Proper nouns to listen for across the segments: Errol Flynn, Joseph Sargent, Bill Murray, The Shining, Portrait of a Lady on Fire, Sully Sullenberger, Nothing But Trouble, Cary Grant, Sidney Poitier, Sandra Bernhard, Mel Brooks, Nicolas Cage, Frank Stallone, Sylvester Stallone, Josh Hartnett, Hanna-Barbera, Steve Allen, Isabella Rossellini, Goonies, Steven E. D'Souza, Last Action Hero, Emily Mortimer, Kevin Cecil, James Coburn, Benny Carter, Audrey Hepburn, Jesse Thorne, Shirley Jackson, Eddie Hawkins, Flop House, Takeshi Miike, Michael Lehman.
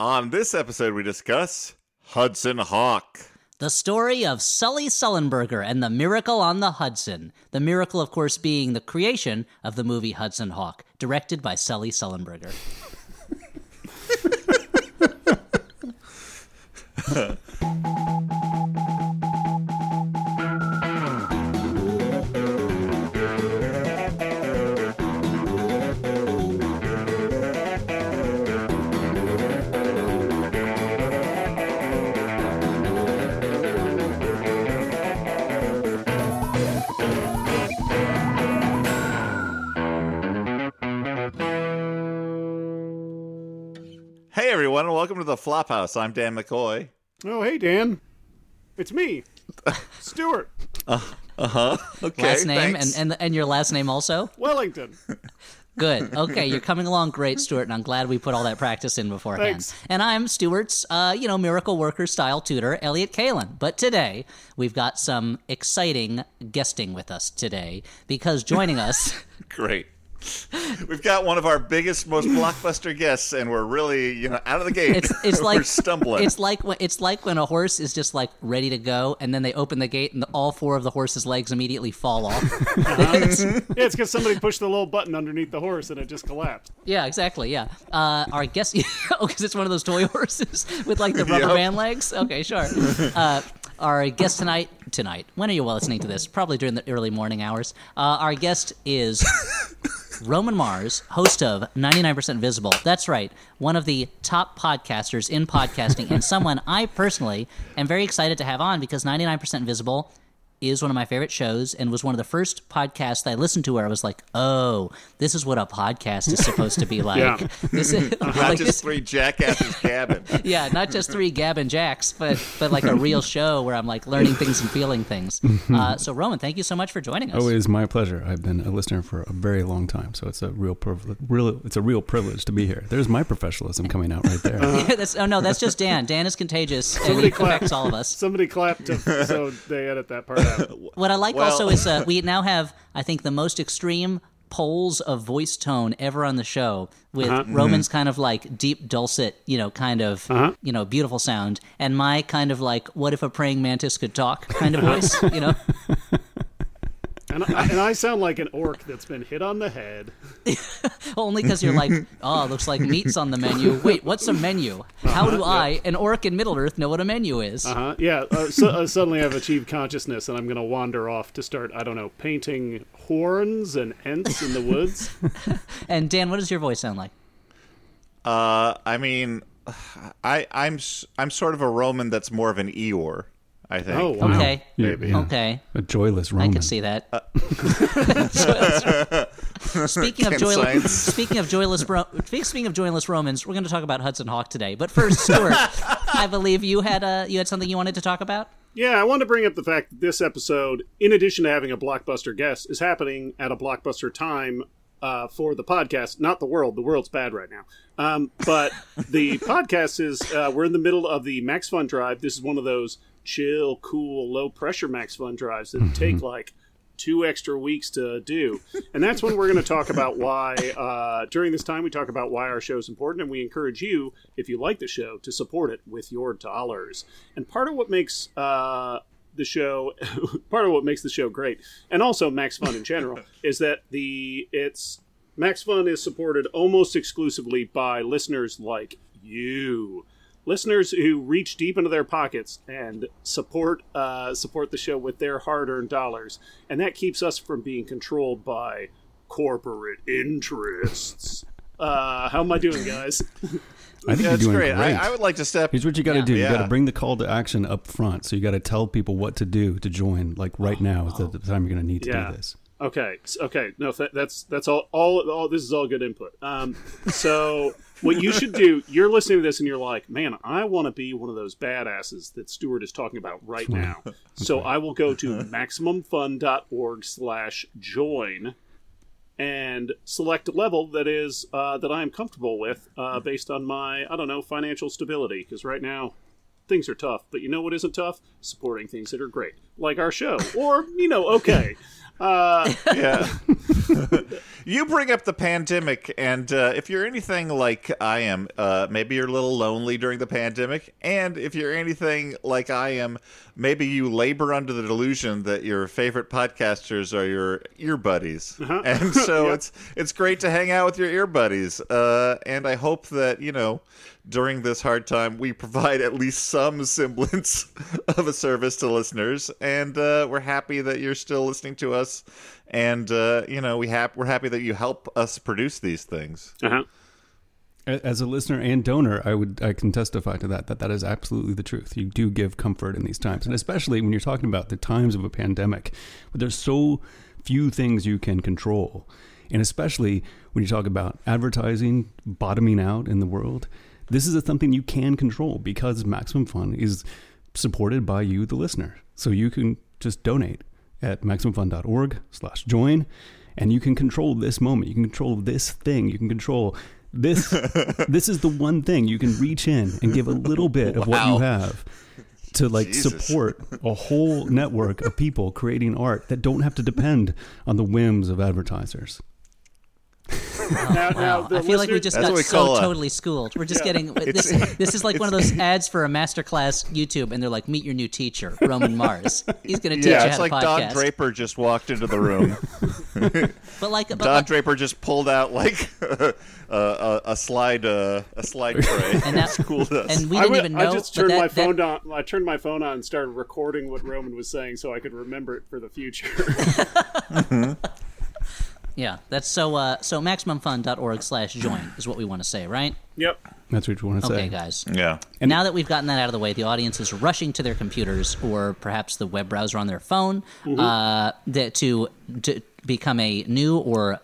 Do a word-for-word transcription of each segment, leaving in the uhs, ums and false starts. On this episode, we discuss Hudson Hawk. The story of Sully Sullenberger and the Miracle on the Hudson. The miracle, of course, being the creation of the movie Hudson Hawk, directed by Sully Sullenberger. Hey everyone, and welcome to the Flop House. I'm Dan McCoy. Oh, hey Dan, it's me, Stuart. Uh huh. Okay. Last name and, and and your last name also? Wellington. Good. Okay, you're coming along great, Stuart, and I'm glad we put all that practice in beforehand. Thanks. And I'm Stuart's, uh, you know, miracle worker style tutor, Elliot Kalin. But today we've got some exciting guesting with us today because joining us. Great. We've got one of our biggest, most blockbuster guests, and we're really, you know, out of the gate. It's, it's like we're stumbling. It's like when, it's like when a horse is just like ready to go, and then they open the gate, and the, all four of the horse's legs immediately fall off. Uh-huh. Yeah, it's because somebody pushed the little button underneath the horse, and it just collapsed. Yeah, exactly. Yeah, uh, our guest. Oh, because it's one of those toy horses with like the rubber yep. band legs. Okay, sure. Uh, our guest tonight. Tonight. When are you listening to this? Probably during the early morning hours. Uh, our guest is. Roman Mars, host of ninety-nine percent Visible. That's right, one of the top podcasters in podcasting, and someone I personally am very excited to have on because ninety-nine percent Visible is one of my favorite shows and was one of the first podcasts that I listened to where I was like, oh, this is what a podcast is supposed to be like. Yeah. This is, not like just this. Three jackasses gabbing. Yeah, not just three gabbing jacks, but but like a real show where I'm like learning things and feeling things. Uh, so Roman, thank you so much for joining us. Oh, it is my pleasure. I've been a listener for a very long time, so it's a real privilege. Real, it's a real privilege to be here. There's my professionalism coming out right there. Uh-huh. Yeah, that's, oh no, that's just Dan. Dan is contagious and he affects all of us. Somebody clapped, so they edit that part. What I like well, also is uh, we now have, I think, the most extreme polls of voice tone ever on the show with uh-huh. Roman's mm-hmm. kind of like deep dulcet, you know, kind of, uh-huh. you know, beautiful sound, and my kind of like, what if a praying mantis could talk kind of voice, you know? And I, and I sound like an orc that's been hit on the head. Only because you're like, oh, looks like meat's on the menu. Wait, what's a menu? How uh-huh, do I, yeah. an orc in Middle-earth, know what a menu is? Uh-huh. Yeah, uh, so, uh, suddenly I've achieved consciousness, and I'm going to wander off to start, I don't know, painting horns and ents in the woods. And Dan, what does your voice sound like? Uh, I mean, I, I'm I'm sort of a Roman that's more of an Eeyore. I think. Oh, wow. Okay. Maybe. Yeah. Okay. A joyless Roman. I can see that. Uh, speaking of joyless, speaking of joyless, bro- speaking of joyless Romans, we're going to talk about Hudson Hawk today. But first, Stuart, I believe you had a you had something you wanted to talk about. Yeah, I wanted to bring up the fact that this episode, in addition to having a blockbuster guest, is happening at a blockbuster time uh, for the podcast. Not the world. The world's bad right now. Um, but the podcast is uh, we're in the middle of the Max Fun Drive. This is one of those. Chill, cool, low-pressure Max Fun drives that take, like, two extra weeks to do. And that's when we're going to talk about why, uh, during this time, we talk about why our show is important, and we encourage you, if you like the show, to support it with your dollars. And part of what makes uh, the show, part of what makes the show great, and also Max Fun in general, is that the it's Max Fun is supported almost exclusively by listeners like you. Listeners who reach deep into their pockets and support uh, support the show with their hard-earned dollars. And that keeps us from being controlled by corporate interests. Uh, how am I doing, guys? I think yeah, you're doing great. great. I, I would like to step... Here's what you got to yeah. do. You yeah. got to bring the call to action up front. So you got to tell people what to do to join, like right oh, now is the, the time you're going to need to yeah. do this. Okay. Okay. No, th- that's that's all, all. All this is all good input. Um, so what you should do, you're listening to this and you're like, man, I want to be one of those badasses that Stuart is talking about right now. Okay. So I will go to maximum fun dot org slash join and select a level that is uh, that I am comfortable with uh, based on my, I don't know, financial stability. Because right now things are tough. But you know what isn't tough? Supporting things that are great. like our show, or, you know, okay. Uh, yeah. You bring up the pandemic, and uh, if you're anything like I am, uh, maybe you're a little lonely during the pandemic, and if you're anything like I am, maybe you labor under the delusion that your favorite podcasters are your ear buddies. Uh-huh. And so yeah. it's it's great to hang out with your ear buddies, uh, and I hope that, you know, during this hard time, we provide at least some semblance of a service to listeners, and uh, we're happy that you're still listening to us. And, uh, you know, we hap- we're happy that you help us produce these things. Uh-huh. As a listener and donor, I would I can testify to that, that that is absolutely the truth. You do give comfort in these times, and especially when you're talking about the times of a pandemic, where there's so few things you can control. And especially when you talk about advertising bottoming out in the world, this is something you can control because Maximum Fun is supported by you, the listener. So you can just donate at MaximumFun.org slash join, and you can control this moment. You can control this thing. You can control this. This is the one thing you can reach in and give a little bit of wow. what you have to, like, Jesus. Support a whole network of people creating art that don't have to depend on the whims of advertisers. Wow, now, wow. Now I feel like we just got so totally schooled. We're just yeah. getting this. This is like one of those ads for a masterclass YouTube, and they're like, "Meet your new teacher, Roman Mars. He's going to teach yeah, you how like to podcast." Yeah, it's like Don Draper just walked into the room. But like, but Don like, Draper just pulled out like uh, uh, a slide, uh, a slide tray, and that schooled us. And we didn't would, even know. I just turned that, my phone that, on. I turned my phone on and started recording what Roman was saying, so I could remember it for the future. Mm-hmm. Yeah, that's so, uh, so MaximumFun.org slash join is what we want to say, right? Yep. That's what we want to say. Okay, guys. Yeah. And now that we've gotten that out of the way, the audience is rushing to their computers or perhaps the web browser on their phone mm-hmm. uh, that to, to become a new or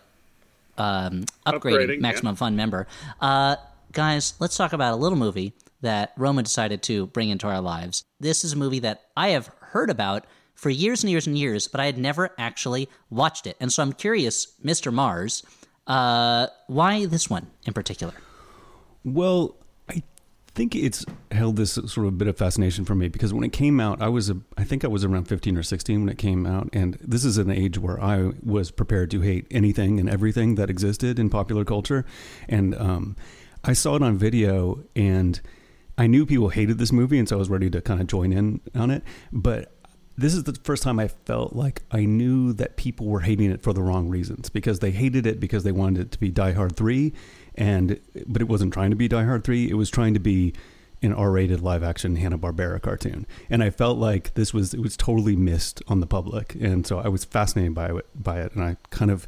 um, upgraded Upgrading, Maximum yeah. Fun member. Uh, guys, let's talk about a little movie that Roma decided to bring into our lives. This is a movie that I have heard about for years and years and years, but I had never actually watched it. And so I'm curious, Mister Mars, uh, why this one in particular? Well, I think it's held this sort of bit of fascination for me because when it came out, I was, a, I think I was around fifteen or sixteen when it came out. And this is an age where I was prepared to hate anything and everything that existed in popular culture. And um, I saw it on video and I knew people hated this movie. And so I was ready to kind of join in on it. But this is the first time I felt like I knew that people were hating it for the wrong reasons, because they hated it because they wanted it to be Die Hard three, and but it wasn't trying to be Die Hard three. It was trying to be an R-rated live-action Hanna-Barbera cartoon, and I felt like this was it was totally missed on the public, and so I was fascinated by it, by it, and I kind of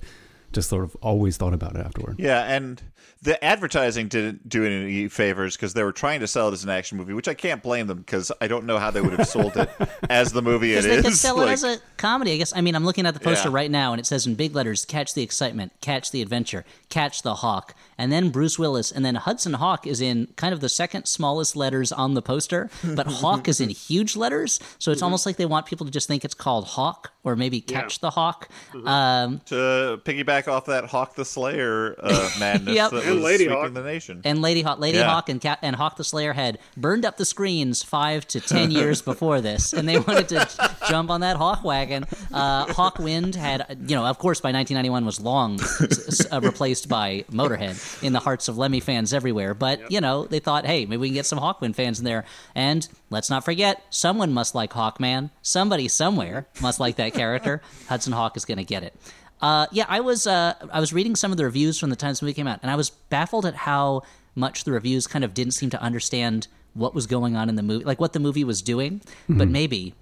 just sort of always thought about it afterward. Yeah, and the advertising didn't do it any favors because they were trying to sell it as an action movie, which I can't blame them because I don't know how they would have sold it as the movie it is. Because they could sell like, it as a comedy, I guess. I mean, I'm looking at the poster yeah. right now, and it says in big letters, catch the excitement, catch the adventure, catch the hawk, and then Bruce Willis, and then Hudson Hawk is in kind of the second smallest letters on the poster, but Hawk is in huge letters, so it's mm-hmm. almost like they want people to just think it's called Hawk or maybe Catch yeah. the Hawk. Mm-hmm. Um, to piggyback off that Hawk the Slayer uh, madness yep. that and was Lady sweeping Hawk. The nation. And Lady Hawk, Lady yeah. Hawk and, Ca- and Hawk the Slayer had burned up the screens five to ten years before this, and they wanted to jump on that Hawk wagon. Uh, Hawk Wind had, you know, of course by nineteen ninety-one was long s- uh, replaced by Motorhead in the hearts of Lemmy fans everywhere, but, yep. you know, they thought, hey, maybe we can get some Hawkwind fans in there, and let's not forget, someone must like Hawkman. Somebody somewhere must like that character. Hudson Hawk is going to get it. Uh, yeah, I was uh, I was reading some of the reviews from the time this movie came out, and I was baffled at how much the reviews kind of didn't seem to understand what was going on in the movie, like what the movie was doing. Mm-hmm. But maybe,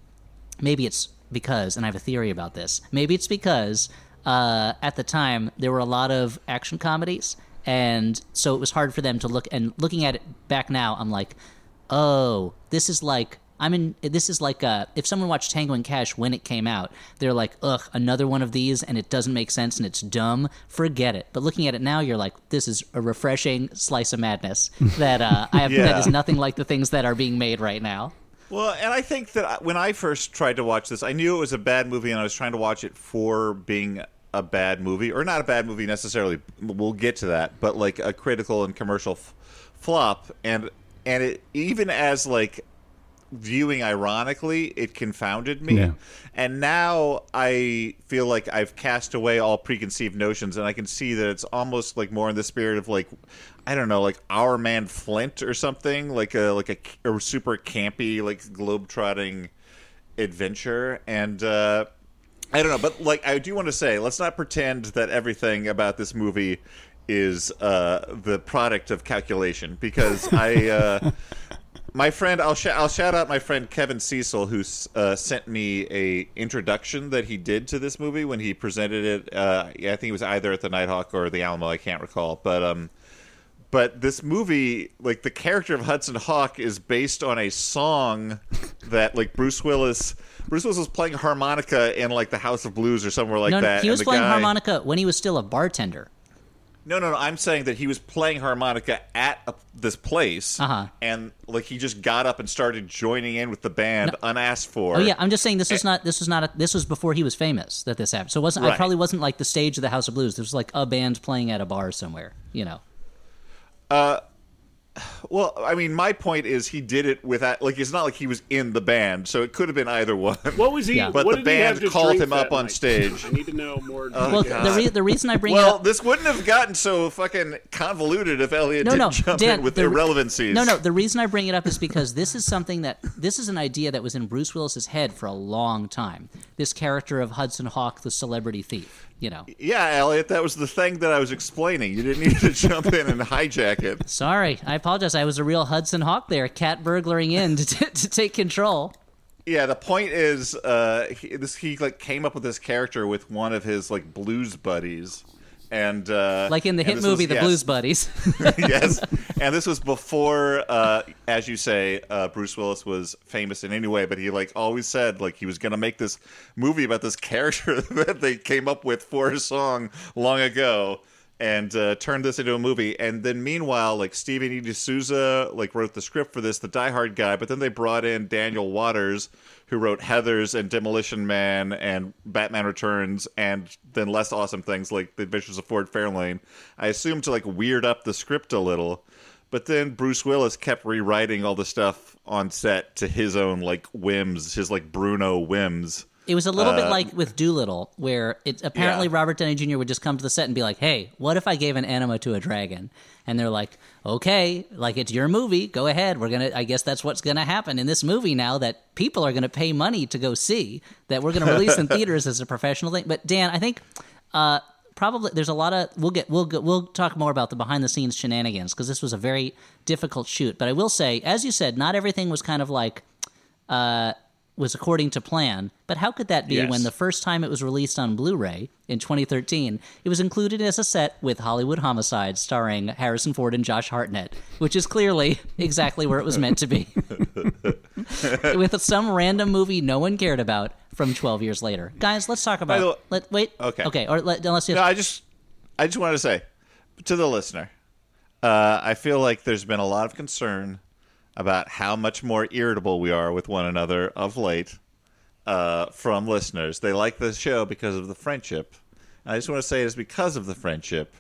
maybe it's because, and I have a theory about this, maybe it's because uh, at the time there were a lot of action comedies, and so it was hard for them to look, and looking at it back now, I'm like, oh, this is like, I mean, this is like uh, if someone watched Tango and Cash when it came out, they're like, ugh, another one of these, and it doesn't make sense, and it's dumb. Forget it. But looking at it now, you're like, this is a refreshing slice of madness that uh, I have, yeah. that is nothing like the things that are being made right now. Well, and I think that when I first tried to watch this, I knew it was a bad movie, and I was trying to watch it for being a bad movie, or not a bad movie necessarily. We'll get to that, but like a critical and commercial f- flop, and and it, even as like viewing ironically, it confounded me. Yeah. And now I feel like I've cast away all preconceived notions, and I can see that it's almost like more in the spirit of, like, I don't know, like Our Man Flint or something, like a like a, a super campy, like, globetrotting adventure. And uh, I don't know, but, like, I do want to say, let's not pretend that everything about this movie is uh, the product of calculation, because I... Uh, My friend, I'll, sh- I'll shout out my friend Kevin Cecil, who uh, sent me a introduction that he did to this movie when he presented it. Uh, I think it was either at the Nighthawk or the Alamo. I can't recall. But um, but this movie, like, the character of Hudson Hawk is based on a song that, like, Bruce Willis... Bruce Willis was playing harmonica in, like, the House of Blues or somewhere like no, that. No, he was and the playing guy... harmonica when he was still a bartender. No, no, no. I'm saying that he was playing harmonica at a, this place, uh-huh. and, like, he just got up and started joining in with the band no. unasked for. Oh yeah, I'm just saying this was and, not this was not a, this was before he was famous that this happened. So it wasn't right. I probably wasn't like the stage of the House of Blues. This was like a band playing at a bar somewhere, you know. Uh, well, I mean, my point is he did it without, like, it's not like he was in the band, so it could have been either one. What was he? Yeah. But what the band called him up night? on stage. I need to know more. Oh, well, God. the re- the reason I bring well, it up... Well, this wouldn't have gotten so fucking convoluted if Elliot no, didn't no, jump Dan, in with the, irrelevancies. No, no, the reason I bring it up is because this is something that this is an idea that was in Bruce Willis's head for a long time. This character of Hudson Hawk, the celebrity thief. You know. Yeah, Elliot, that was the thing that I was explaining. You didn't need to jump in and hijack it. Sorry, I apologize. I was a real Hudson Hawk there, cat burglaring in to, t- to take control. Yeah, the point is, uh, he, this, he like came up with this character with one of his, like, blues buddies, and uh, like in the hit movie, was, The yes. Blues Buddies. Yes, and this was before, uh, as you say, uh, Bruce Willis was famous in any way. But he, like, always said, like, he was going to make this movie about this character that they came up with for his song long ago, and uh, turned this into a movie. And then meanwhile, like, Steven E. D'Souza, like, wrote the script for this, the Die Hard guy. But then they brought in Daniel Waters, who wrote Heathers and Demolition Man and Batman Returns, and then less awesome things like The Adventures of Ford Fairlane. I assume to, like, weird up the script a little. But then Bruce Willis kept rewriting all the stuff on set to his own, like, whims, his, like, Bruno whims. It was a little uh, bit like with Doolittle, where it, apparently yeah. Robert Downey Junior would just come to the set and be like, hey, what if I gave an enema to a dragon? And they're like, okay, like, it's your movie. Go ahead. We're going to, I guess that's what's going to happen in this movie now that people are going to pay money to go see, that we're going to release in theaters as a professional thing. But Dan, I think uh, probably there's a lot of, we'll get, we'll we'll talk more about the behind the scenes shenanigans, because this was a very difficult shoot. But I will say, as you said, not everything was kind of like, uh, was according to plan, but how could that be yes. when the first time it was released on Blu-ray in twenty thirteen, it was included as a set with Hollywood Homicide starring Harrison Ford and Josh Hartnett, which is clearly exactly where it was meant to be. With some random movie no one cared about from twelve years later. Guys, let's talk about... Way, let, wait. Okay. Okay. Or let, let's just... No, I just, I just wanted to say, to the listener, uh, I feel like there's been a lot of concern about how much more irritable we are with one another of late uh, from listeners. They like the show because of the friendship. And I just want to say it's because of the friendship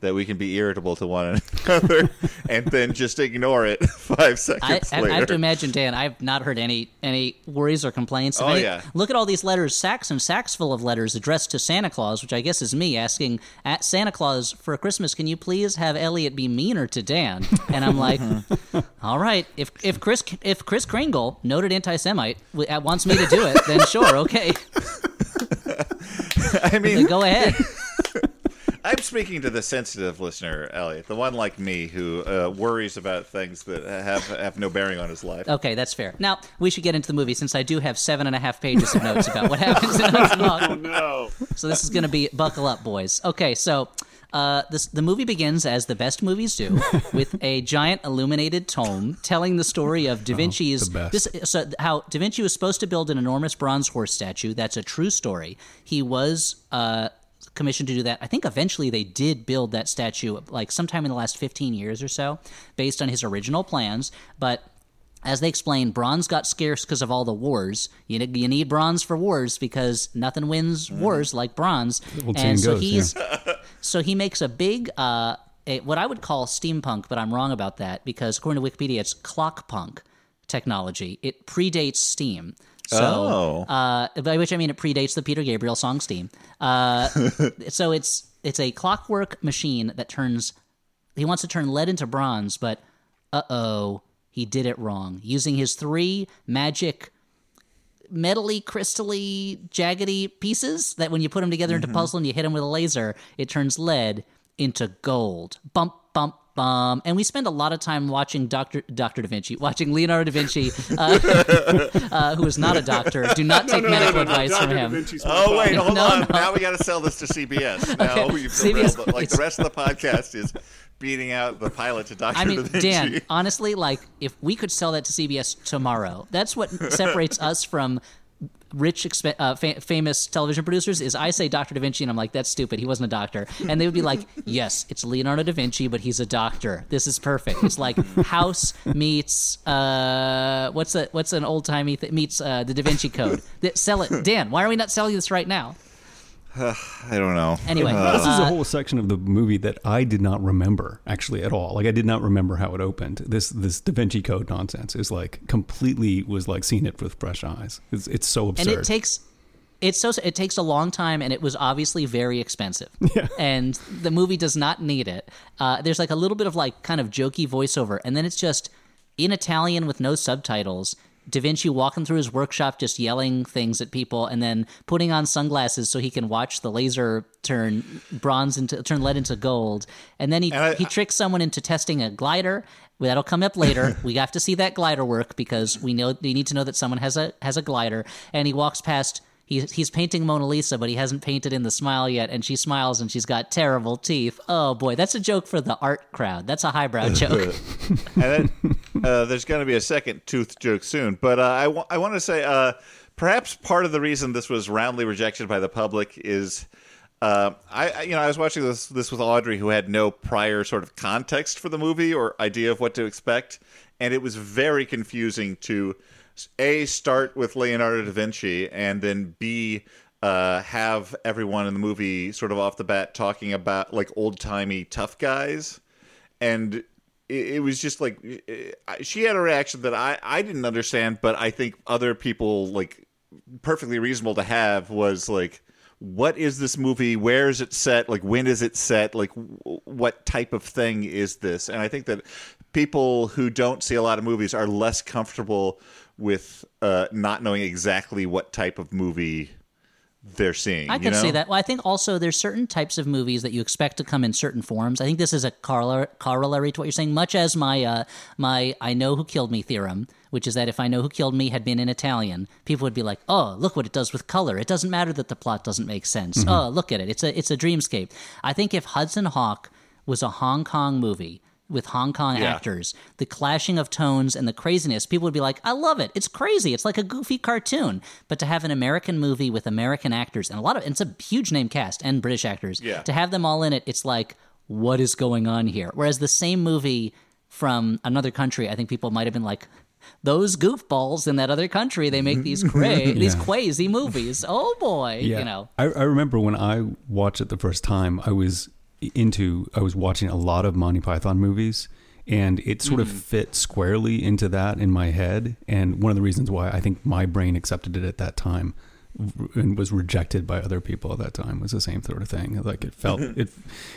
that we can be irritable to one another and then just ignore it five seconds I, I, later. I have to imagine, Dan, I've not heard any any worries or complaints. Oh, any, yeah. Look at all these letters, sacks and sacks full of letters addressed to Santa Claus, which I guess is me asking, at Santa Claus for Christmas, can you please have Elliot be meaner to Dan? And I'm like, all right, if if Chris if Chris Kringle, noted anti-Semite, wants me to do it, then sure, okay. I mean, then go ahead. I'm speaking to the sensitive listener, Elliot, the one like me who uh, worries about things that have have no bearing on his life. Okay, that's fair. Now, we should get into the movie, since I do have seven and a half pages of notes about what happens in Hudson Hawk. Oh, no. So this is going to be, buckle up, boys. Okay, so uh, this, the movie begins, as the best movies do, with a giant illuminated tome telling the story of Da Vinci's, oh, this, so how Da Vinci was supposed to build an enormous bronze horse statue. That's a true story. He was... Uh, commissioned to do that. I think eventually they did build that statue, like, sometime in the last fifteen years or so, based on his original plans. But as they explained, bronze got scarce because of all the wars. You, you need bronze for wars, because nothing wins wars like bronze. Well, and so goes, he's yeah. so he makes a big uh a, what I would call steampunk, but I'm wrong about that, because according to Wikipedia it's clockpunk. technology. It predates Steam. So, oh. uh, by which I mean it predates the Peter Gabriel song Steam. Uh, so it's it's a clockwork machine that turns – he wants to turn lead into bronze, but uh-oh, he did it wrong. Using his three magic metally, crystally, jaggedy pieces that when you put them together mm-hmm. into puzzle and you hit them with a laser, it turns lead into gold. Bump, bump. Um, and we spend a lot of time watching Doctor Doctor Da Vinci, watching Leonardo da Vinci, uh, uh, who is not a doctor. Do not take no, no, medical no, no, advice from him. Oh wait, hold no, on. No. Now we got to sell this to C B S. Now okay. You've C B S, real, like the rest of the podcast is beating out the pilot to Doctor I mean, da Vinci. Dan, honestly, like if we could sell that to C B S tomorrow, that's what separates us from rich, exp- uh, fa- famous television producers is I say Doctor Da Vinci and I'm like, that's stupid. He wasn't a doctor. And they would be like, yes, it's Leonardo da Vinci, but he's a doctor. This is perfect. It's like House meets, uh, what's a, what's an old-timey thing? Meets uh, the Da Vinci Code. They- sell it. Dan, why are we not selling this right now? Uh, I don't know. Anyway. Uh, this is a whole section of the movie that I did not remember, actually, at all. Like, I did not remember how it opened. This this Da Vinci Code nonsense is, like, completely was, like, seeing it with fresh eyes. It's, it's so absurd. And it takes... It's so it takes a long time, and it was obviously very expensive. Yeah. And the movie does not need it. Uh, there's, like, a little bit of, like, kind of jokey voiceover, and then it's just in Italian with no subtitles... Da Vinci walking through his workshop just yelling things at people and then putting on sunglasses so he can watch the laser turn bronze into turn lead into gold. And then he, and I, he tricks someone into testing a glider. That'll come up later. We have to see that glider work because we know we need to know that someone has a has a glider. And he walks past he, he's painting Mona Lisa, but he hasn't painted in the smile yet, and she smiles and she's got terrible teeth. Oh boy, that's a joke for the art crowd. That's a highbrow joke. And then Uh, there's going to be a second tooth joke soon, but uh, I, w- I want to say uh, perhaps part of the reason this was roundly rejected by the public is uh, I, I you know I was watching this this with Audrey, who had no prior sort of context for the movie or idea of what to expect, and it was very confusing to A, start with Leonardo da Vinci, and then B, uh, have everyone in the movie sort of off the bat talking about like old-timey tough guys, and it was just like she had a reaction that I, I didn't understand, but I think other people like perfectly reasonable to have was like, what is this movie? Where is it set? Like, when is it set? Like, what type of thing is this? And I think that people who don't see a lot of movies are less comfortable with uh, not knowing exactly what type of movie they're seeing. I can you know? see that. Well, I think also there's certain types of movies that you expect to come in certain forms. I think this is a corollary to what you're saying, much as my uh, my I Know Who Killed Me theorem, which is that if I Know Who Killed Me had been in Italian, people would be like, oh, look what it does with color. It doesn't matter that the plot doesn't make sense. Mm-hmm. Oh, look at it. It's a it's a dreamscape. I think if Hudson Hawk was a Hong Kong movie with Hong Kong yeah. actors, the clashing of tones and the craziness, people would be like, I love it. It's crazy. It's like a goofy cartoon. But to have an American movie with American actors and a lot of, and it's a huge name cast and British actors, yeah. to have them all in it, it's like, what is going on here? Whereas the same movie from another country, I think people might have been like, those goofballs in that other country, they make these cra- yeah. these crazy movies. Oh boy. Yeah. You know, I, I remember when I watched it the first time, I was into I was watching a lot of Monty Python movies, and it sort mm-hmm. of fit squarely into that in my head. And one of the reasons why I think my brain accepted it at that time and was rejected by other people at that time was the same sort of thing. Like it felt it,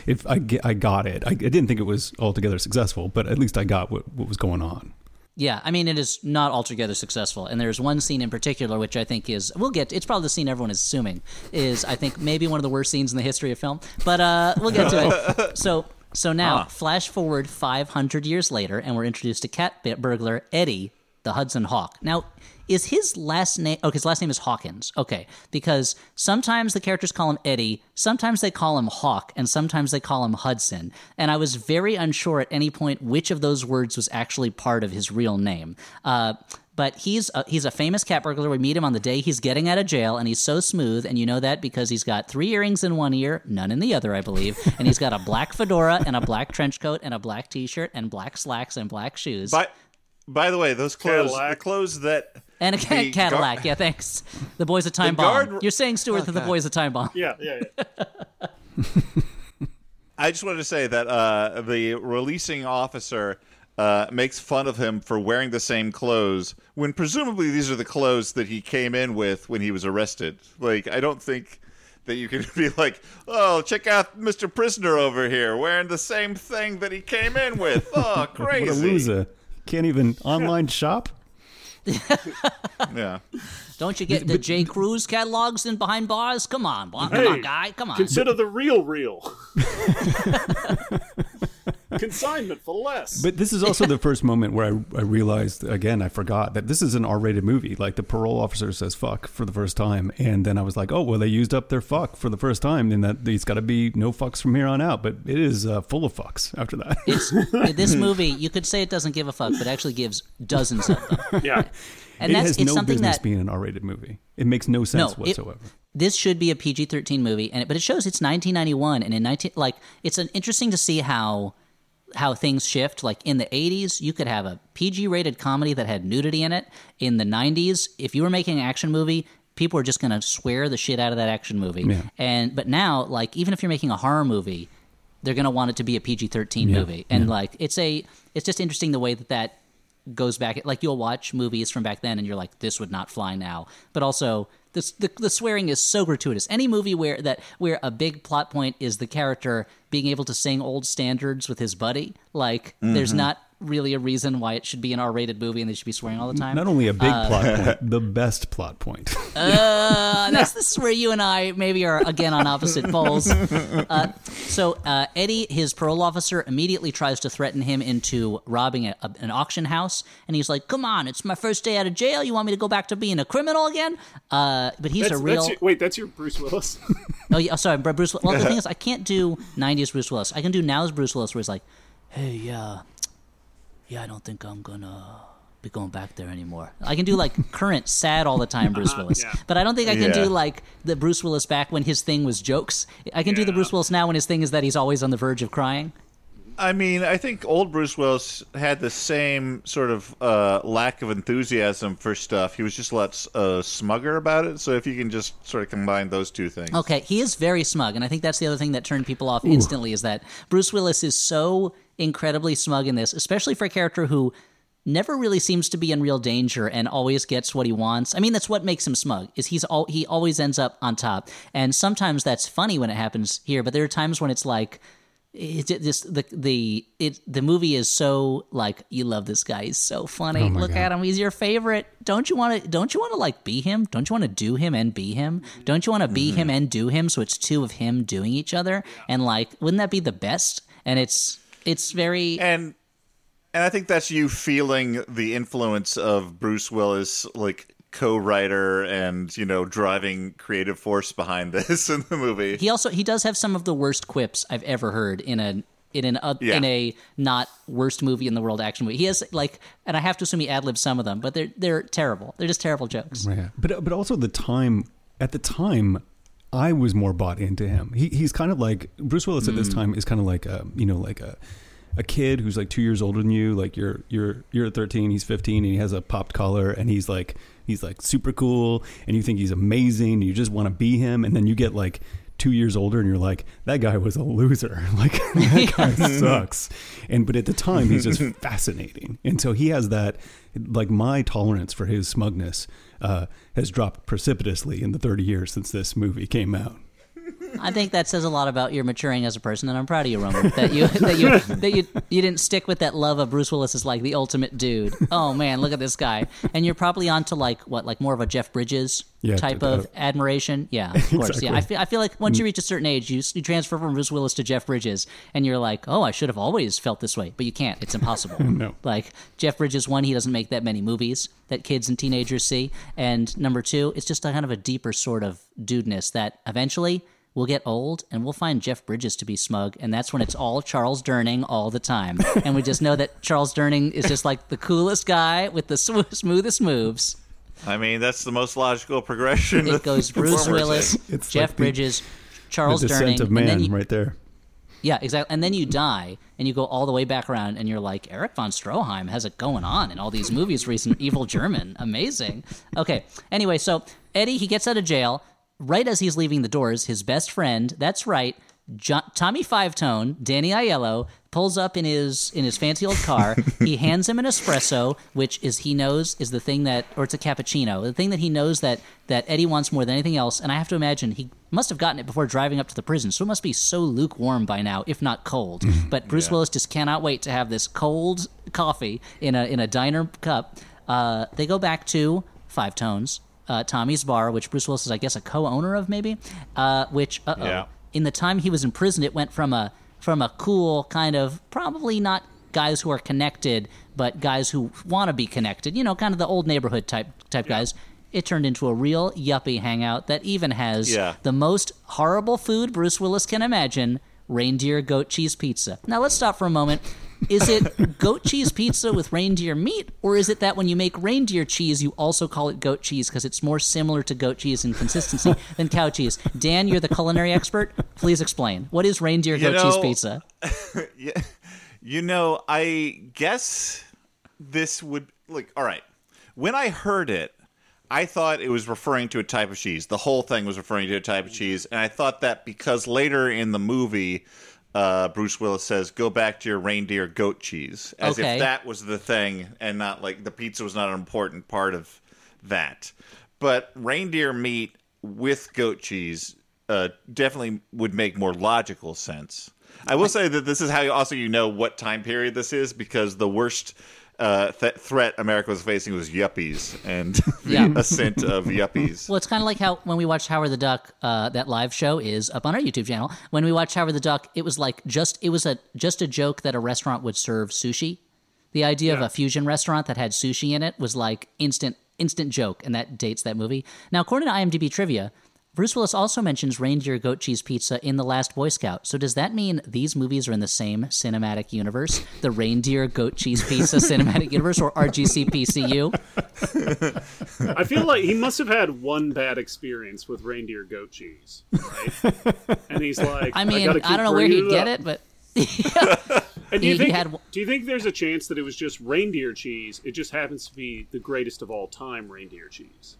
if I I got it, I, I didn't think it was altogether successful, but at least I got what, what was going on. Yeah, I mean, it is not altogether successful. And there's one scene in particular, which I think is, we'll get, it's probably the scene everyone is assuming, is I think maybe one of the worst scenes in the history of film. But uh, we'll get to it. So so now, huh. flash forward five hundred years later, and we're introduced to cat burglar Eddie, the Hudson Hawk. Now, is his last name, oh, his last name is Hawkins. Okay, because sometimes the characters call him Eddie, sometimes they call him Hawk, and sometimes they call him Hudson. And I was very unsure at any point which of those words was actually part of his real name. Uh, but he's a, he's a famous cat burglar. We meet him on the day he's getting out of jail, and he's so smooth, and you know that because he's got three earrings in one ear, none in the other, I believe, and he's got a black fedora and a black trench coat and a black T-shirt and black slacks and black shoes. By, by the way, those clothes, the clothes that... And a the Cadillac, gar- yeah, thanks. The boy's a time guard- bomb. You're saying, Stuart, oh, that God. The boy's a time bomb. Yeah, yeah, yeah. I just wanted to say that uh, the releasing officer uh, makes fun of him for wearing the same clothes when presumably these are the clothes that he came in with when he was arrested. Like, I don't think that you can be like, oh, check out Mister Prisoner over here wearing the same thing that he came in with. Oh, crazy. What a loser. Can't even online shop? Yeah. Don't you get the J. Crew's catalogs in behind bars? Come on, boy. Come hey, on, guy. Come on. Consider the real real. Consignment for less. But this is also the first moment where I, I realized, again, I forgot that this is an R-rated movie. Like, the parole officer says fuck for the first time. And then I was like, oh, well, they used up their fuck for the first time. Then that it's got to be no fucks from here on out. But it is uh, full of fucks after that. It's, this movie, you could say it doesn't give a fuck, but actually gives dozens of them. Yeah. And it that's, has it's no something business that, being an R-rated movie. It makes no sense no, whatsoever. It, this should be a P G thirteen movie, and it, but it shows it's nineteen ninety-one, and in nineteen like it's an interesting to see how how things shift. Like in the eighties, you could have a P G rated comedy that had nudity in it. In the nineties, if you were making an action movie, people are just going to swear the shit out of that action movie. Yeah. And but now, like even if you're making a horror movie, they're going to want it to be a P G thirteen yeah. movie, and yeah. like it's a it's just interesting the way that that. goes back, like you'll watch movies from back then and you're like, this would not fly now, but also this the, the swearing is so gratuitous. Any movie where that where a big plot point is the character being able to sing old standards with his buddy, like mm-hmm. there's not really a reason why it should be an R-rated movie and they should be swearing all the time. Not only a big uh, plot point, the best plot point. uh, that's this is where you and I maybe are again on opposite poles. Uh, so uh, Eddie, his parole officer, immediately tries to threaten him into robbing a, a, an auction house, and he's like, "Come on, it's my first day out of jail. You want me to go back to being a criminal again?" Uh, but he's that's, a real that's your, wait. That's your Bruce Willis. Oh yeah, sorry, Bruce. Well, the thing is, I can't do nineties Bruce Willis. I can do now's Bruce Willis, where he's like, "Hey, yeah." Uh, Yeah, I don't think I'm gonna be going back there anymore. I can do like current sad all the time Bruce Willis, uh, yeah. but I don't think I can yeah. do like the Bruce Willis back when his thing was jokes. I can yeah. do the Bruce Willis now when his thing is that he's always on the verge of crying. I mean, I think old Bruce Willis had the same sort of uh, lack of enthusiasm for stuff. He was just a lot uh, smugger about it. So if you can just sort of combine those two things. Okay, he is very smug, and I think that's the other thing that turned people off Ooh. instantly is that Bruce Willis is so incredibly smug in this, especially for a character who never really seems to be in real danger and always gets what he wants. I mean, that's what makes him smug, is he's all, he always ends up on top. And sometimes that's funny when it happens here, but there are times when it's like, It, it, this, the the it the movie is so like, you love this guy, he's so funny, oh look God. at him, he's your favorite, don't you want to don't you want to like be him, don't you want to do him and be him, don't you want to be mm-hmm. him and do him, so it's two of him doing each other, and like wouldn't that be the best? And it's it's very and and I think that's you feeling the influence of Bruce Willis, like co-writer and, you know, driving creative force behind this in the movie. He also he does have some of the worst quips I've ever heard in a in an uh, yeah. in a not worst movie in the world action movie. He has like, and I have to assume he ad-libs some of them, but they're they're terrible. They're just terrible jokes. Yeah. But but also the time at the time I was more bought into him. He he's kind of like Bruce Willis mm. at this time is kind of like a you know like a. a kid who's like two years older than you, like you're you're you're thirteen, he's fifteen, and he has a popped collar, and he's like he's like super cool, and you think he's amazing, and you just want to be him, and then you get like two years older, and you're like, that guy was a loser, like that guy sucks, and but at the time he's just fascinating, and so he has that, like my tolerance for his smugness uh, has dropped precipitously in the thirty years since this movie came out. I think that says a lot about your maturing as a person, and I'm proud of you, Roman, that you that you that you you didn't stick with that love of Bruce Willis as like the ultimate dude. Oh man, look at this guy, and you're probably onto like what like more of a Jeff Bridges yeah, type to, of uh, admiration. Yeah, of course. Exactly. Yeah, I feel I feel like once you reach a certain age, you you transfer from Bruce Willis to Jeff Bridges, and you're like, oh, I should have always felt this way, but you can't. It's impossible. No. Like Jeff Bridges, one, he doesn't make that many movies that kids and teenagers see, and number two, it's just a kind of a deeper sort of dudeness that eventually. We'll get old, and we'll find Jeff Bridges to be smug, and that's when it's all Charles Durning all the time. And we just know that Charles Durning is just like the coolest guy with the sw- smoothest moves. I mean, that's the most logical progression. It goes Bruce Willis, it's Jeff like the, Bridges, Charles the descent Durning. Of man and then you, right there. Yeah, exactly. And then you die, and you go all the way back around, and you're like, Erich von Stroheim has it going on in all these movies recent. Evil German. Amazing. Okay. Anyway, so Eddie, he gets out of jail. Right as he's leaving the doors, his best friend, that's right, John, Tommy Five Tone, Danny Aiello, pulls up in his in his fancy old car. He hands him an espresso, which is he knows is the thing that, or it's a cappuccino, the thing that he knows that that Eddie wants more than anything else. And I have to imagine he must have gotten it before driving up to the prison, so it must be so lukewarm by now, if not cold. But Bruce yeah. Willis just cannot wait to have this cold coffee in a in a diner cup. Uh, they go back to Five Tones, uh, Tommy's Bar, which Bruce Willis is, I guess, a co-owner of, maybe. Uh, which, uh oh. Yeah. In the time he was in prison, it went from a from a cool kind of, probably not guys who are connected, but guys who want to be connected, you know, kind of the old neighborhood type type yeah. guys. It turned into a real yuppie hangout that even has yeah. the most horrible food Bruce Willis can imagine, reindeer goat cheese pizza. Now let's stop for a moment. Is it goat cheese pizza with reindeer meat, or is it that when you make reindeer cheese, you also call it goat cheese because it's more similar to goat cheese in consistency than cow cheese? Dan, you're the culinary expert. Please explain. What is reindeer you goat know, cheese pizza? Yeah, you know, I guess this would – like, all right. When I heard it, I thought it was referring to a type of cheese. The whole thing was referring to a type of cheese, and I thought that because later in the movie – Uh, Bruce Willis says, go back to your reindeer goat cheese, as okay. if that was the thing and not like the pizza was not an important part of that. But reindeer meat with goat cheese uh, definitely would make more logical sense. I will say that this is how you also you know what time period this is, because the worst uh, th- threat America was facing was yuppies and yeah. the ascent of yuppies. Well, it's kind of like how when we watched Howard the Duck, uh, that live show is up on our YouTube channel. When we watched Howard the Duck, it was like just it was a just a joke that a restaurant would serve sushi. The idea yeah. of a fusion restaurant that had sushi in it was like instant instant joke, and that dates that movie. Now, according to IMDb trivia, Bruce Willis also mentions reindeer goat cheese pizza in The Last Boy Scout. So does that mean these movies are in the same cinematic universe? The reindeer goat cheese pizza cinematic universe, or R G C P C U? I feel like he must have had one bad experience with reindeer goat cheese, right? And he's like, I mean, I, gotta keep I don't know where he'd get it, but... yeah. And do you, think, had... do you think there's a chance that it was just reindeer cheese? It just happens to be the greatest of all time reindeer cheese.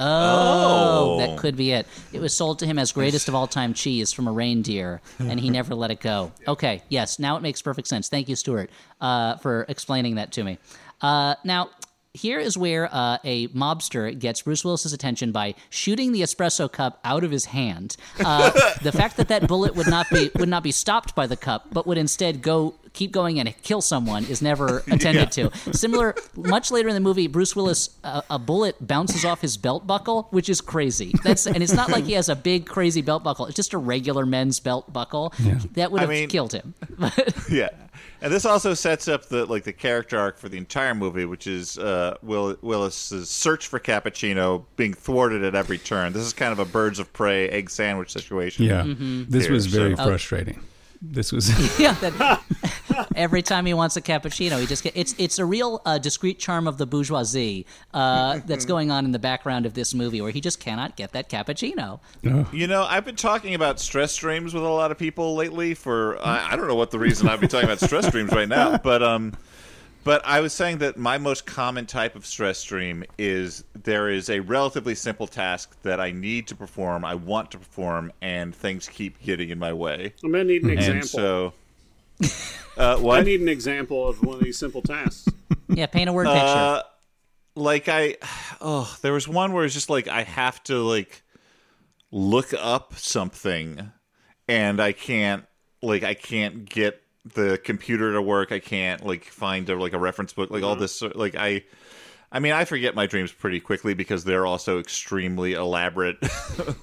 Oh, oh, that could be it. It was sold to him as greatest of all time cheese from a reindeer, and he never let it go. Okay, yes, now it makes perfect sense. Thank you, Stuart, uh, for explaining that to me. Uh, now, here is where uh, a mobster gets Bruce Willis's attention by shooting the espresso cup out of his hand. Uh, the fact that that bullet would not be would not be stopped by the cup, but would instead go. keep going and kill someone is never attended yeah. to. Similar, much later in the movie, Bruce Willis, uh, a bullet bounces off his belt buckle, which is crazy. That's and it's not like he has a big, crazy belt buckle. It's just a regular men's belt buckle. Yeah. That would have I mean, killed him. yeah. And this also sets up the like the character arc for the entire movie, which is uh, Will, Willis's search for cappuccino being thwarted at every turn. This is kind of a birds of prey egg sandwich situation. Yeah, mm-hmm. This was very so. frustrating. Oh. This was yeah. That, every time he wants a cappuccino, he just gets, it's it's a real uh, discreet charm of the bourgeoisie uh, that's going on in the background of this movie, where he just cannot get that cappuccino. Oh. You know, I've been talking about stress dreams with a lot of people lately. For I, I don't know what the reason I've been talking about stress dreams right now, but um, but I was saying that my most common type of stress dream is there is a relatively simple task that I need to perform, I want to perform, and things keep getting in my way. I'm going to need an example. And so, uh, what? I need an example of one of these simple tasks. Yeah, paint a word picture. Uh, like I, oh, there was one where it's just like I have to like look up something, and I can't, like I can't get the computer to work. I can't like find a, like a reference book, like mm-hmm. all this. Like I, I mean, I forget my dreams pretty quickly because they're also extremely elaborate,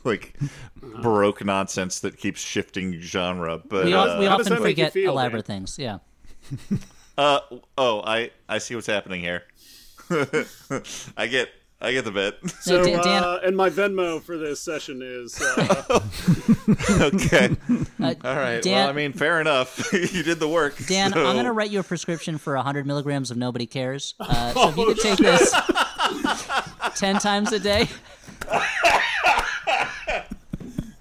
like mm-hmm. baroque nonsense that keeps shifting genre. But we, all, we uh, often forget feel, elaborate man? things. Yeah. uh oh, I I see what's happening here. I get. I get the bit. So, Dan, Dan, uh, and my Venmo for this session is... Uh... okay. Uh, All right. Dan, well, I mean, fair enough. You did the work. Dan, so. I'm going to write you a prescription for one hundred milligrams of Nobody Cares. Uh, so if you could take this ten times a day.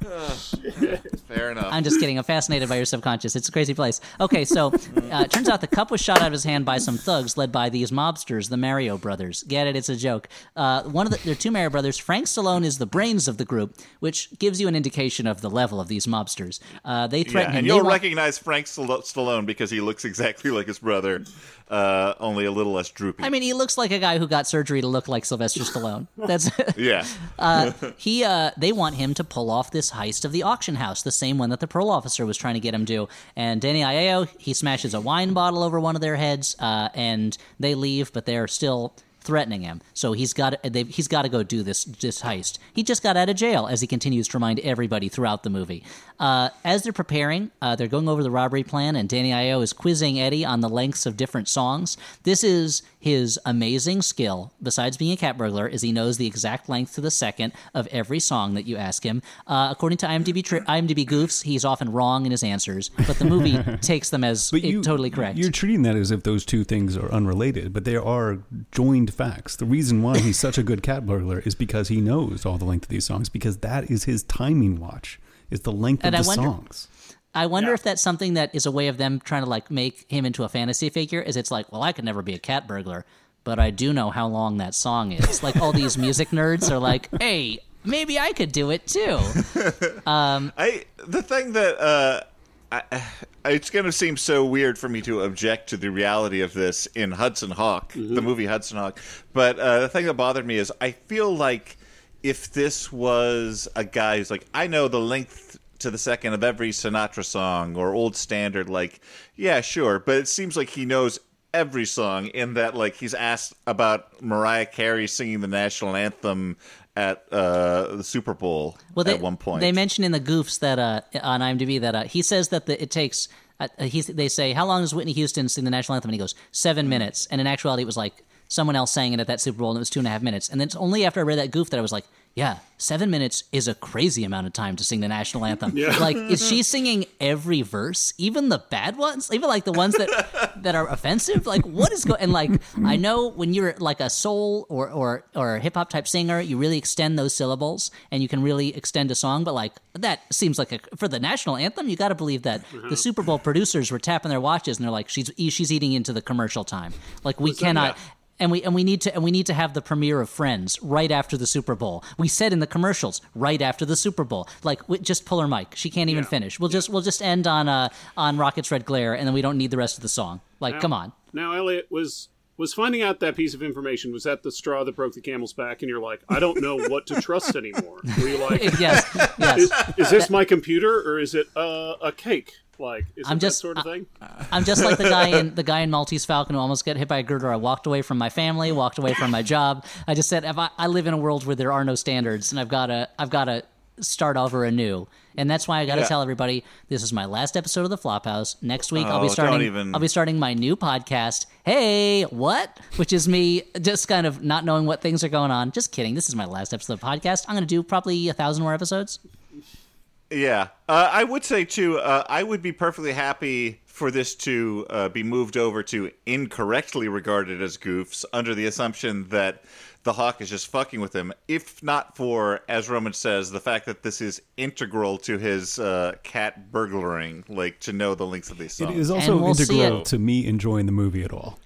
Oh, shit. Fair enough. I'm just kidding. I'm fascinated by your subconscious. It's a crazy place. Okay, so uh, it turns out the cup was shot out of his hand by some thugs led by these mobsters, the Mario brothers. Get it? It's a joke. Uh, one of the, there are two Mario brothers. Frank Stallone is the brains of the group, which gives you an indication of the level of these mobsters. Uh, they threaten yeah, and him. You'll they recognize want... Frank Stallone because he looks exactly like his brother, uh, only a little less droopy. I mean, he looks like a guy who got surgery to look like Sylvester Stallone. That's yeah. uh, he. Uh, they want him to pull off this heist of the auction house, the same one that the parole officer was trying to get him to. And Danny Aiello, he smashes a wine bottle over one of their heads, uh, and they leave, but they're still threatening him. So he's got to, he's got to go do this, this heist. He just got out of jail, as he continues to remind everybody throughout the movie. Uh, as they're preparing, uh, they're going over the robbery plan, and Danny Aiello is quizzing Eddie on the lengths of different songs. This is his amazing skill, besides being a cat burglar, is he knows the exact length to the second of every song that you ask him. Uh, according to IMDb, tri- IMDb Goofs, he's often wrong in his answers, but the movie takes them as you, totally correct. You're treating that as if those two things are unrelated, but they are joined facts. The reason why he's such a good cat burglar is because he knows all the length of these songs, because that is his timing watch, is the length and of I the wonder, songs. I wonder yeah. if that's something that is a way of them trying to like make him into a fantasy figure, is it's like, well, I could never be a cat burglar, but I do know how long that song is. Like all these music nerds are like, hey, maybe I could do it too. Um, I the thing that... Uh, I, it's going to seem so weird for me to object to the reality of this in Hudson Hawk, mm-hmm. the movie Hudson Hawk. But uh, the thing that bothered me is I feel like if this was a guy who's like, I know the length to the second of every Sinatra song or old standard, like, yeah, sure. But it seems like he knows every song in that, like, he's asked about Mariah Carey singing the national anthem at uh, the Super Bowl well, they, at one point. They mention in the Goofs that uh, on IMDb that uh, he says that the, it takes uh, – they say, how long does Whitney Houston sing the national anthem? And he goes, seven minutes. And in actuality, it was like someone else sang it at that Super Bowl, and it was two and a half minutes. And then it's only after I read that Goof that I was like, yeah, seven minutes is a crazy amount of time to sing the national anthem. Yeah. Like, is she singing every verse, even the bad ones, even like the ones that that are offensive? Like, what is going? And like, I know when you're like a soul or or or hip hop type singer, you really extend those syllables and you can really extend a song. But like, that seems like a, for the national anthem, you got to believe that the Super Bowl producers were tapping their watches and they're like, she's she's eating into the commercial time. Like, we cannot. Yeah. And we and we need to and we need to have the premiere of Friends right after the Super Bowl. We said in the commercials right after the Super Bowl, like, we, just pull her mic. She can't even yeah. finish. We'll yeah. just we'll just end on uh, on Rocket's Red Glare, and then we don't need the rest of the song. Like, now, come on. Now, Elliot was was finding out that piece of information, was that the straw that broke the camel's back? And you're like, I don't know what to trust anymore. Were you like, yes, yes. Is, is this my computer or is it uh, a cake? Like, is I'm it just, that sort of thing? I, I'm just like the guy in the guy in Maltese Falcon who almost got hit by a girder. I walked away from my family, walked away from my job. I just said, if I, I live in a world where there are no standards, and I've got to I've got to start over anew. And that's why I got to yeah. tell everybody, this is my last episode of the Flop House. Next week, oh, I'll be starting. Even... I'll be starting my new podcast. Hey, what? Which is me just kind of not knowing what things are going on. Just kidding. This is my last episode of the podcast. I'm going to do probably a thousand more episodes. Yeah, uh, I would say, too, uh, I would be perfectly happy for this to uh, be moved over to incorrectly regarded as Goofs under the assumption that the Hawk is just fucking with him, if not for, as Roman says, the fact that this is integral to his uh, cat burglaring, like, to know the lengths of these songs. It is also we'll integral to me enjoying the movie at all.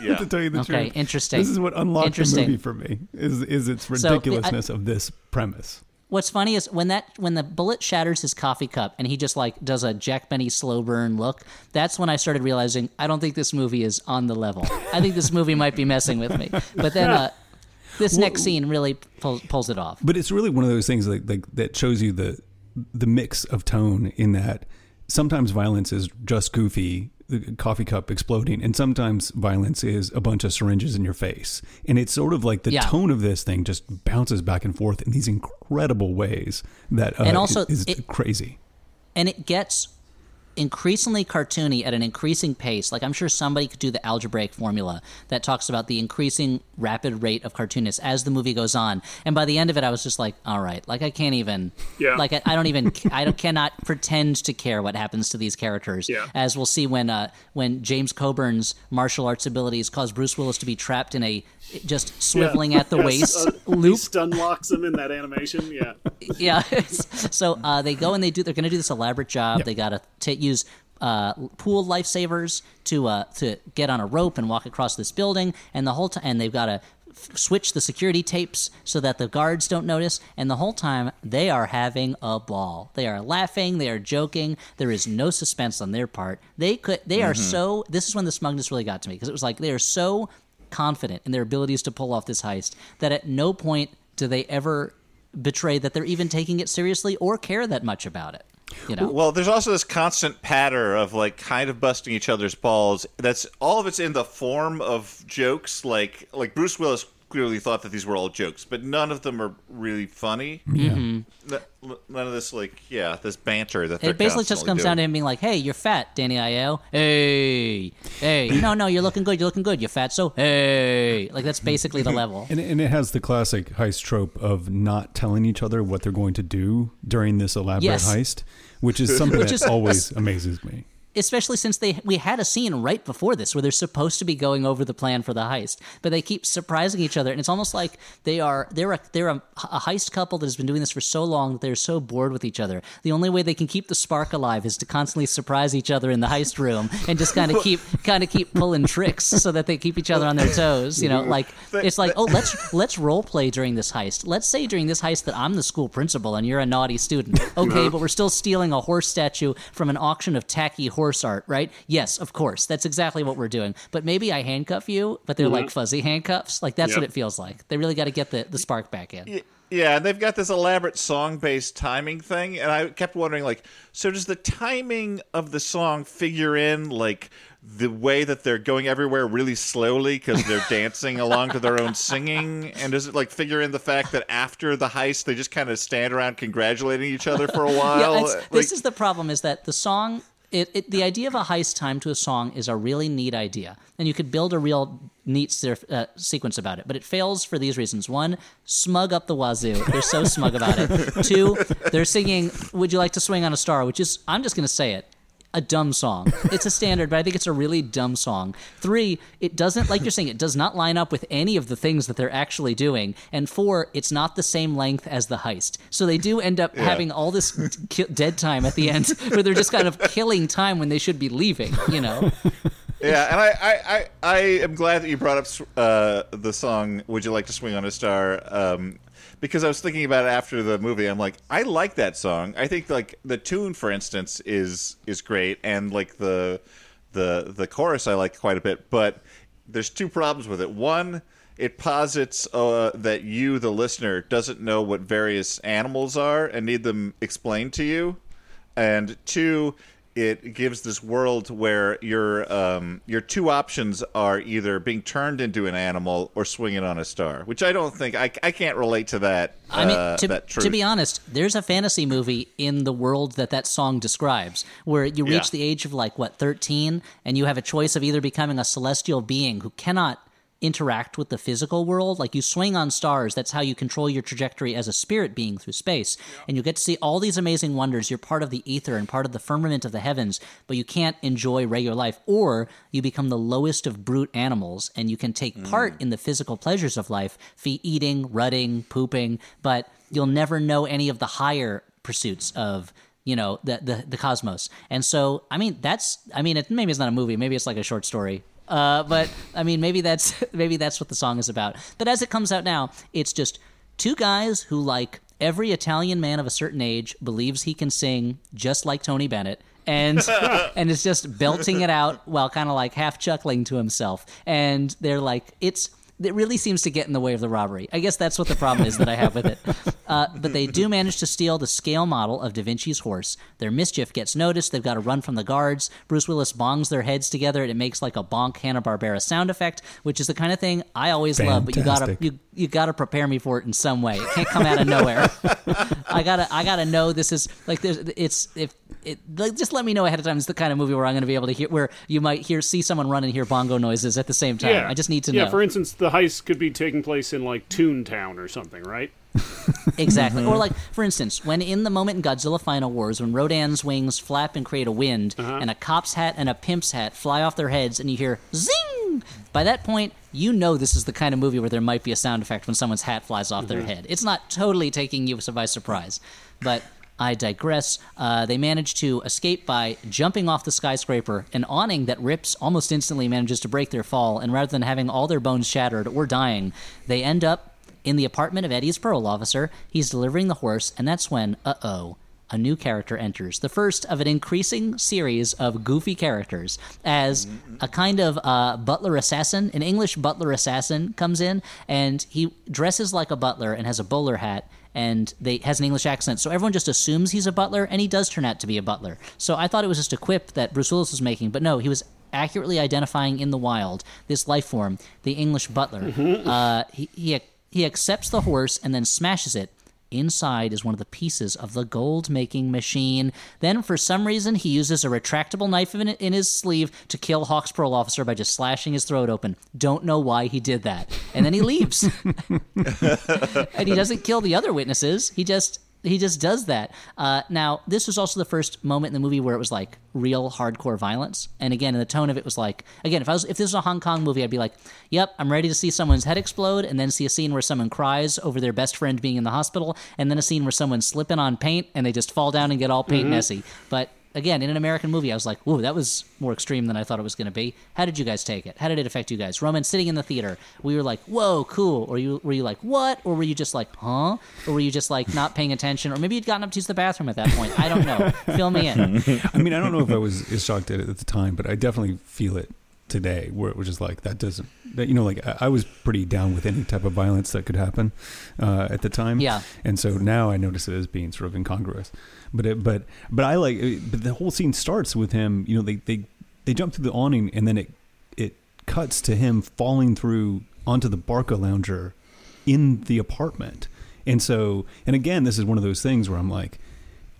Yeah. To tell you the okay, truth. Interesting. This is what unlocked the movie for me, is, is its ridiculousness so, I, of this premise. What's funny is when that when the bullet shatters his coffee cup and he just like does a Jack Benny slow burn look, that's when I started realizing I don't think this movie is on the level. I think this movie might be messing with me. But then uh, this well, next scene really pulls, pulls it off. But it's really one of those things like, like that shows you the the mix of tone in that sometimes violence is just goofy, the coffee cup exploding, and sometimes violence is a bunch of syringes in your face. And it's sort of like the yeah. tone of this thing just bounces back and forth in these incredible ways that uh, and also is, is it, crazy. And it gets increasingly cartoony at an increasing pace. Like, I'm sure somebody could do the algebraic formula that talks about the increasing rapid rate of cartooniness as the movie goes on. And by the end of it, I was just like, all right, like I can't even, yeah. like I, I don't even, I don't, cannot pretend to care what happens to these characters. Yeah. As we'll see when uh, when James Coburn's martial arts abilities cause Bruce Willis to be trapped in a just swiveling yeah. at the yes. waist uh, loop. He stun locks him in that animation. Yeah. yeah. So uh, they go and they do. They're going to do this elaborate job. Yep. They got to use uh, pool lifesavers to uh, to get on a rope and walk across this building. And the whole time, and they've got to f- switch the security tapes so that the guards don't notice. And the whole time, they are having a ball. They are laughing. They are joking. There is no suspense on their part. They could. They mm-hmm. are so. This is when the smugness really got to me, because it was like they are so confident in their abilities to pull off this heist that at no point do they ever betray that they're even taking it seriously or care that much about it, you know? Well, there's also this constant patter of like kind of busting each other's balls. That's all of it's in the form of jokes. Like like Bruce Willis clearly thought that these were all jokes, but none of them are really funny. Mm-hmm. None of this like yeah, this banter that they're it basically just comes doing. down to him being like, "Hey, you're fat, Danny Aiello. Hey, hey, no, no, you're looking good. You're looking good. You're fat, so hey." Like that's basically the level. And, and it has the classic heist trope of not telling each other what they're going to do during this elaborate yes. heist, which is something which is, that always amazes me. Especially since they we had a scene right before this where they're supposed to be going over the plan for the heist, but they keep surprising each other, and it's almost like they are they're a, they're a, a heist couple that has been doing this for so long that they're so bored with each other. The only way they can keep the spark alive is to constantly surprise each other in the heist room and just kind of keep kind of keep pulling tricks so that they keep each other on their toes. You know, like it's like oh let's let's role play during this heist. Let's say during this heist that I'm the school principal and you're a naughty student. Okay, but we're still stealing a horse statue from an auction of tacky horses. Horse art, right? Yes, of course. That's exactly what we're doing. But maybe I handcuff you, but they're mm-hmm. like fuzzy handcuffs. Like that's yep. what it feels like. They really got to get the, the spark back in. Yeah, and they've got this elaborate song-based timing thing, and I kept wondering, like, so does the timing of the song figure in, like, the way that they're going everywhere really slowly because they're dancing along to their own singing? And does it like figure in the fact that after the heist they just kind of stand around congratulating each other for a while? Yeah, like, this is the problem, is that the song... It, it, the idea of a heist time to a song is a really neat idea, and you could build a real neat uh, sequence about it, but it fails for these reasons. One, smug up the wazoo. They're so smug about it. Two, they're singing Would You Like to Swing on a Star, which is, I'm just going to say it, a dumb song. It's a standard, but I think it's a really dumb song. Three, it doesn't, like you're saying, it does not line up with any of the things that they're actually doing. And four, it's not the same length as the heist. So they do end up yeah. having all this ki- dead time at the end where they're just kind of killing time when they should be leaving, you know? Yeah, and I, I, I, I am glad that you brought up uh, the song Would You Like to Swing on a Star? Um, because I was thinking about it after the movie. I'm like, I like that song. I think like the tune, for instance, is is great, and like the the the chorus I like quite a bit. But there's two problems with it. One, it posits uh, that you, the listener, doesn't know what various animals are and need them explained to you. And two, it gives this world where your um, your two options are either being turned into an animal or swinging on a star, which I don't think I, I can't relate to that. Uh, I mean, to, that to be honest, there's a fantasy movie in the world that that song describes, where you reach yeah. the age of like what thirteen, and you have a choice of either becoming a celestial being who cannot interact with the physical world, like you swing on stars, that's how you control your trajectory as a spirit being through space, and you get to see all these amazing wonders, you're part of the ether and part of the firmament of the heavens, but you can't enjoy regular life, or you become the lowest of brute animals, and you can take mm. part in the physical pleasures of life, eating, rutting, pooping, but you'll never know any of the higher pursuits of you know, the, the, the cosmos. And so, I mean, that's, I mean, it, maybe it's not a movie, maybe it's like a short story, Uh, but I mean, maybe that's maybe that's what the song is about. But as it comes out now, it's just two guys who, like every Italian man of a certain age, believes he can sing just like Tony Bennett, and and is just belting it out while kind of like half chuckling to himself. And they're like, it's it really seems to get in the way of the robbery. I guess that's what the problem is that I have with it. Uh, but they do manage to steal the scale model of Da Vinci's horse. Their mischief gets noticed. They've got to run from the guards. Bruce Willis bongs their heads together, and it makes like a bonk Hanna-Barbera sound effect, which is the kind of thing I always Fantastic. love. But you gotta you you gotta prepare me for it in some way. It can't come out of nowhere. I gotta I gotta know this is like there's it's if it, like, just let me know ahead of time. It's the kind of movie where I'm going to be able to hear where you might hear see someone run and hear bongo noises at the same time. Yeah. I just need to yeah, know. Yeah, for instance, the heist could be taking place in like Toontown or something, right? Exactly. Or like, for instance, when in the moment in Godzilla Final Wars, when Rodan's wings flap and create a wind, uh-huh. and a cop's hat and a pimp's hat fly off their heads, and you hear zing ding. By that point, you know this is the kind of movie where there might be a sound effect when someone's hat flies off mm-hmm. their head. It's not totally taking you by surprise. But I digress. Uh, they manage to escape by jumping off the skyscraper. An awning that rips almost instantly manages to break their fall, and rather than having all their bones shattered or dying, they end up in the apartment of Eddie's parole officer. He's delivering the horse, and that's when, uh-oh, a new character enters. The first of an increasing series of goofy characters, as a kind of uh, butler assassin, an English butler assassin comes in, and he dresses like a butler and has a bowler hat, and they has an English accent, so everyone just assumes he's a butler, and he does turn out to be a butler. So I thought it was just a quip that Bruce Willis was making, but no, he was accurately identifying in the wild this life form, the English butler. uh, he, he he accepts the horse and then smashes it. Inside is one of the pieces of the gold-making machine. Then, for some reason, he uses a retractable knife in, in his sleeve to kill Hawk's parole officer by just slashing his throat open. Don't know why he did that. And then he leaves. And he doesn't kill the other witnesses. He just... He just does that. Uh, now, this was also the first moment in the movie where it was like real hardcore violence. And again, the tone of it was like, again, if I was, if this was a Hong Kong movie, I'd be like, yep, I'm ready to see someone's head explode and then see a scene where someone cries over their best friend being in the hospital and then a scene where someone's slipping on paint and they just fall down and get all paint mm-hmm. messy. But again, in an American movie, I was like, whoa, that was more extreme than I thought it was going to be. How did you guys take it? How did it affect you guys? Roman, sitting in the theater, we were like, whoa, cool. Or you were you like, what? Or were you just like, huh? Or were you just like not paying attention? Or maybe you'd gotten up to use the bathroom at that point. I don't know. Fill me in. I mean, I don't know if I was as shocked at it at the time, but I definitely feel it today where it was just like, that doesn't, that, you know, like I, I was pretty down with any type of violence that could happen uh, at the time. Yeah. And so now I notice it as being sort of incongruous. But it, but but I like but the whole scene starts with him. You know, they, they they jump through the awning and then it it cuts to him falling through onto the Barca lounger in the apartment. And so and again, this is one of those things where I'm like,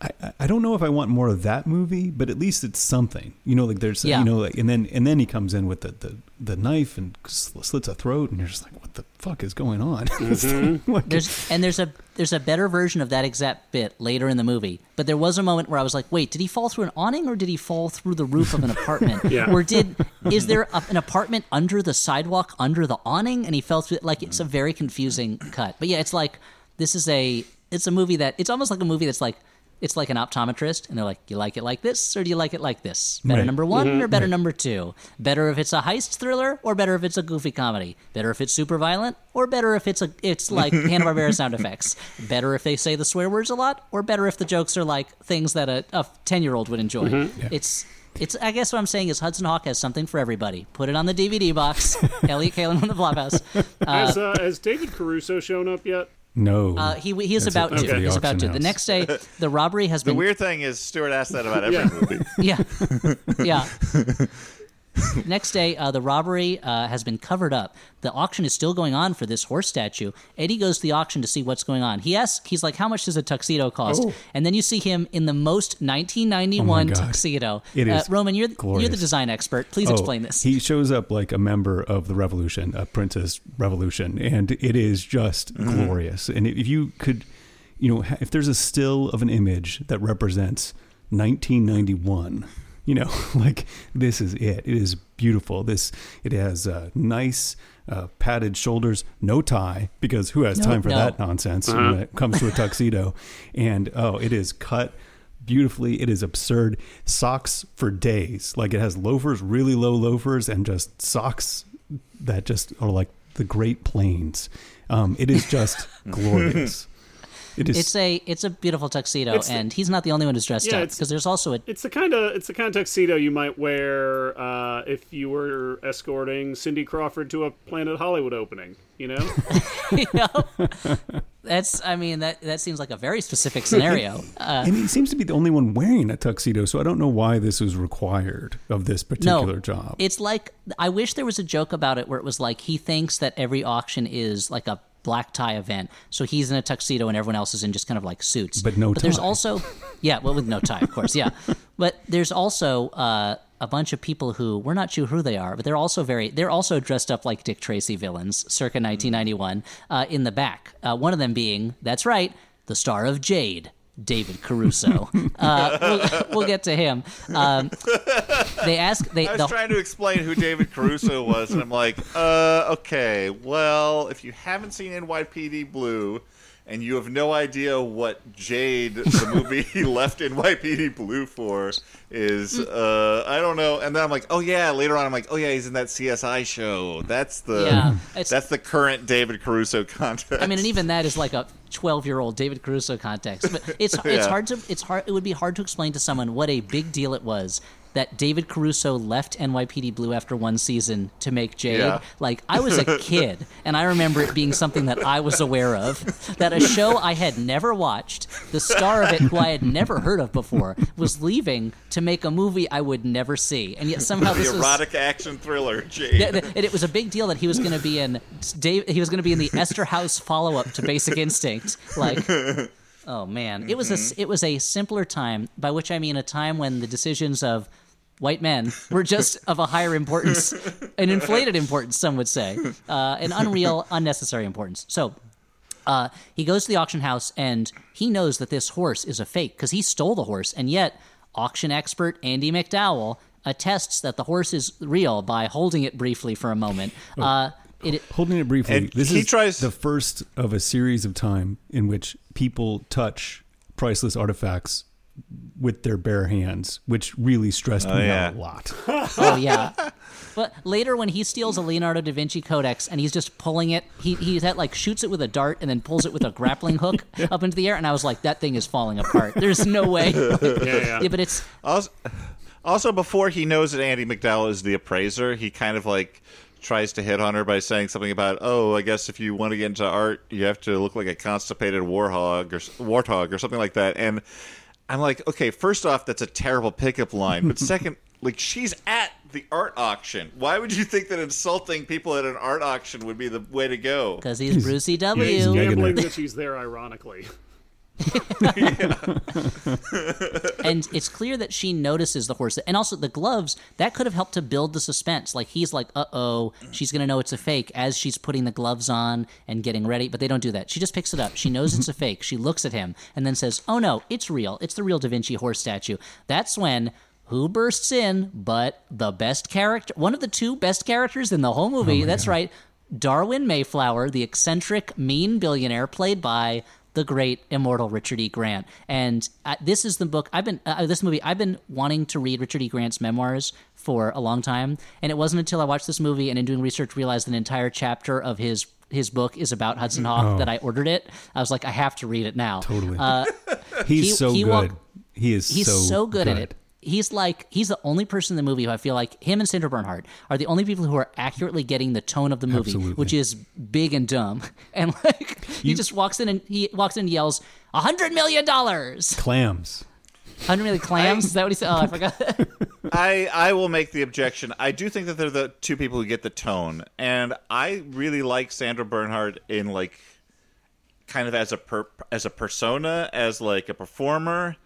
I, I don't know if I want more of that movie, but at least it's something. You know, like there's yeah. you know like and then and then he comes in with the the, the knife and slits a throat, and you're just like, what the fuck is going on? Mm-hmm. like, there's and there's a. There's a better version of that exact bit later in the movie, but there was a moment where I was like, wait, did he fall through an awning or did he fall through the roof of an apartment? yeah. Or did, is there a, an apartment under the sidewalk, under the awning? And he fell through it. Like, it's a very confusing cut. But yeah, it's like, this is a, it's a movie that, it's almost like a movie that's like, it's like an optometrist, and they're like, you like it like this, or do you like it like this? Better right. number one mm-hmm. or better right. number two? Better if it's a heist thriller, or better if it's a goofy comedy? Better if it's super violent, or better if it's a it's like Hanna-Barbera sound effects? Better if they say the swear words a lot, or better if the jokes are like things that a, a ten-year-old would enjoy? Mm-hmm. Yeah. It's... It's. I guess what I'm saying is Hudson Hawk has something for everybody. Put it on the D V D box. Elliot Kalin on the Flop House. Uh, has, uh, has David Caruso shown up yet? No, uh, he he is that's about to. He's about to. The next day, the robbery has been. The weird thing is, Stuart asked that about every yeah. movie. Yeah, yeah. Next day, uh, the robbery uh, has been covered up. The auction is still going on for this horse statue. Eddie goes to the auction to see what's going on. He asks, he's like, how much does a tuxedo cost? Oh. And then you see him in the most nineteen ninety-one oh tuxedo. It is uh, Roman, you're, you're the design expert. Please oh, explain this. He shows up like a member of the revolution, a Princess Revolution, and it is just mm-hmm. glorious. And if you could, you know, if there's a still of an image that represents nineteen ninety-one... You know, like this is it. It is beautiful. This it has uh, nice uh, padded shoulders, no tie because who has no, time for no. that nonsense uh-huh. when it comes to a tuxedo? And oh, it is cut beautifully. It is absurd. Socks for days. Like it has loafers, really low loafers, and just socks that just are like the Great Plains. Um, it is just glorious. It is, it's a it's a beautiful tuxedo, the, and he's not the only one who's dressed yeah, up because there's also a. It's the kind of it's the kind of tuxedo you might wear uh, if you were escorting Cindy Crawford to a Planet Hollywood opening. You know, you know? That's I mean that that seems like a very specific scenario. Uh, and he seems to be the only one wearing a tuxedo, so I don't know why this was required of this particular no, job. It's like I wish there was a joke about it where it was like he thinks that every auction is like a black tie event, so he's in a tuxedo and everyone else is in just kind of like suits, but no but tie. There's also yeah well with no tie of course yeah but there's also uh a bunch of people who we're not sure who they are, but they're also very they're also dressed up like Dick Tracy villains circa nineteen ninety-one uh in the back, uh one of them being that's right the star of Jade, David Caruso. Uh, we'll, we'll get to him. Um, they ask. They, I was the, trying to explain who David Caruso was, and I'm like, uh, okay, well, if you haven't seen N Y P D Blue, and you have no idea what Jade, the movie he left N Y P D Blue for, is, uh, I don't know. And then I'm like, oh, yeah, later on I'm like, oh, yeah, he's in that C S I show. That's the yeah, that's the current David Caruso context. I mean, and even that is like a twelve-year-old David Caruso context. But it's yeah. it's hard to it's hard it would be hard to explain to someone what a big deal it was that David Caruso left N Y P D Blue after one season to make Jade. Yeah. Like, I was a kid, and I remember it being something that I was aware of, that a show I had never watched, the star of it, who I had never heard of before, was leaving to make a movie I would never see. And yet somehow this was... the erotic action thriller, Jade. Th- th- and it was a big deal that he was going to be in... Dave, he was going to be in the Esther House follow-up to Basic Instinct. Like... Oh, man. Mm-hmm. It was a, it was a simpler time, by which I mean a time when the decisions of white men were just of a higher importance, an inflated importance, some would say, uh, an unreal, unnecessary importance. So uh, he goes to the auction house, and he knows that this horse is a fake because he stole the horse, and yet auction expert Andie MacDowell attests that the horse is real by holding it briefly for a moment. Oh. Uh It, it, Holding it briefly, this is tries... the first of a series of time in which people touch priceless artifacts with their bare hands, which really stressed oh, me yeah. out a lot. Oh, yeah. But later when he steals a Leonardo da Vinci codex and he's just pulling it, he he that, like shoots it with a dart and then pulls it with a grappling hook yeah. up into the air, and I was like, that thing is falling apart. There's no way. yeah, yeah. yeah, but it's... Also, also, before he knows that Andie MacDowell is the appraiser, he kind of like... tries to hit on her by saying something about, oh, I guess if you want to get into art, you have to look like a constipated warhog or warthog or something like that. And I'm like, okay, first off, that's a terrible pickup line. But second, like, she's at the art auction. Why would you think that insulting people at an art auction would be the way to go? Because he's, he's Brucey W. He's gambling that she's there, ironically. And it's clear that she notices the horse, and also the gloves that could have helped to build the suspense. Like, he's like, uh-oh, she's gonna know it's a fake as she's putting the gloves on and getting ready, but they don't do that. She just picks it up. She knows it's a fake. She looks at him and then says, oh no, it's real. It's the real Da Vinci horse statue. That's when who bursts in but the best character, one of the two best characters in the whole movie. Oh, that's God. Right, Darwin Mayflower, the eccentric mean billionaire played by the great immortal Richard E. Grant. And uh, this is the book I've been, uh, this movie, I've been wanting to read Richard E. Grant's memoirs for a long time. And it wasn't until I watched this movie and in doing research realized an entire chapter of his his book is about Hudson Hawk oh. that I ordered it. I was like, I have to read it now. Totally. Uh, he's he, so he good. Walked, he is he's so, so good, good at it. He's like, he's the only person in the movie who I feel like him and Sandra Bernhard are the only people who are accurately getting the tone of the movie, Absolutely. Which is big and dumb. And like, you, he just walks in and he walks in and yells, a hundred million dollars. Clams. Hundred million clams? I, is that what he said? Oh, I forgot. I, I will make the objection. I do think that they're the two people who get the tone. And I really like Sandra Bernhard in like, kind of as a per, as a persona, as like a performer.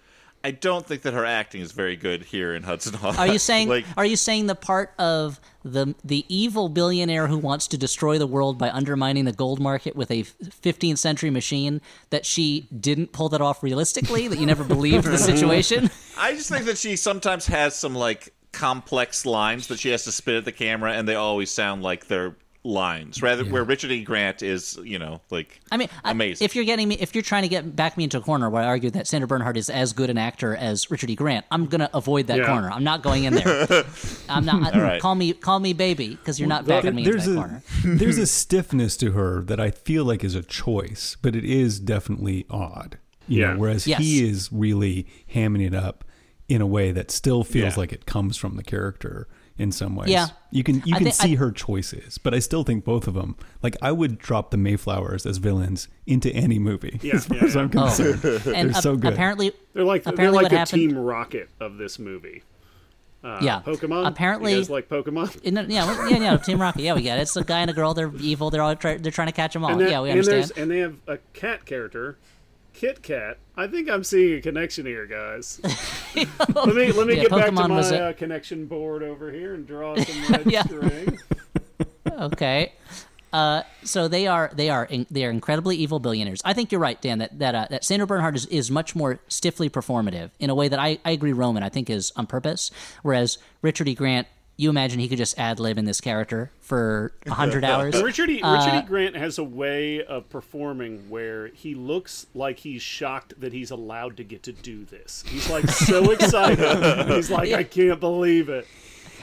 I don't think that her acting is very good here in Hudson Hawk. Are you saying? like, are you saying the part of the the evil billionaire who wants to destroy the world by undermining the gold market with a fifteenth century machine, that she didn't pull that off realistically? That you never believed the situation? I just think that she sometimes has some like complex lines that she has to spit at the camera, and they always sound like they're. Lines rather yeah. where Richard E. Grant is, you know, like I mean, amazing. I, if you're getting me, if you're trying to get back me into a corner where I argue that Sandra Bernhard is as good an actor as Richard E. Grant, I'm gonna avoid that yeah. corner. I'm not going in there. I'm not. I, right. Call me, call me baby, because you're well, not backing there, me into that a, corner. There's a stiffness to her that I feel like is a choice, but it is definitely odd. You yeah. know, whereas yes. he is really hamming it up in a way that still feels yeah. like it comes from the character. In some ways, yeah. you can you I can think, see I, her choices, but I still think both of them. Like, I would drop the Mayflowers as villains into any movie, yeah, as far yeah, as I'm yeah. concerned. Oh. They're a- so good. Apparently, they're like apparently they're like the happened, Team Rocket of this movie. Uh, yeah, Pokemon. Apparently, you guys like Pokemon. In the, yeah, yeah, yeah. Team Rocket. Yeah, we get it. It's a guy and a girl. They're evil. They're all try, they're trying to catch them all. And that, yeah, we understand. And, and they have a cat character. Kit Kat. I think I'm seeing a connection here, guys. Let me let me yeah, get Pokemon back to my a... uh, connection board over here and draw some red yeah. string. Okay. Uh, so they are they are in, they are incredibly evil billionaires. I think you're right, Dan. That that uh, that Sandra Bernhard is, is much more stiffly performative in a way that I, I agree. Roman, I think, is on purpose. Whereas Richard E. Grant, you imagine he could just ad lib in this character for a hundred hours. Richard E. Uh, Richard E. Grant has a way of performing where he looks like he's shocked that he's allowed to get to do this. He's like so excited. He's like, I can't believe it.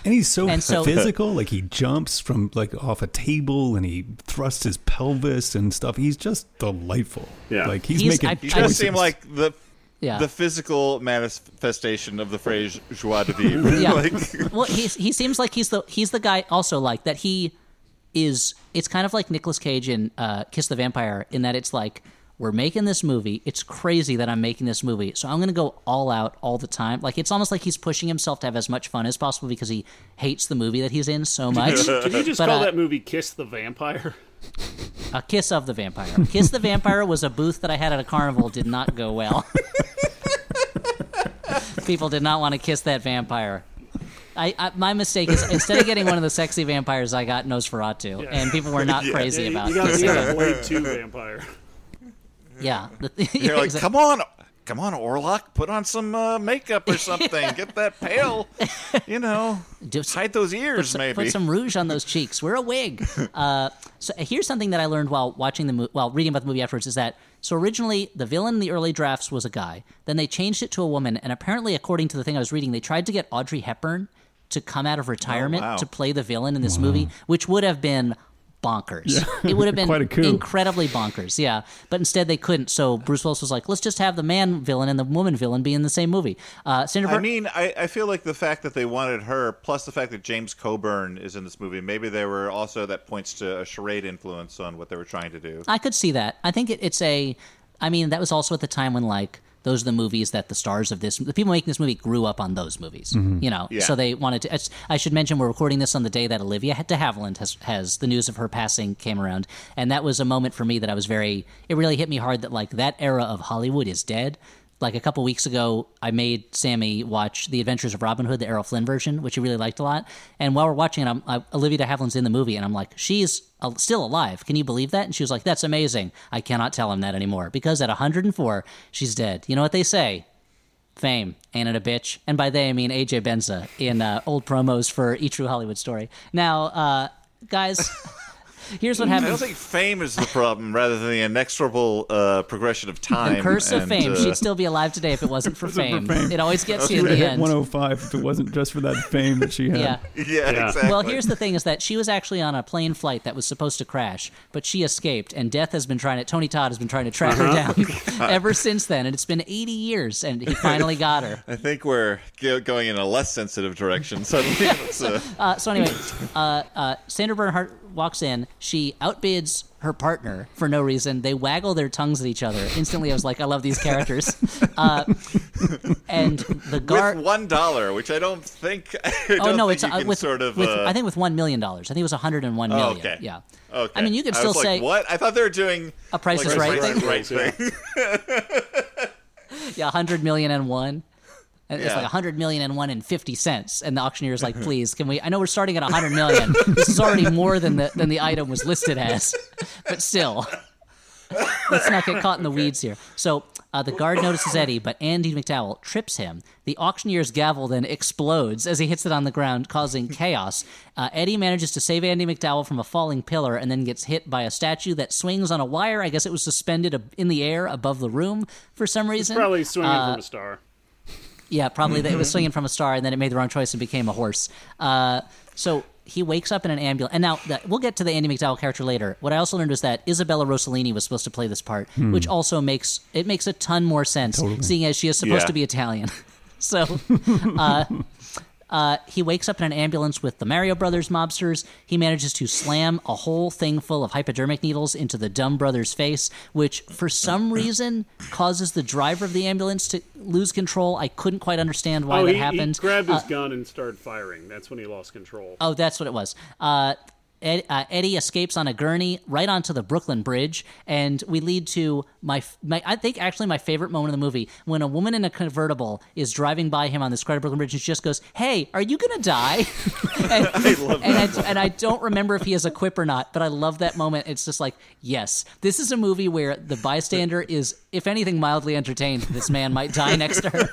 And he's so, and so physical, like he jumps from like off a table and he thrusts his pelvis and stuff. He's just delightful. Yeah, like he's, he's making. He does seem like the yeah. the physical manifestation of the phrase joie de vivre. Yeah. Like, well, he he seems like he's the he's the guy also like that. He is. It's kind of like Nicolas Cage in uh, Kiss the Vampire in that it's like, we're making this movie. It's crazy that I'm making this movie, so I'm going to go all out all the time. Like, it's almost like he's pushing himself to have as much fun as possible because he hates the movie that he's in so much. Can you just but, call uh, that movie Kiss the Vampire? A Kiss of the Vampire. Kiss the Vampire was a booth that I had at a carnival. Did not go well. People did not want to kiss that vampire. I, I, my mistake is, instead of getting one of the sexy vampires, I got Nosferatu, yeah. and people were not yeah. crazy yeah, about it. You got to get a way too vampire. Yeah, you're like, come on, come on, Orlok, put on some uh, makeup or something. Get that pale, you know, just hide those ears, put some, maybe put some rouge on those cheeks. Wear a wig. Uh, so here's something that I learned while watching the mo- while reading about the movie afterwards is that so originally the villain in the early drafts was a guy. Then they changed it to a woman, and apparently, according to the thing I was reading, they tried to get Audrey Hepburn to come out of retirement oh, wow. to play the villain in this wow. movie, which would have been bonkers. Yeah. It would have been quite a coup. Incredibly bonkers, yeah. But instead they couldn't, so Bruce Willis was like, let's just have the man villain and the woman villain be in the same movie. Uh, Sandra I mean, I, I feel like the fact that they wanted her, plus the fact that James Coburn is in this movie, maybe they were also, that points to a charade influence on what they were trying to do. I could see that. I think it, it's a, I mean, that was also at the time when, like, those are the movies that the stars of this, the people making this movie grew up on those movies, mm-hmm. you know. Yeah. So they wanted to. I should mention we're recording this on the day that Olivia de Havilland has, has the news of her passing came around, and that was a moment for me that I was very. It really hit me hard that like that era of Hollywood is dead. Like a couple weeks ago, I made Sammy watch The Adventures of Robin Hood, the Errol Flynn version, which he really liked a lot. And while we're watching it, I'm, I, Olivia de Havilland's in the movie, and I'm like, she's still alive. Can you believe that? And she was like, that's amazing. I cannot tell him that anymore because at one hundred four, she's dead. You know what they say? Fame. Ain't it a bitch? And by they, I mean A J Benza in uh, old promos for E! True Hollywood Story. Now, uh, guys... Here's what happens. I don't think fame is the problem rather than the inexorable uh, progression of time. The curse of and, fame. Uh... She'd still be alive today if it wasn't for, fame. for fame. It always gets you in the end. one oh five if it wasn't just for that fame that she had. Yeah. yeah, yeah, exactly. Well, here's the thing is that she was actually on a plane flight that was supposed to crash, but she escaped, and death has been trying to, Tony Todd has been trying to track uh-huh. her down ever since then, and it's been eighty years, and he finally got her. I think we're going in a less sensitive direction suddenly. Uh... Uh, so anyway, uh, uh, Sandra Bernhard walks in, she outbids her partner for no reason. They waggle their tongues at each other. Instantly, I was like, I love these characters. Uh, and the guard with one dollar, which I don't think. I don't oh no, think it's you can with, sort of. With, uh... I think with one million dollars. I think it was one hundred and one million. Oh, okay. Yeah. Okay. I mean, you could still I was like, say what? I thought they were doing a Price like, is Right thing. Right thing. yeah, a hundred million and one. It's yeah. like one hundred million and one and fifty cents. And the auctioneer's like, please, can we? I know we're starting at one hundred million. This is already more than the, than the item was listed as. But still, let's not get caught in the weeds here. So uh, the guard notices Eddie, but Andie MacDowell trips him. The auctioneer's gavel then explodes as he hits it on the ground, causing chaos. Uh, Eddie manages to save Andie MacDowell from a falling pillar and then gets hit by a statue that swings on a wire. I guess it was suspended in the air above the room for some reason. It's probably swinging uh, from a star. Yeah, probably that it was swinging from a star, and then it made the wrong choice and became a horse. Uh, so he wakes up in an ambulance. And now the, we'll get to the Andie MacDowell character later. What I also learned was that Isabella Rossellini was supposed to play this part, hmm. which also makes it makes a ton more sense, totally. Seeing as she is supposed yeah. to be Italian. so uh, uh, he wakes up in an ambulance with the Mario Brothers mobsters. He manages to slam a whole thing full of hypodermic needles into the dumb brother's face, which for some reason causes the driver of the ambulance to lose control. I couldn't quite understand why oh, that he, happened. He grabbed his uh, gun and started firing. That's when he lost control. Oh, that's what it was. Uh, Ed, uh, Eddie escapes on a gurney right onto the Brooklyn Bridge, and we lead to my, my, I think actually my favorite moment of the movie, when a woman in a convertible is driving by him on this crowded Brooklyn Bridge and she just goes, "Hey, are you gonna die?" and, I love that. And I, and I don't remember if he has a quip or not, but I love that moment. It's just like, yes, this is a movie where the bystander is, if anything, mildly entertained. This man might die next to her.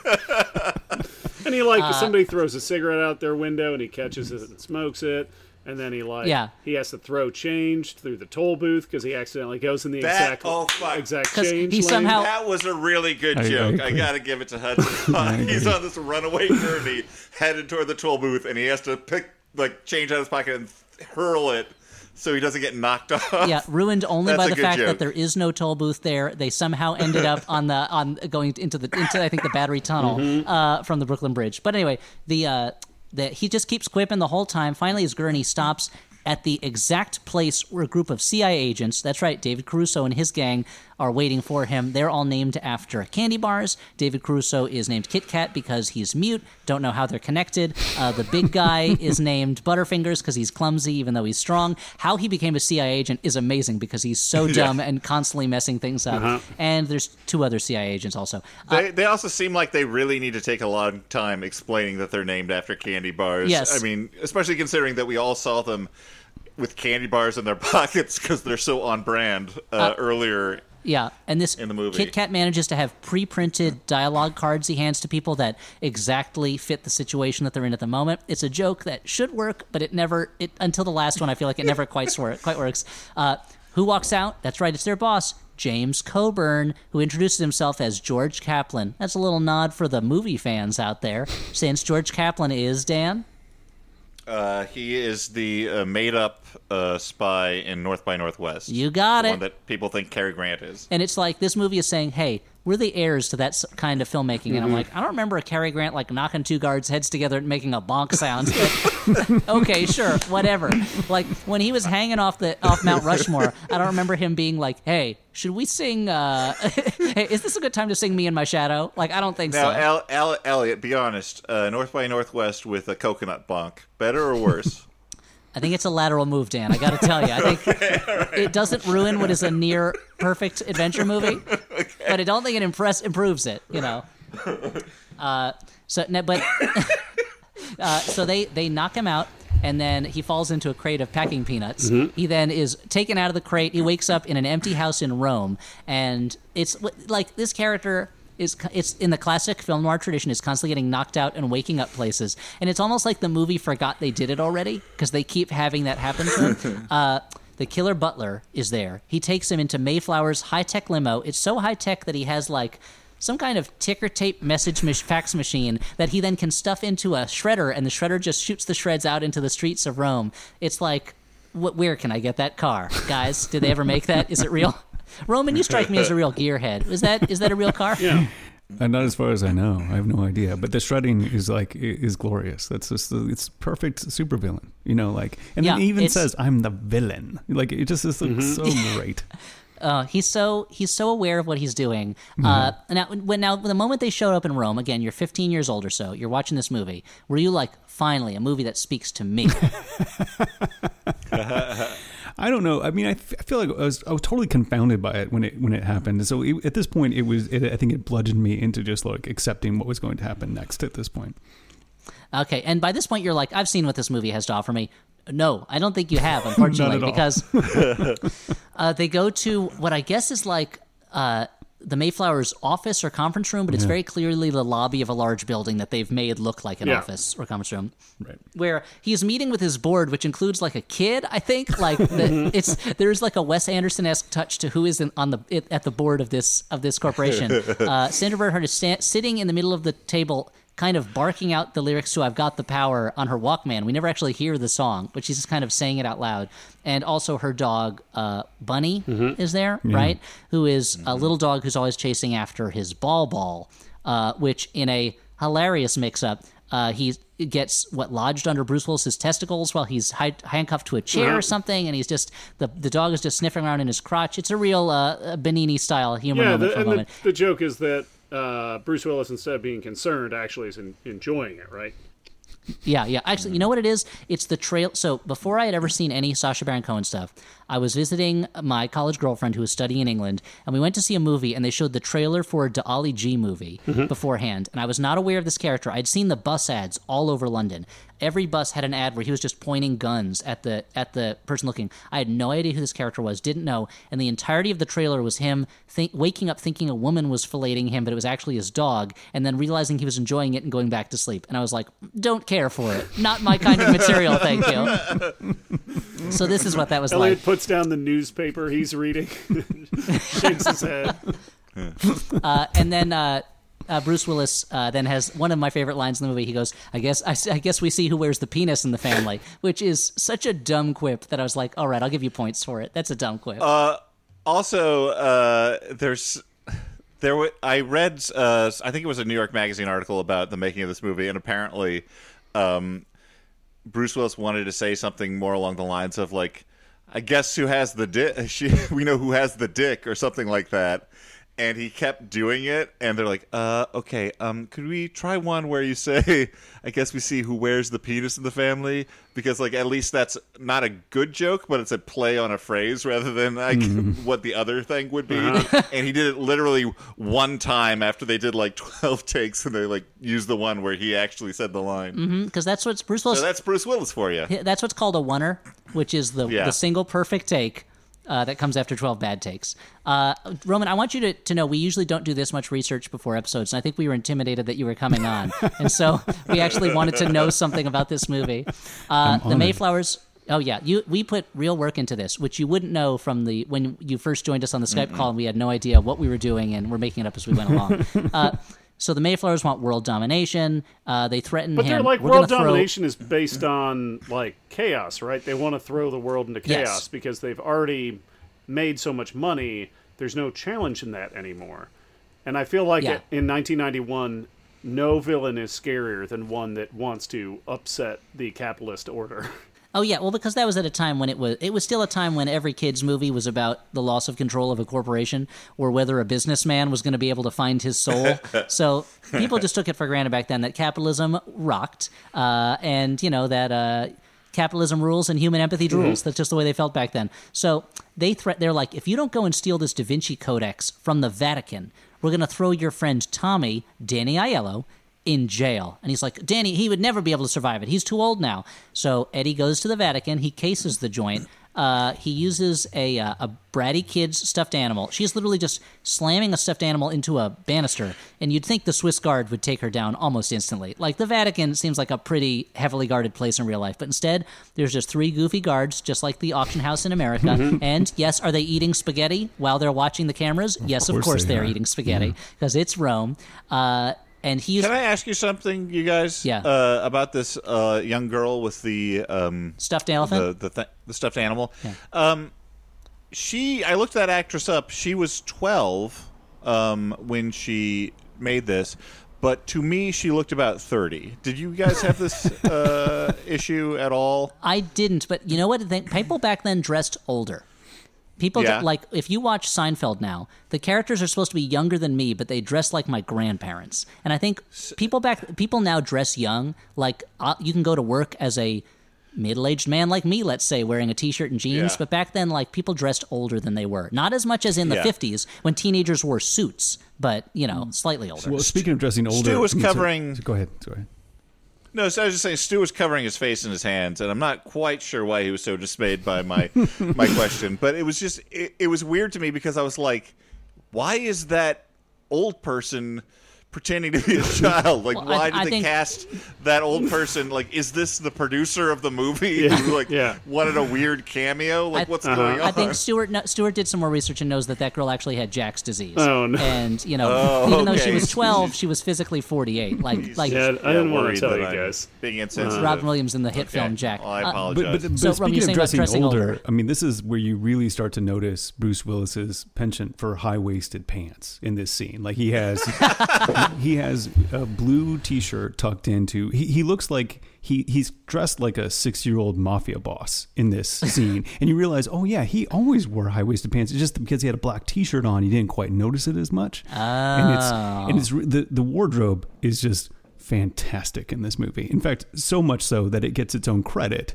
And he like uh, somebody throws a cigarette out their window, and he catches it and smokes it. And then he like yeah. he has to throw change through the toll booth because he accidentally goes in the that, exact oh, fuck. exact change he lane. Somehow... That was a really good I joke. Agree. I gotta give it to Hudson. uh, he's on this runaway journey headed toward the toll booth, and he has to pick like change out of his pocket and hurl it so he doesn't get knocked off. Yeah, ruined only That's by the fact joke. that there is no toll booth there. They somehow ended up on the on going into the into I think the Battery Tunnel mm-hmm. uh, from the Brooklyn Bridge. But anyway, the. Uh, That he just keeps quipping the whole time. Finally, his gurney stops at the exact place where a group of C I A agents, that's right, David Caruso and his gang, are waiting for him. They're all named after candy bars. David Caruso is named Kit Kat because he's mute. Don't know how they're connected. Uh, the big guy is named Butterfingers because he's clumsy even though he's strong. How he became a C I A agent is amazing because he's so dumb yeah. and constantly messing things up. Uh-huh. And there's two other C I A agents also. Uh, they, they also seem like they really need to take a long time explaining that they're named after candy bars. Yes. I mean, especially considering that we all saw them with candy bars in their pockets because they're so on brand uh, uh, earlier. Yeah, and this in the movie. Kit Kat manages to have pre-printed dialogue cards he hands to people that exactly fit the situation that they're in at the moment. It's a joke that should work, but it never, it until the last one, I feel like it never quite, swor- quite works. Uh, who walks out? That's right, it's their boss, James Coburn, who introduces himself as George Kaplan. That's a little nod for the movie fans out there, since George Kaplan is, Dan? Uh, he is the uh, made-up uh, spy in North by Northwest. You got the it. One that people think Cary Grant is. And it's like, this movie is saying, hey, we're the heirs to that kind of filmmaking. Mm-hmm. And I'm like, I don't remember a Cary Grant like knocking two guards' heads together and making a bonk sound. Okay, sure, whatever. Like, when he was hanging off the off Mount Rushmore, I don't remember him being like, hey, should we sing, uh, hey, is this a good time to sing Me and My Shadow? Like, I don't think now, so. Now, Al- Al- Elliot, be honest, uh, North by Northwest with a coconut bonk, better or worse? I think it's a lateral move, Dan. I got to tell you. I think okay, right. It doesn't ruin what is a near perfect adventure movie, okay. But I don't think it impress improves it, you know. Uh, so, but uh, so they, they knock him out, and then he falls into a crate of packing peanuts. Mm-hmm. He then is taken out of the crate. He wakes up in an empty house in Rome, and it's like this character... Is, it's in the classic film noir tradition is constantly getting knocked out and waking up places. And it's almost like the movie forgot they did it already because they keep having that happen to them. Uh, the killer butler is there. He takes him into Mayflower's high-tech limo. It's so high-tech that he has like some kind of ticker tape message mach- fax machine that he then can stuff into a shredder, and the shredder just shoots the shreds out into the streets of Rome. It's like, wh- where can I get that car? Guys, did they ever make that? Is it real? Roman, you strike me as a real gearhead. Is that is that a real car? Yeah. And not as far as I know. I have no idea. But the shredding is like is glorious. That's just it's perfect supervillain. You know, like and yeah, then he even says, "I'm the villain." Like it just is mm-hmm. so great. Uh, he's so he's so aware of what he's doing. Mm-hmm. Uh, now, when now the moment they showed up in Rome, again, you're fifteen years old or so. You're watching this movie. Were you like, finally, a movie that speaks to me? I don't know. I mean, I, f- I feel like I was I was totally confounded by it when it when it happened. So it, at this point, it was it, I think it bludgeoned me into just like accepting what was going to happen next. At this point, okay. And by this point, you're like, I've seen what this movie has to offer me. No, I don't think you have, unfortunately, because uh, they go to what I guess is like uh, the Mayflower's office or conference room, but it's yeah. very clearly the lobby of a large building that they've made look like an yeah. office or conference room, right. Where he's meeting with his board, which includes like a kid, I think. Like the, it's there's like a Wes Anderson-esque touch to who is in, on the it, at the board of this of this corporation. Uh, Sandra Bernhard is sta- sitting in the middle of the table, kind of barking out the lyrics to I've Got the Power on her Walkman. We never actually hear the song, but she's just kind of saying it out loud. And also her dog, uh, Bunny, mm-hmm. is there, mm-hmm. right? Who is a little dog who's always chasing after his ball ball, uh, which in a hilarious mix-up, uh, he gets what lodged under Bruce Willis's testicles while he's hi- handcuffed to a chair yeah. or something, and he's just, the the dog is just sniffing around in his crotch. It's a real uh, Benigni-style humor yeah, moment the, for a moment. The, the joke is that Uh, Bruce Willis, instead of being concerned, actually is in, enjoying it, right? Yeah, yeah. Actually, you know what it is? It's the trail. So before I had ever seen any Sacha Baron Cohen stuff, I was visiting my college girlfriend who was studying in England, and we went to see a movie, and they showed the trailer for a D'Ali G movie mm-hmm. beforehand, and I was not aware of this character. I'd seen the bus ads all over London. Every bus had an ad where he was just pointing guns at the at the person looking. I had no idea who this character was, didn't know, and the entirety of the trailer was him think, waking up thinking a woman was filleting him, but it was actually his dog, and then realizing he was enjoying it and going back to sleep. And I was like, don't care for it. Not my kind of material, thank you. So this is what that was Elliot like. Elliot puts down the newspaper he's reading, shakes his head. Uh, and then... Uh, Uh, Bruce Willis uh, then has one of my favorite lines in the movie. He goes, I guess I, I guess we see who wears the penis in the family, which is such a dumb quip that I was like, all right, I'll give you points for it. That's a dumb quip. Uh, also, uh, there's there. W- I read, uh, I think it was a New York Magazine article about the making of this movie, and apparently um, Bruce Willis wanted to say something more along the lines of, like, I guess who has the dick? She, we know who has the dick, or something like that. And he kept doing it, and they're like, uh, okay, um, could we try one where you say, I guess we see who wears the penis in the family? Because, like, at least that's not a good joke, but it's a play on a phrase rather than, like, mm. what the other thing would be. Uh-huh. And he did it literally one time after they did, like, twelve takes, and they, like, used the one where he actually said the line. Mm-hmm, because that's what's Bruce Willis... So that's Bruce Willis for you. That's what's called a oneer, which is the, yeah. the single perfect take. Uh, that comes after twelve bad takes. Uh, Roman, I want you to, to know we usually don't do this much research before episodes, and I think we were intimidated that you were coming on. And so we actually wanted to know something about this movie. Uh, the Mayflowers... Oh, yeah. You, we put real work into this, which you wouldn't know from the when you first joined us on the Skype mm-hmm. call, and we had no idea what we were doing, and we're making it up as we went along. Uh, so the Mayflowers want world domination. Uh, they threaten but him. But they're like, we're world domination throw... is based on, like, chaos, right? They want to throw the world into chaos yes. because they've already made so much money. There's no challenge in that anymore. And I feel like yeah. it, in nineteen ninety-one, no villain is scarier than one that wants to upset the capitalist order. Oh, yeah, well, because that was at a time when it was it was still a time when every kid's movie was about the loss of control of a corporation or whether a businessman was going to be able to find his soul. So people just took it for granted back then that capitalism rocked uh, and, you know, that uh, capitalism rules and human empathy drools. Mm-hmm. That's just the way they felt back then. So they thre- they're like, if you don't go and steal this Da Vinci Codex from the Vatican, we're going to throw your friend Tommy, Danny Aiello, in jail. And he's like, Danny, he would never be able to survive it. He's too old now. So Eddie goes to the Vatican. He cases the joint. Uh, he uses a, uh, a bratty kid's stuffed animal. She's literally just slamming a stuffed animal into a banister, and you'd think the Swiss Guard would take her down almost instantly. Like, the Vatican seems like a pretty heavily guarded place in real life, but instead, there's just three goofy guards, just like the auction house in America, mm-hmm. and yes, are they eating spaghetti while they're watching the cameras? Of yes, course of course they they're are. eating spaghetti, because yeah. it's Rome. Uh... And he's, Can I ask you something, you guys? Yeah. Uh, about this uh, young girl with the um, stuffed elephant, the the, th- the stuffed animal. Yeah. Um, she, I looked that actress up. She was twelve um, when she made this, but to me, she looked about thirty. Did you guys have this uh, issue at all? I didn't, but you know what? People back then dressed older. People yeah. do, like, if you watch Seinfeld now, the characters are supposed to be younger than me, but they dress like my grandparents. And I think people back people now dress young. Like, uh, you can go to work as a middle-aged man like me, let's say, wearing a T-shirt and jeans. Yeah. But back then, like, people dressed older than they were. Not as much as in the yeah. fifties when teenagers wore suits, but, you know, slightly older. Well, speaking of dressing older... Stu was covering... So, so go ahead, go ahead. No, so I was just saying, Stu was covering his face in his hands, and I'm not quite sure why he was so dismayed by my my question. But it was just, it, it was weird to me because I was like, why is that old person pretending to be a child? Like, well, why I, did I they think... cast that old person? Like, is this the producer of the movie yeah. who, like, yeah. wanted a weird cameo? Like, I, what's uh-huh. going on? I think Stuart, no, Stuart did some more research and knows that that girl actually had Jack's disease. Oh, no. And, you know, oh, even okay. though she was twelve, she was physically forty-eight. Like, like yeah, I didn't want to tell you guys. Being insensitive. Uh, Robin Williams in the hit okay. film Jack. Well, I apologize. Uh, but but, but so, speaking Rob, of dressing, dressing older, older, I mean, this is where you really start to notice Bruce Willis's penchant for high-waisted pants in this scene. Like, he has... He has a blue T-shirt tucked into. He, he looks like he, he's dressed like a six-year-old mafia boss in this scene, and you realize, oh yeah, he always wore high-waisted pants. It's just because he had a black T-shirt on, you didn't quite notice it as much. Oh. And it's and it's the the wardrobe is just fantastic in this movie. In fact, so much so that it gets its own credit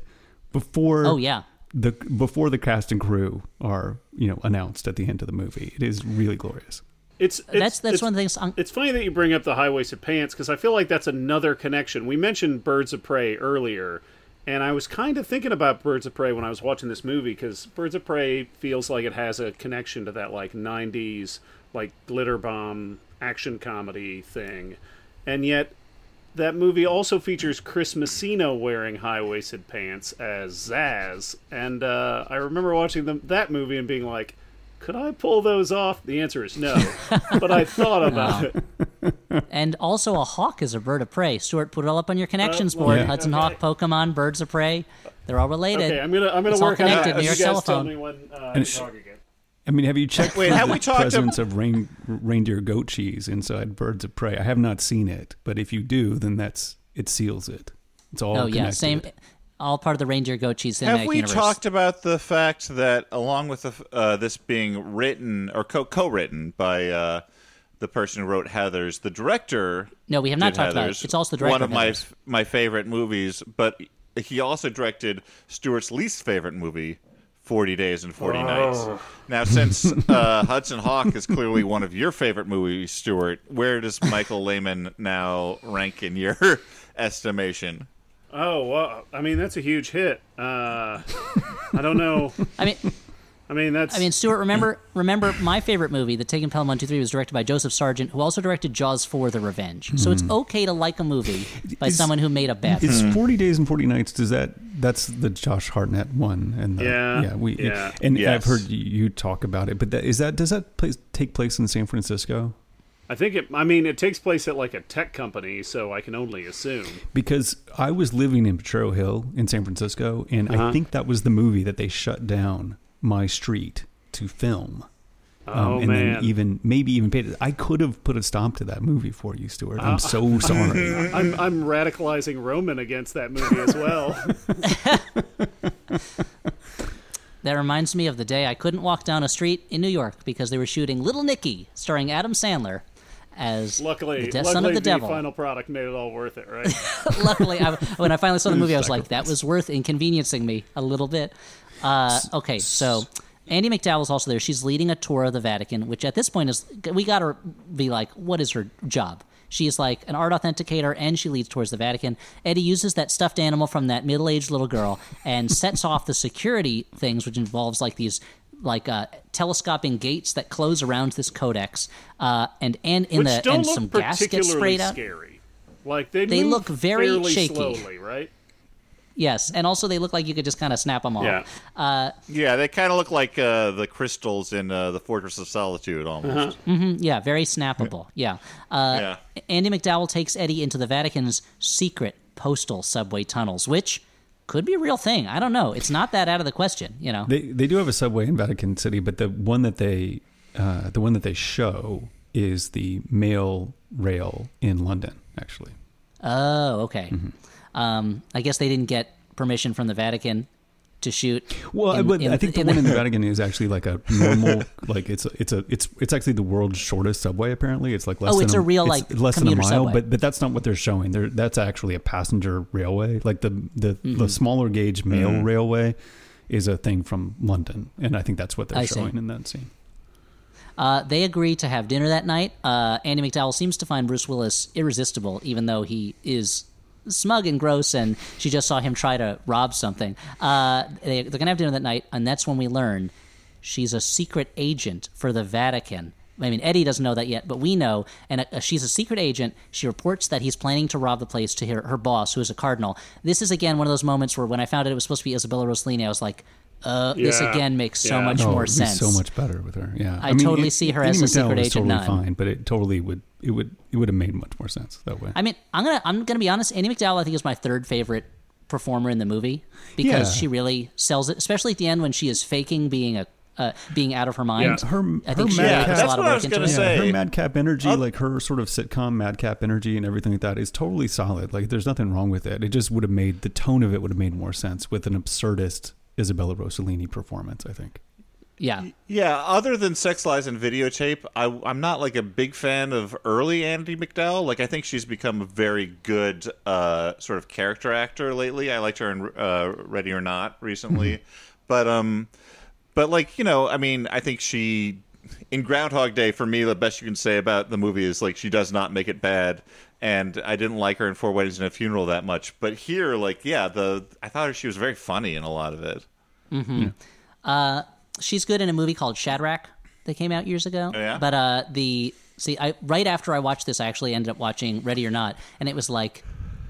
before oh, yeah. the before the cast and crew are, you know, announced at the end of the movie. It is really glorious. It's, it's that's that's it's, one of the things. I'm... It's funny that you bring up the high-waisted pants, because I feel like that's another connection. We mentioned Birds of Prey earlier, and I was kind of thinking about Birds of Prey when I was watching this movie, because Birds of Prey feels like it has a connection to that like nineties like glitter bomb action comedy thing, and yet that movie also features Chris Messina wearing high-waisted pants as Zaz, and uh, I remember watching them, that movie and being like, could I pull those off? The answer is no, but I thought about no. it. And also, a hawk is a bird of prey. Stuart, put it all up on your connections uh, well, board. Yeah. Hudson okay. Hawk, Pokemon, birds of prey. They're all related. Okay, I'm gonna I'm gonna it's work all connected out. Near you your guys cell phone. Tell me when, uh, and sh- talk again. I mean, have you checked Wait, have the we presence to- of rein- reindeer goat cheese inside Birds of Prey? I have not seen it, but if you do, then that's it seals it. It's all oh, connected. Yeah, same. All part of the reindeer goat cheese cinematic Have we universe. Talked about the fact that, along with the, uh, this being written or co- co-written by uh, the person who wrote Heathers, the director? No, we have not talked Heathers, about it. It's also the director. One of, of my my favorite movies, but he also directed Stuart's least favorite movie, forty days and forty nights. Oh. Now, since uh, Hudson Hawk is clearly one of your favorite movies, Stuart, where does Michael Lehman now rank in your estimation? Oh, well, I mean, that's a huge hit. Uh, I don't know. I mean, I mean, that's. I mean, Stuart, remember, remember my favorite movie, The Taking of Pelham one, two, three, was directed by Joseph Sargent, who also directed Jaws for the Revenge. Mm. So it's okay to like a movie by is, someone who made a bad movie. It's forty days and forty nights. Does that? That's the Josh Hartnett one, and the, yeah, yeah, we, yeah. and yes. I've heard you talk about it. But that, is that does that place, take place in San Francisco? I think it, I mean, it takes place at like a tech company, so I can only assume. Because I was living in Petro Hill in San Francisco, and uh-huh. I think that was the movie that they shut down my street to film. Um, oh, and man. Then even, maybe even paid it. I could have put a stop to that movie for you, Stuart. I'm uh, so sorry. I'm, I'm radicalizing Roman against that movie as well. That reminds me of the day I couldn't walk down a street in New York because they were shooting Little Nicky, starring Adam Sandler, as luckily, the son of the, the devil. Luckily, the final product made it all worth it, right? Luckily, I, when I finally saw the movie, I was like, that was worth inconveniencing me a little bit. Uh, okay, so Andie MacDowell is also there. She's leading a tour of the Vatican, which at this point is, we got to be like, what is her job? She's like an art authenticator, and she leads towards the Vatican. Eddie uses that stuffed animal from that middle-aged little girl and sets off the security things, which involves like these like uh, telescoping gates that close around this codex, uh, and and in which the don't and look some gas gets sprayed out. Scary. Like they, they look very shaky, slowly, right? Yes, and also they look like you could just kind of snap them off. Yeah, uh, yeah, they kind of look like uh, the crystals in uh, the Fortress of Solitude, almost. Uh-huh. Mm-hmm, yeah, very snappable. Yeah. Uh, yeah. Andie MacDowell takes Eddie into the Vatican's secret postal subway tunnels, which could be a real thing. I don't know. It's not that out of the question, you know. They they do have a subway in Vatican City, but the one that they uh, the one that they show is the mail rail in London, actually. Oh, okay. Mm-hmm. Um, I guess they didn't get permission from the Vatican to shoot. Well, in, but in, I think the in one in the Vatican is actually like a normal, like it's it's a it's it's actually the world's shortest subway. Apparently, it's like less. Oh, than it's a, a real like less than a mile, subway. but but that's not what they're showing. They're, that's actually a passenger railway. Like the the, mm-hmm. the smaller gauge mail mm-hmm. railway is a thing from London, and I think that's what they're I showing see. in that scene. Uh, they agree to have dinner that night. Uh, Andie MacDowell seems to find Bruce Willis irresistible, even though he is smug and gross, and she just saw him try to rob something. Uh, they, they're going to have dinner that night, and that's when we learn she's a secret agent for the Vatican. I mean, Eddie doesn't know that yet, but we know, and a, a, she's a secret agent. She reports that he's planning to rob the place to her, her boss, who is a cardinal. This is, again, one of those moments where when I found out it was supposed to be Isabella Rossellini, I was like, uh, yeah. this, again, makes yeah. so much no, more it'd be sense. so much better with her, yeah. I, I mean, totally it, see her it, as a secret agent. Totally none. Fine, but it totally would... It would it would have made much more sense that way. I mean, I'm gonna I'm gonna be honest. Andie MacDowell, I think, is my third favorite performer in the movie because yeah. she really sells it, especially at the end when she is faking being a uh, being out of her mind. Yeah, her, I think her she mad, puts yeah, a lot of work into it. Yeah, her madcap energy, I'll, like her sort of sitcom madcap energy and everything like that, is totally solid. Like, there's nothing wrong with it. It just would have made the tone of it would have made more sense with an absurdist Isabella Rossellini performance, I think. Yeah. Yeah, other than Sex, Lies, and Videotape, I, I'm not, like, a big fan of early Andie MacDowell. Like, I think she's become a very good uh, sort of character actor lately. I liked her in uh, Ready or Not recently. but, um, but, like, you know, I mean, I think she... In Groundhog Day, for me, the best you can say about the movie is, like, she does not make it bad. And I didn't like her in Four Weddings and a Funeral that much. But here, like, yeah, the I thought she was very funny in a lot of it. Mm-hmm. Yeah. Uh... She's good in a movie called Shadrach that came out years ago. Oh, yeah? But uh, the see, I right after I watched this, I actually ended up watching Ready or Not, and it was like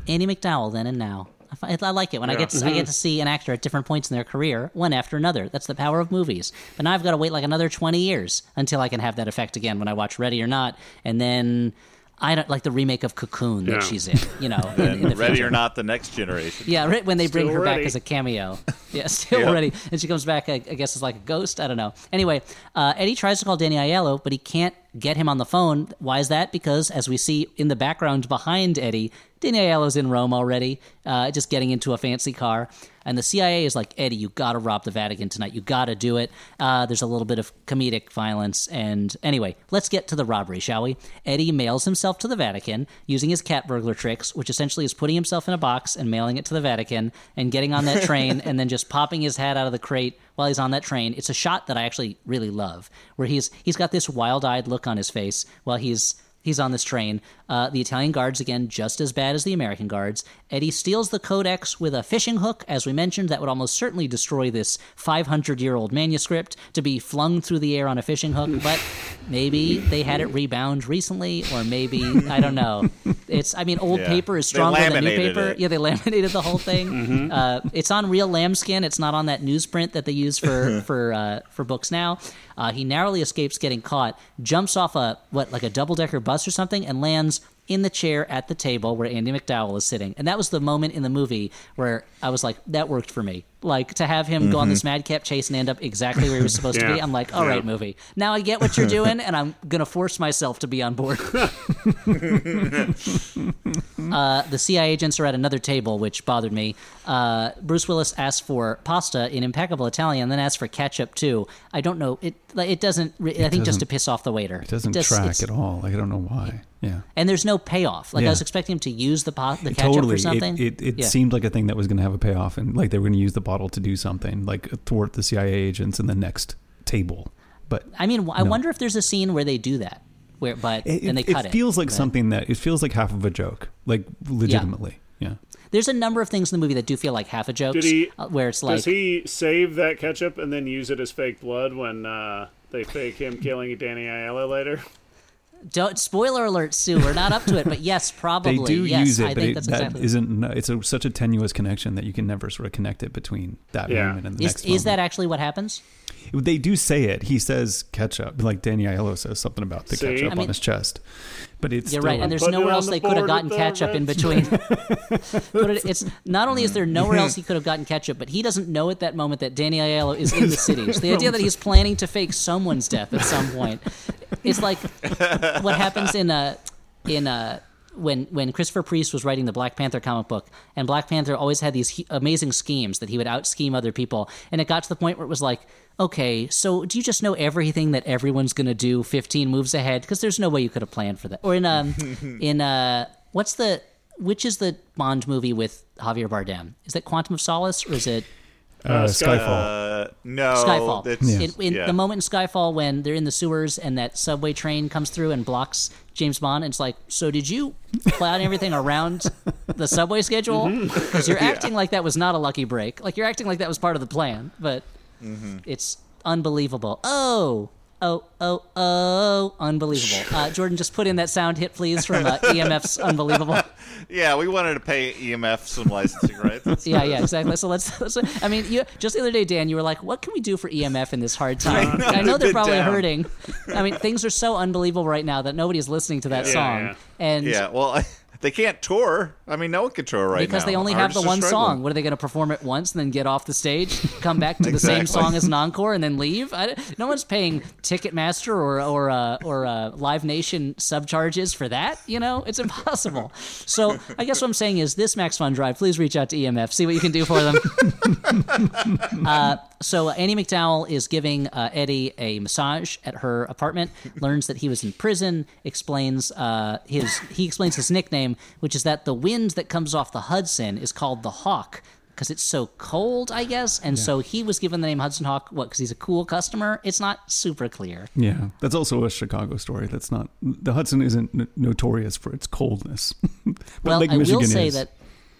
Andie MacDowell then and now. I, I like it when yeah. I get to, mm-hmm. I get to see an actor at different points in their career, one after another. That's the power of movies. But now I've got to wait like another twenty years until I can have that effect again when I watch Ready or Not, and then I don't like the remake of Cocoon yeah. that she's in. You know, in, in the Ready future. Or Not, the next generation. Yeah, right when they bring still her ready. Back as a cameo. Yeah, still yep. ready, and she comes back. I, I guess it's like a ghost. I don't know. Anyway, uh, Eddie tries to call Danny Aiello, but he can't get him on the phone. Why is that? Because as we see in the background behind Eddie, Danny Aiello's in Rome already, uh, just getting into a fancy car. And the C I A is like, Eddie, you got to rob the Vatican tonight. You got to do it. Uh, there's a little bit of comedic violence. And anyway, let's get to the robbery, shall we? Eddie mails himself to the Vatican using his cat burglar tricks, which essentially is putting himself in a box and mailing it to the Vatican and getting on that train and then just popping his hat out of the crate while he's on that train. It's a shot that I actually really love, where he's he's got this wild-eyed look on his face while he's... He's on this train. Uh, the Italian guards, again, just as bad as the American guards. Eddie steals the codex with a fishing hook, as we mentioned. That would almost certainly destroy this five hundred-year-old manuscript to be flung through the air on a fishing hook. But maybe they had it rebound recently, or maybe, I don't know. It's I mean, old yeah. paper is stronger than new paper. It. Yeah, they laminated the whole thing. Mm-hmm. Uh, it's on real lambskin. It's not on that newsprint that they use for, for, uh, for books now. Uh, he narrowly escapes getting caught, jumps off a, what, like a double-decker bus or something, and lands in the chair at the table where Andie MacDowell is sitting. And that was the moment in the movie where I was like, that worked for me. Like, to have him mm-hmm. go on this madcap chase and end up exactly where he was supposed yeah. to be, I'm like, all yeah. right, movie. Now I get what you're doing, and I'm going to force myself to be on board. uh, the C I A agents are at another table, which bothered me. Uh, Bruce Willis asked for pasta in impeccable Italian, and then asked for ketchup, too. I don't know. It like, it doesn't, re- it I think doesn't, just to piss off the waiter. It doesn't it does, track at all. Like, I don't know why. Yeah. And there's no payoff. Like, yeah. I was expecting him to use the, po- the ketchup totally. for something. It, it, it yeah. seemed like a thing that was going to have a payoff, and, like, they were going to use the bottle to do something, like thwart the C I A agents in the next table. But I mean, I no. wonder if there's a scene where they do that, where but it, and they it cut it. It feels like but, something that it feels like half of a joke, like legitimately. Yeah. yeah. There's a number of things in the movie that do feel like half a joke. Did he, uh, where it's like, does he save that ketchup and then use it as fake blood when uh, they fake him killing Danny Aiello later? Don't spoiler alert, Sue. We're not up to it, but yes, probably. They do yes, use it, I but think it, that's that exactly. isn't. No, it's a, such a tenuous connection that you can never sort of connect it between that yeah. moment and the is, next. Is moment. that actually what happens? They do say it. He says ketchup, like Danny Aiello says something about the See? ketchup I mean, on his chest. But it's you're still, right, and there's nowhere else the they could have gotten ketchup rest. in between. But it, it's not only is there nowhere else he could have gotten ketchup, but he doesn't know at that moment that Danny Aiello is in the city. So the idea that he's planning to fake someone's death at some point. It's like what happens in a, in a, when when Christopher Priest was writing the Black Panther comic book, and Black Panther always had these he- amazing schemes that he would out-scheme other people, and it got to the point where it was like, okay, so do you just know everything that everyone's going to do fifteen moves ahead? Because there's no way you could have planned for that. Or in um, in uh, what's the, which is the Bond movie with Javier Bardem? Is that Quantum of Solace, or is it? Uh, Skyfall. Uh, no. Skyfall. It's, yeah. in, in yeah. the moment in Skyfall when they're in the sewers and that subway train comes through and blocks James Bond, and it's like, so did you plan everything around the subway schedule? Because you're acting yeah. like that was not a lucky break. Like, you're acting like that was part of the plan, but mm-hmm. it's unbelievable. Oh, oh, oh, oh, unbelievable. Uh, Jordan, just put in that sound hit, please, from uh, E M F's Unbelievable. Yeah, we wanted to pay E M F some licensing rights. yeah, yeah, exactly. So let's, let's I mean, you, just the other day, Dan, you were like, what can we do for E M F in this hard time? I know, I know they're probably down. hurting. I mean, things are so unbelievable right now that nobody's listening to that yeah, song. Yeah, yeah. And yeah, well, I, They can't tour. I mean, no one can tour right because now. Because they only have the one song. What, are they going to perform it once and then get off the stage, come back to exactly. the same song as an encore, and then leave? I, no one's paying Ticketmaster or or uh, or uh, Live Nation subcharges for that. You know, it's impossible. So I guess what I'm saying is this Max Fun Drive, please reach out to E M F. See what you can do for them. uh, so Andie MacDowell is giving uh, Eddie a massage at her apartment, learns that he was in prison, explains uh, his he explains his nickname, which is that the wind that comes off the Hudson is called the Hawk because it's so cold, I guess. And yeah. so he was given the name Hudson Hawk, what, because he's a cool customer? It's not super clear. Yeah, that's also a Chicago story. That's not, the Hudson isn't n- notorious for its coldness. But well, Lake I Michigan will say is. That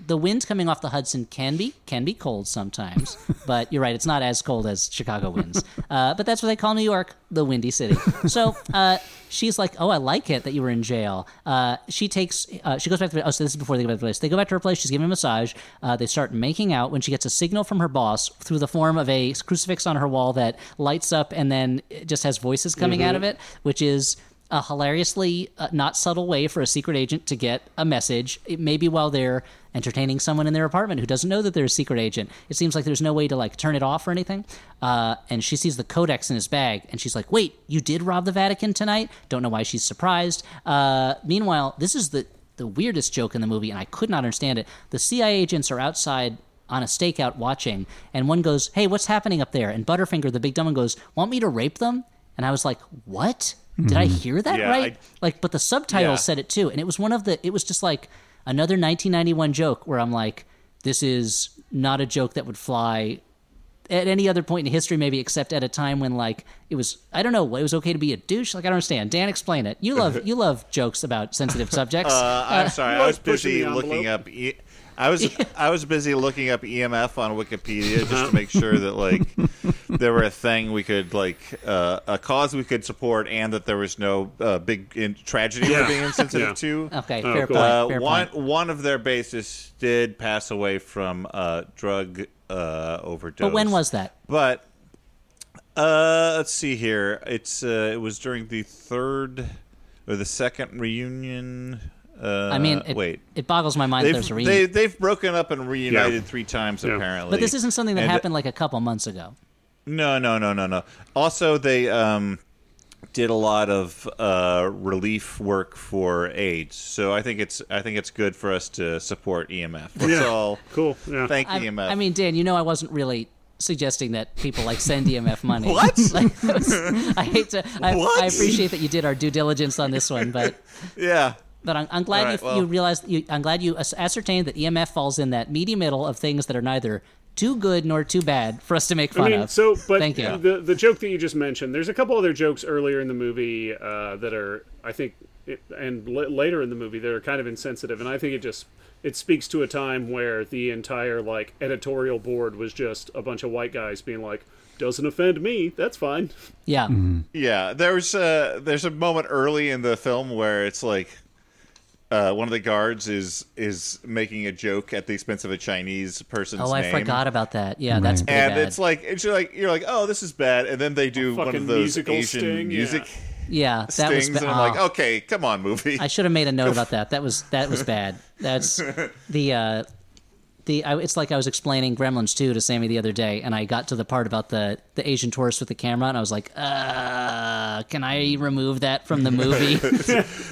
the wind coming off the Hudson can be can be cold sometimes, but you're right, it's not as cold as Chicago winds. Uh, but that's what they call New York, the Windy City. So uh, she's like, oh, I like it that you were in jail. Uh, she takes, uh, she goes back to, oh, so this is before they go back to the place. They go back to her place, she's giving him a massage. Uh, they start making out when she gets a signal from her boss through the form of a crucifix on her wall that lights up and then it just has voices coming mm-hmm. out of it, which is a hilariously uh, not subtle way for a secret agent to get a message, maybe while they're entertaining someone in their apartment who doesn't know that they're a secret agent. It seems like there's no way to like turn it off or anything. Uh, and she sees the codex in his bag, and she's like, "Wait, you did rob the Vatican tonight?" Don't know why she's surprised. Uh, meanwhile, this is the the weirdest joke in the movie, and I could not understand it. The C I A agents are outside on a stakeout watching, and one goes, "Hey, what's happening up there?" And Butterfinger, the big dumb one, goes, "Want me to rape them?" And I was like, "What?" Did I hear that yeah, right? I, like, but the subtitle yeah. said it too, and it was one of the. It was just like another nineteen ninety-one joke where I'm like, "This is not a joke that would fly at any other point in history, maybe except at a time when like it was. I don't know. It was okay to be a douche. Like I don't understand. Dan, explain it. You love you love jokes about sensitive subjects. uh, I'm sorry, uh, I was busy looking up. E- I was I was busy looking up E M F on Wikipedia just to make sure that like there were a thing we could like uh, a cause we could support and that there was no uh, big in- tragedy yeah. we're being insensitive yeah. to. Okay, oh, fair, cool. point, uh, fair one, point. One of their bases did pass away from uh, drug uh, overdose. But when was that? But uh, let's see here. It's uh, it was during the third or the second reunion. Uh, I mean, it, wait. It boggles my mind that there's a reunion. They, they've broken up and reunited yeah. three times, yeah. apparently. But this isn't something that and, happened like a couple months ago. No, no, no, no, no. Also, they um, did a lot of uh, relief work for AIDS, so I think it's I think it's good for us to support E M F. That's yeah. all. Cool. Yeah. Thank I, E M F. I mean, Dan, you know I wasn't really suggesting that people like send E M F money. What? Like, that was, I hate to. I, what? I appreciate that you did our due diligence on this one, but yeah. But I'm, I'm glad right, you, well. you realized. You, I'm glad you ascertained that E M F falls in that meaty middle of things that are neither too good nor too bad for us to make fun I mean, of. So, but thank you. The, the joke that you just mentioned. There's a couple other jokes earlier in the movie uh, that are, I think, it, and l- later in the movie that are kind of insensitive. And I think it just it speaks to a time where the entire like editorial board was just a bunch of white guys being like, doesn't offend me, that's fine. Yeah, mm-hmm. yeah. There's a there's a moment early in the film where it's like. Uh, one of the guards is is making a joke at the expense of a Chinese person's name. Oh, I name. forgot about that. Yeah, right. that's pretty and bad. And it's like it's like you're like, oh, this is bad. And then they do one of those Asian sting, music. Yeah. Yeah, that Stings, was bad. And I'm like, oh. okay, come on, movie. I should have made a note about that. That was that was bad. That's the uh, the. I, it's like I was explaining Gremlins two to Sammy the other day, and I got to the part about the the Asian tourist with the camera, and I was like, uh can I remove that from the movie?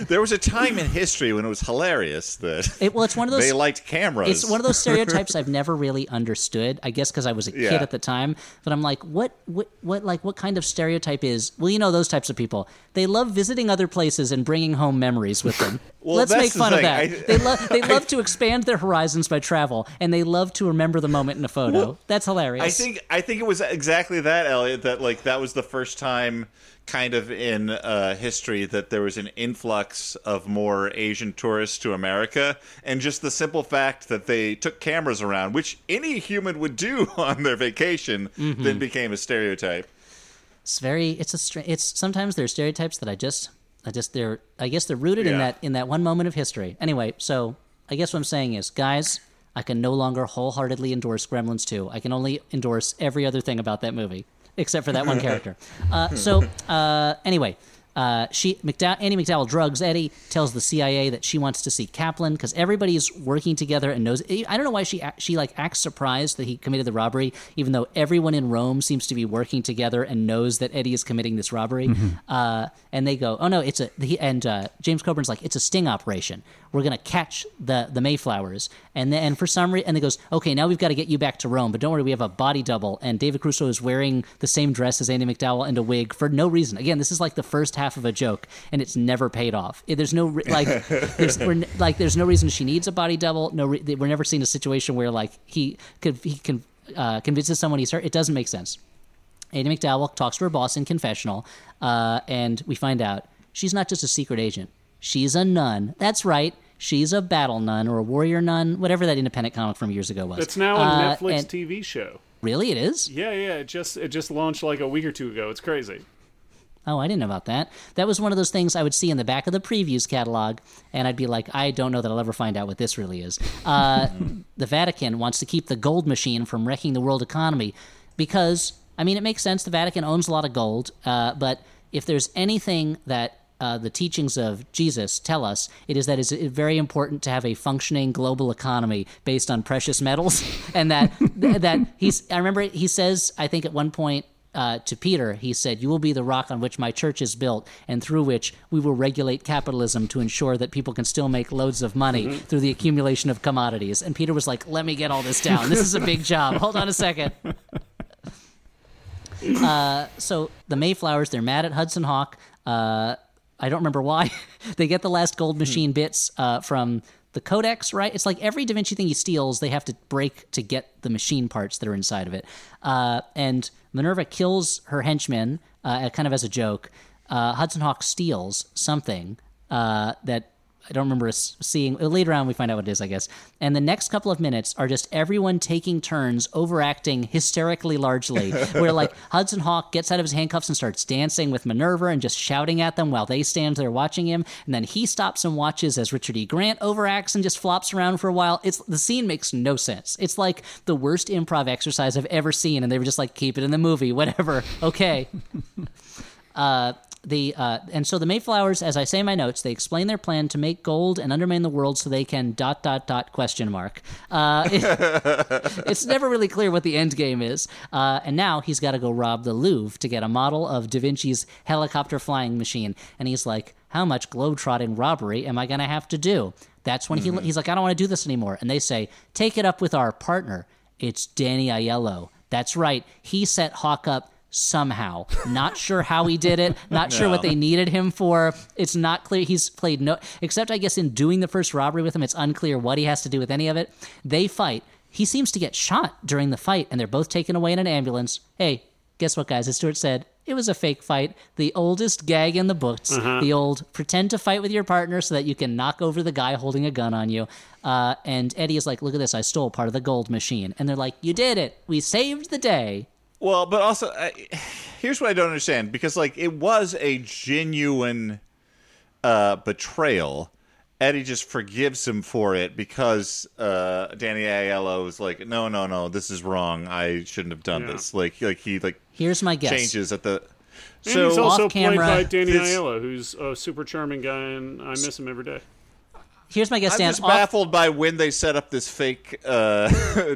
There was a time in history when it was hilarious that it, well, it's one of those, they liked cameras. It's one of those stereotypes I've never really understood, I guess because I was a yeah. kid at the time. But I'm like, what, what, what, like, what kind of stereotype is, well, you know, those types of people. They love visiting other places and bringing home memories with them. Well, let's make fun of that. I, they love they love I, to expand their horizons by travel, and they love to remember the moment in a photo. Well, that's hilarious. I think I think it was exactly that, Elliot, that like that was the first time kind of in uh, history that there was an influx of more Asian tourists to America, and just the simple fact that they took cameras around, which any human would do on their vacation, mm-hmm. then became a stereotype. It's very it's a str- it's sometimes there are stereotypes that I just I just they're I guess they're rooted yeah. in that in that one moment of history. Anyway, so I guess what I'm saying is, guys, I can no longer wholeheartedly endorse Gremlins two. I can only endorse every other thing about that movie. Except for that one character. Uh, so, uh, anyway, Uh, she McDowell, Andie MacDowell drugs Eddie, tells the C I A that she wants to see Kaplan because everybody's working together and knows. I don't know why she she like acts surprised that he committed the robbery, even though everyone in Rome seems to be working together and knows that Eddie is committing this robbery. Mm-hmm. Uh, and they go, "Oh no, it's a." He, and uh, James Coburn's like, "It's a sting operation. We're gonna catch the the Mayflowers." And then and for some reason, and they goes, "Okay, now we've got to get you back to Rome, but don't worry, we have a body double." And David Caruso is wearing the same dress as Andie MacDowell and a wig for no reason. Again, this is like the first half of a joke, and it's never paid off. There's no like, there's we're, like, there's no reason she needs a body double. No, re- we're never seen a situation where like he could he can uh, convinces someone he's hurt. It doesn't make sense. Andie MacDowell talks to her boss in confessional, uh, and we find out she's not just a secret agent. She's a nun. That's right. She's a battle nun or a warrior nun, whatever that independent comic from years ago was. That's now on uh, Netflix and, T V show. Really, it is. Yeah, yeah. It just it just launched like a week or two ago. It's crazy. Oh, I didn't know about that. That was one of those things I would see in the back of the previews catalog, and I'd be like, I don't know that I'll ever find out what this really is. Uh, the Vatican wants to keep the gold machine from wrecking the world economy because, I mean, it makes sense. The Vatican owns a lot of gold, uh, but if there's anything that uh, the teachings of Jesus tell us, it is that it's very important to have a functioning global economy based on precious metals, and that that he's. I remember he says, I think at one point, Uh, to Peter, he said, "You will be the rock on which my church is built, and through which we will regulate capitalism to ensure that people can still make loads of money mm-hmm. through the accumulation of commodities." And Peter was like, "Let me get all this down. This is a big job. Hold on a second." Uh, so the Mayflowers, they're mad at Hudson Hawk. Uh, I don't remember why. They get the last gold machine mm-hmm. bits uh, from the Codex, right? It's like every Da Vinci thing he steals, they have to break to get the machine parts that are inside of it. Uh, and Minerva kills her henchman, uh, kind of as a joke. Uh, Hudson Hawk steals something uh, that I don't remember seeing. Later on, we find out what it is, I guess. And the next couple of minutes are just everyone taking turns, overacting hysterically largely, where like Hudson Hawk gets out of his handcuffs and starts dancing with Minerva and just shouting at them while they stand there watching him. And then he stops and watches as Richard E. Grant overacts and just flops around for a while. It's the scene makes no sense. It's like the worst improv exercise I've ever seen. And they were just like, keep it in the movie, whatever. Okay. uh, The uh, and so the Mayflowers, as I say in my notes, they explain their plan to make gold and undermine the world so they can dot dot dot question mark. Uh, it, it's never really clear what the end game is. Uh, and now he's got to go rob the Louvre to get a model of Da Vinci's helicopter flying machine. And he's like, "How much globetrotting robbery am I going to have to do?" That's when mm-hmm. he he's like, "I don't want to do this anymore." And they say, "Take it up with our partner. It's Danny Aiello." That's right. He set Hawk up. Somehow, not sure how he did it, not no. sure what they needed him for. It's not clear. He's played no, except I guess in doing the first robbery with him, it's unclear what he has to do with any of it. They fight. He seems to get shot during the fight, and they're both taken away in an ambulance. Hey, guess what, guys? As Stuart said, it was a fake fight. The oldest gag in the books, uh-huh. the old pretend to fight with your partner so that you can knock over the guy holding a gun on you. Uh, and Eddie is like, "Look at this. I stole part of the gold machine." And they're like, "You did it. We saved the day." Well, but also, I, here's what I don't understand, because, like, it was a genuine uh, betrayal. Eddie just forgives him for it because uh, Danny Aiello is like, no, no, no, this is wrong. I shouldn't have done yeah. this. Like, like he, like, here's my guess. Changes at the... And so, he's also played by Danny Aiello, who's a super charming guy, and I miss him every day. Here's my guess, Dan. I'm just baffled off- by when they set up this fake uh,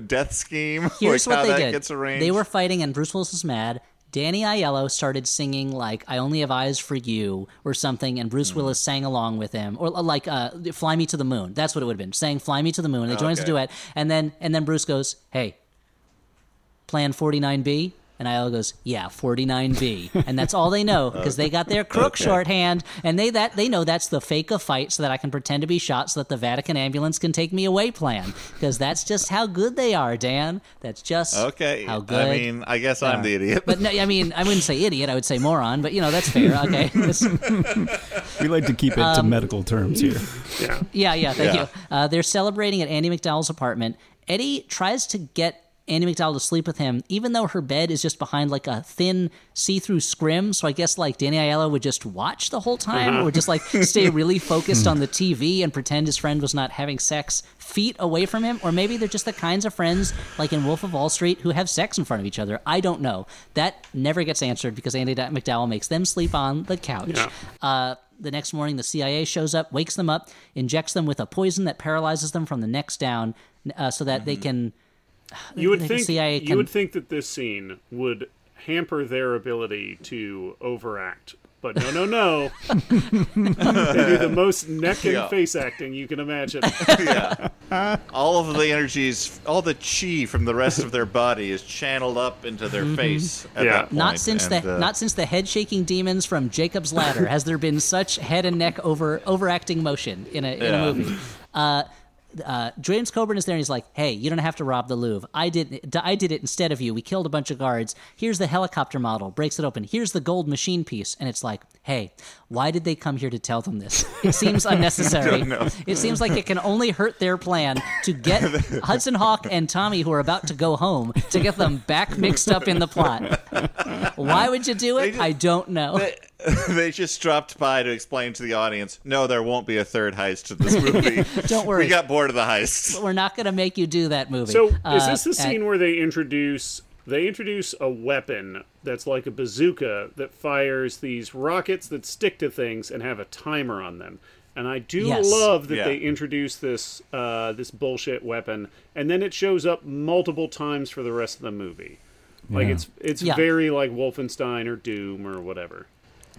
death scheme. Here's like what how they that did. Gets arranged. They were fighting, and Bruce Willis was mad. Danny Aiello started singing, like, "I Only Have Eyes for You" or something, and Bruce mm. Willis sang along with him. Or, like, uh, "Fly Me to the Moon." That's what it would have been. Sang "Fly Me to the Moon." They joined okay. us to duet. And then, and then Bruce goes, "Hey, plan forty-nine B? And Aiello goes, "Yeah, forty-nine B. And that's all they know, because they got their crook okay. shorthand, and they that they know that's the fake a fight so that I can pretend to be shot so that the Vatican ambulance can take me away plan, because that's just how good they are, Dan. That's just okay. how good. I mean, I guess I'm are. the idiot. But no, I mean, I wouldn't say idiot. I would say moron, but, you know, that's fair. Okay. We like to keep it um, to medical terms here. Yeah, yeah, yeah thank yeah. you. Uh, they're celebrating at Andie MacDowell's apartment. Eddie tries to get Andie MacDowell to sleep with him, even though her bed is just behind like a thin see-through scrim. So I guess like Danny Aiello would just watch the whole time uh-huh. or would just like stay really focused on the T V and pretend his friend was not having sex feet away from him. Or maybe they're just the kinds of friends like in Wolf of Wall Street who have sex in front of each other. I don't know. That never gets answered because Andie MacDowell makes them sleep on the couch. Yeah. Uh, The next morning, the C I A shows up, wakes them up, injects them with a poison that paralyzes them from the neck down, uh, so that mm-hmm. they can. You would think. C I A can... You would think that this scene would hamper their ability to overact, but no, no, no. They do the most neck and yeah. face acting you can imagine. Yeah. All of the energies, all the chi from the rest of their body is channeled up into their mm-hmm. face at yeah. that point. Not since and, the uh, not since the head-shaking demons from Jacob's Ladder has there been such head and neck over overacting motion in a in yeah. a movie. Uh, uh, James Coburn is there and he's like, "Hey, you don't have to rob the Louvre. I did I did it instead of you. We killed a bunch of guards. Here's the helicopter model." Breaks it open. Here's the gold machine piece, and it's like, "Hey, why did they come here to tell them this? It seems unnecessary." It seems like it can only hurt their plan to get Hudson Hawk and Tommy, who are about to go home, to get them back mixed up in the plot. Why would you do it? Just, I don't know. They, they just dropped by to explain to the audience, no, there won't be a third heist to this movie. Don't worry. We got bored of the heists. But we're not going to make you do that movie. So uh, is this the scene at, where they introduce... They introduce a weapon that's like a bazooka that fires these rockets that stick to things and have a timer on them. And I do yes. love that yeah. they introduce this uh, this bullshit weapon, and then it shows up multiple times for the rest of the movie. Like yeah. it's it's yeah. very like Wolfenstein or Doom or whatever.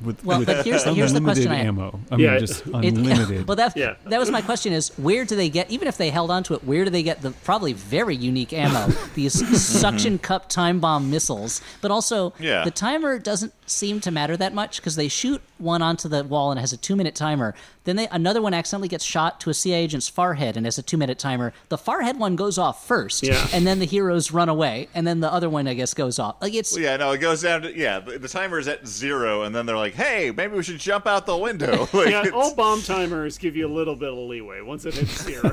With, well, with but here's, here's the question. Ammo. I, I mean, yeah, just it, unlimited. It, well, that yeah. that was my question: is where do they get? Even if they held on to it, where do they get the probably very unique ammo? These suction cup time bomb missiles, but also yeah. the timer doesn't seem to matter that much because they shoot one onto the wall and it has a two minute timer. Then they, another one accidentally gets shot to a C I A agent's forehead and has a two minute timer. The forehead one goes off first, yeah. and then the heroes run away, and then the other one, I guess, goes off. Like it's well, yeah, no, it goes down to yeah. The, the timer is at zero, and then they're like, hey, maybe we should jump out the window. Like, yeah, all bomb timers give you a little bit of leeway once it hits zero.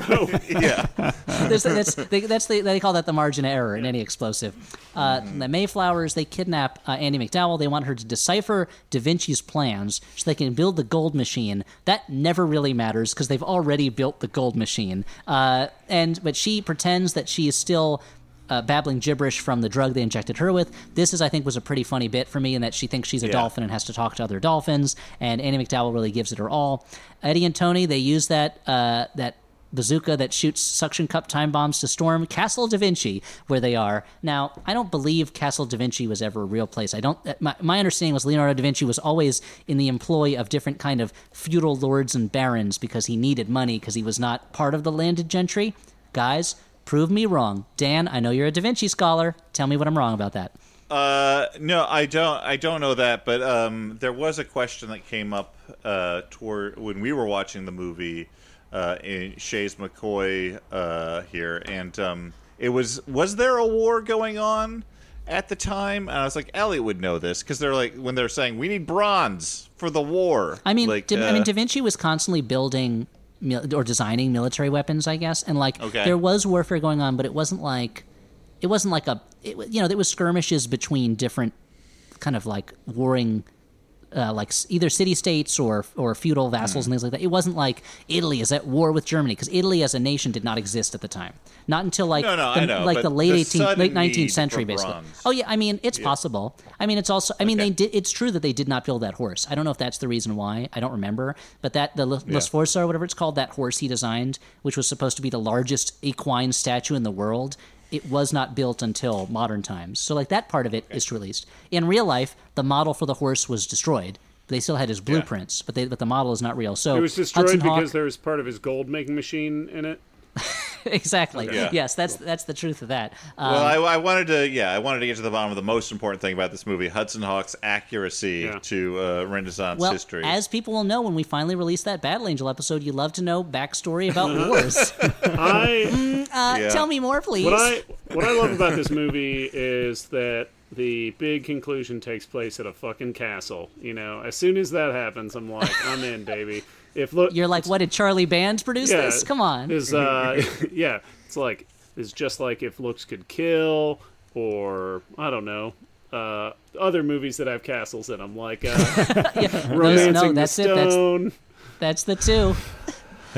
yeah. That's, that's, they, that's the, they call that the margin of error in yeah. any explosive. Uh, mm. The Mayflowers, they kidnap uh, Andie MacDowell. They want her to decipher Da Vinci's plans so they can build the gold machine. That never really matters because they've already built the gold machine. Uh, and But she pretends that she is still... Uh, babbling gibberish from the drug they injected her with. This is, I think, was a pretty funny bit for me in that she thinks she's a yeah. dolphin and has to talk to other dolphins, and Andie MacDowell really gives it her all. Eddie and Tony, they use that uh, that bazooka that shoots suction cup time bombs to storm Castle Da Vinci, where they are. Now, I don't believe Castle Da Vinci was ever a real place. I don't. My, my understanding was Leonardo da Vinci was always in the employ of different kind of feudal lords and barons because he needed money because he was not part of the landed gentry. Guys, prove me wrong. Dan, I know you're a Da Vinci scholar. Tell me what I'm wrong about that. Uh, no, I don't I don't know that, but um, there was a question that came up uh, toward when we were watching the movie uh, in Shays McCoy uh, here, and um, it was, was there a war going on at the time? And I was like, Elliot would know this, because they're like, when they're saying, we need bronze for the war. I mean, like, da, uh, I mean Da Vinci was constantly building... or designing military weapons, I guess, and like okay. there was warfare going on, but it wasn't like it wasn't like a it, you know there was skirmishes between different kind of like warring uh, like either city states or or feudal vassals mm. and things like that. It wasn't like Italy is at war with Germany because Italy as a nation did not exist at the time, not until like no, no, the, I know, like the late the eighteenth, late nineteenth century, basically. Bronze. Oh yeah, I mean it's yeah. possible. I mean it's also I mean okay. they did. It's true that they did not build that horse. I don't know if that's the reason why. I don't remember, but that the L- yeah. La Sforza or whatever it's called, that horse he designed, which was supposed to be the largest equine statue in the world. It was not built until modern times. So, like, that part of it okay. is released. In real life, the model for the horse was destroyed. They still had his blueprints, yeah. but, they, but the model is not real. So it was destroyed Hudson because Hawk, there was part of his gold-making machine in it? Exactly. Okay. Yeah. Yes, that's cool. That's the truth of that. Um, well, I, I wanted to, yeah, I wanted to get to the bottom of the most important thing about this movie: Hudson Hawk's accuracy yeah. to uh, Renaissance well, history. As people will know when we finally release that Battle Angel episode, you love to know backstory about wars. I mm, uh, yeah. tell me more, please. What I what I love about this movie is that the big conclusion takes place at a fucking castle. You know, as soon as that happens, I'm like, I'm in, baby. If look, you're like, what did Charlie Band produce yeah, this? Come on. Is uh, yeah, it's like is just like If Looks Could Kill, or I don't know, uh, other movies that have castles in them, like uh, yeah. Romancing no, that's the Stone. It. That's, that's the two.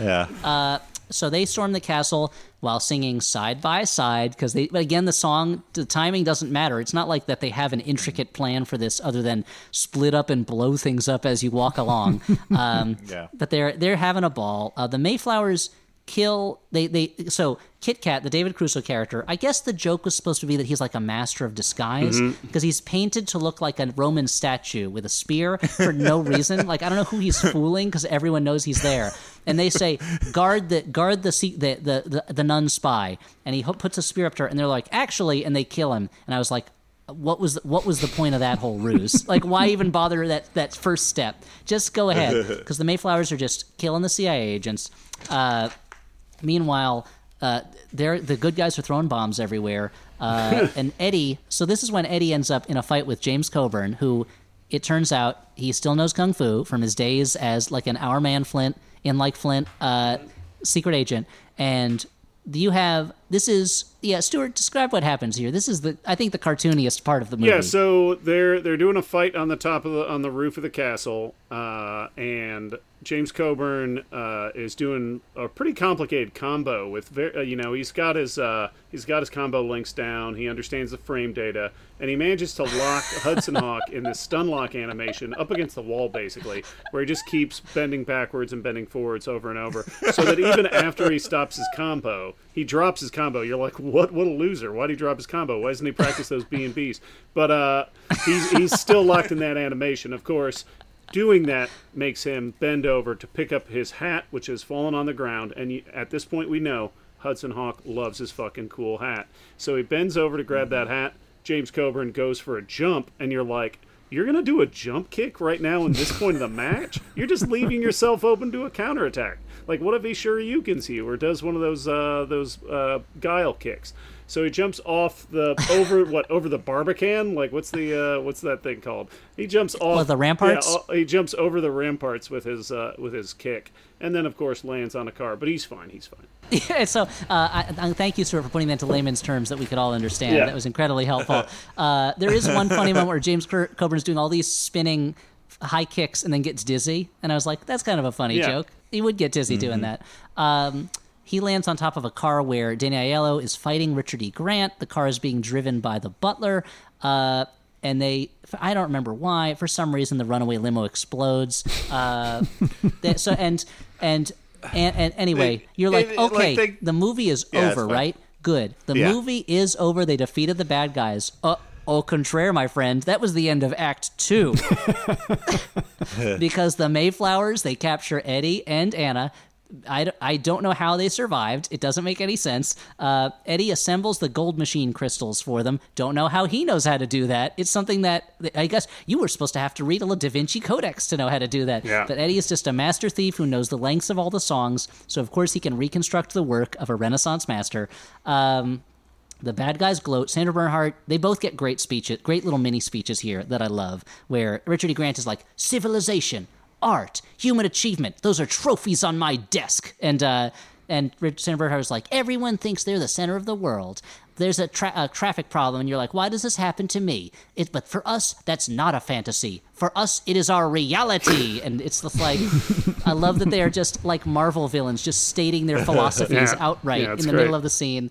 Yeah. Uh, so they storm the castle while singing Side by Side, because they, but again, the song, the timing doesn't matter. It's not like that they have an intricate plan for this other than split up and blow things up as you walk along. um, yeah. But they're they're having a ball. Uh, the Mayflowers kill they they so Kit Kat, the David Caruso character, I guess the joke was supposed to be that he's like a master of disguise, because mm-hmm. he's painted to look like a Roman statue with a spear for no reason. Like, I don't know who he's fooling, because everyone knows he's there. And they say, guard the guard the the the, the, the nun spy, and he puts a spear up to her, and they're like, actually, and they kill him. And I was like, What was what was the point of that whole ruse? Like, why even bother that, that first step? Just go ahead, because the Mayflowers are just killing the C I A agents. Uh, meanwhile, uh, they're, the good guys are throwing bombs everywhere. Uh, and Eddie, so this is when Eddie ends up in a fight with James Coburn, who, it turns out, he still knows Kung Fu from his days as, like, an Our Man Flint, in Like Flint, uh, secret agent. And... you have, this is, yeah, Stuart, describe what happens here. This is the, I think, the cartooniest part of the movie. Yeah, so they're they're doing a fight on the top of the, on the roof of the castle, uh, and James Coburn uh, is doing a pretty complicated combo with, very, uh, you know, he's got his uh, he's got his combo links down. He understands the frame data, and he manages to lock Hudson Hawk in this stun lock animation up against the wall, basically, where he just keeps bending backwards and bending forwards over and over, so that even after he stops his combo, he drops his combo. You're like, what? What a loser! Why'd he drop his combo? Why doesn't he practice those B and Bs? But uh, he's he's still locked in that animation, of course. Doing that makes him bend over to pick up his hat, which has fallen on the ground. And at this point, we know Hudson Hawk loves his fucking cool hat. So he bends over to grab that hat. James Coburn goes for a jump, and you're like, you're going to do a jump kick right now in this point of the match? You're just leaving yourself open to a counterattack. Like, what if he shoryukens you or does one of those uh, those uh, guile kicks? So he jumps off the over what over the barbican? Like, what's the uh, what's that thing called? He jumps off well, the ramparts. Yeah, he jumps over the ramparts with his uh, with his kick, and then of course lands on a car. But he's fine. He's fine. Yeah. So uh, I, I thank you, sir, for putting that to layman's terms that we could all understand. Yeah. That was incredibly helpful. Uh, there is one funny moment where James Coburn's doing all these spinning high kicks and then gets dizzy, and I was like, that's kind of a funny yeah. joke. He would get dizzy mm-hmm. doing that. Um, He lands on top of a car where Danny Aiello is fighting Richard E. Grant. The car is being driven by the butler, uh, and they... I don't remember why. For some reason, the runaway limo explodes. Uh, they, so and, and and and anyway, you're like, okay, like they, the movie is yeah, over, right? Good. The yeah. movie is over. They defeated the bad guys. Uh, au contraire, my friend. That was the end of Act Two. Because the Mayflowers, they capture Eddie and Anna. I, I don't know how they survived. It doesn't make any sense. Uh, Eddie assembles the gold machine crystals for them. Don't know how he knows how to do that. It's something that, I guess, you were supposed to have to read a Da Vinci Codex to know how to do that. Yeah. But Eddie is just a master thief who knows the lengths of all the songs, so of course he can reconstruct the work of a Renaissance master. Um, the bad guys gloat. Sandra Bernhard, they both get great speeches, great little mini speeches here that I love, where Richard E. Grant is like, civilization, art, human achievement, those are trophies on my desk. And uh, and Sandra Bernhard was like, everyone thinks they're the center of the world. There's a, tra- a traffic problem, and you're like, why does this happen to me? It, but for us, that's not a fantasy. For us, it is our reality. And it's just like, I love that they are just like Marvel villains, just stating their philosophies yeah. outright yeah, in the great. middle of the scene.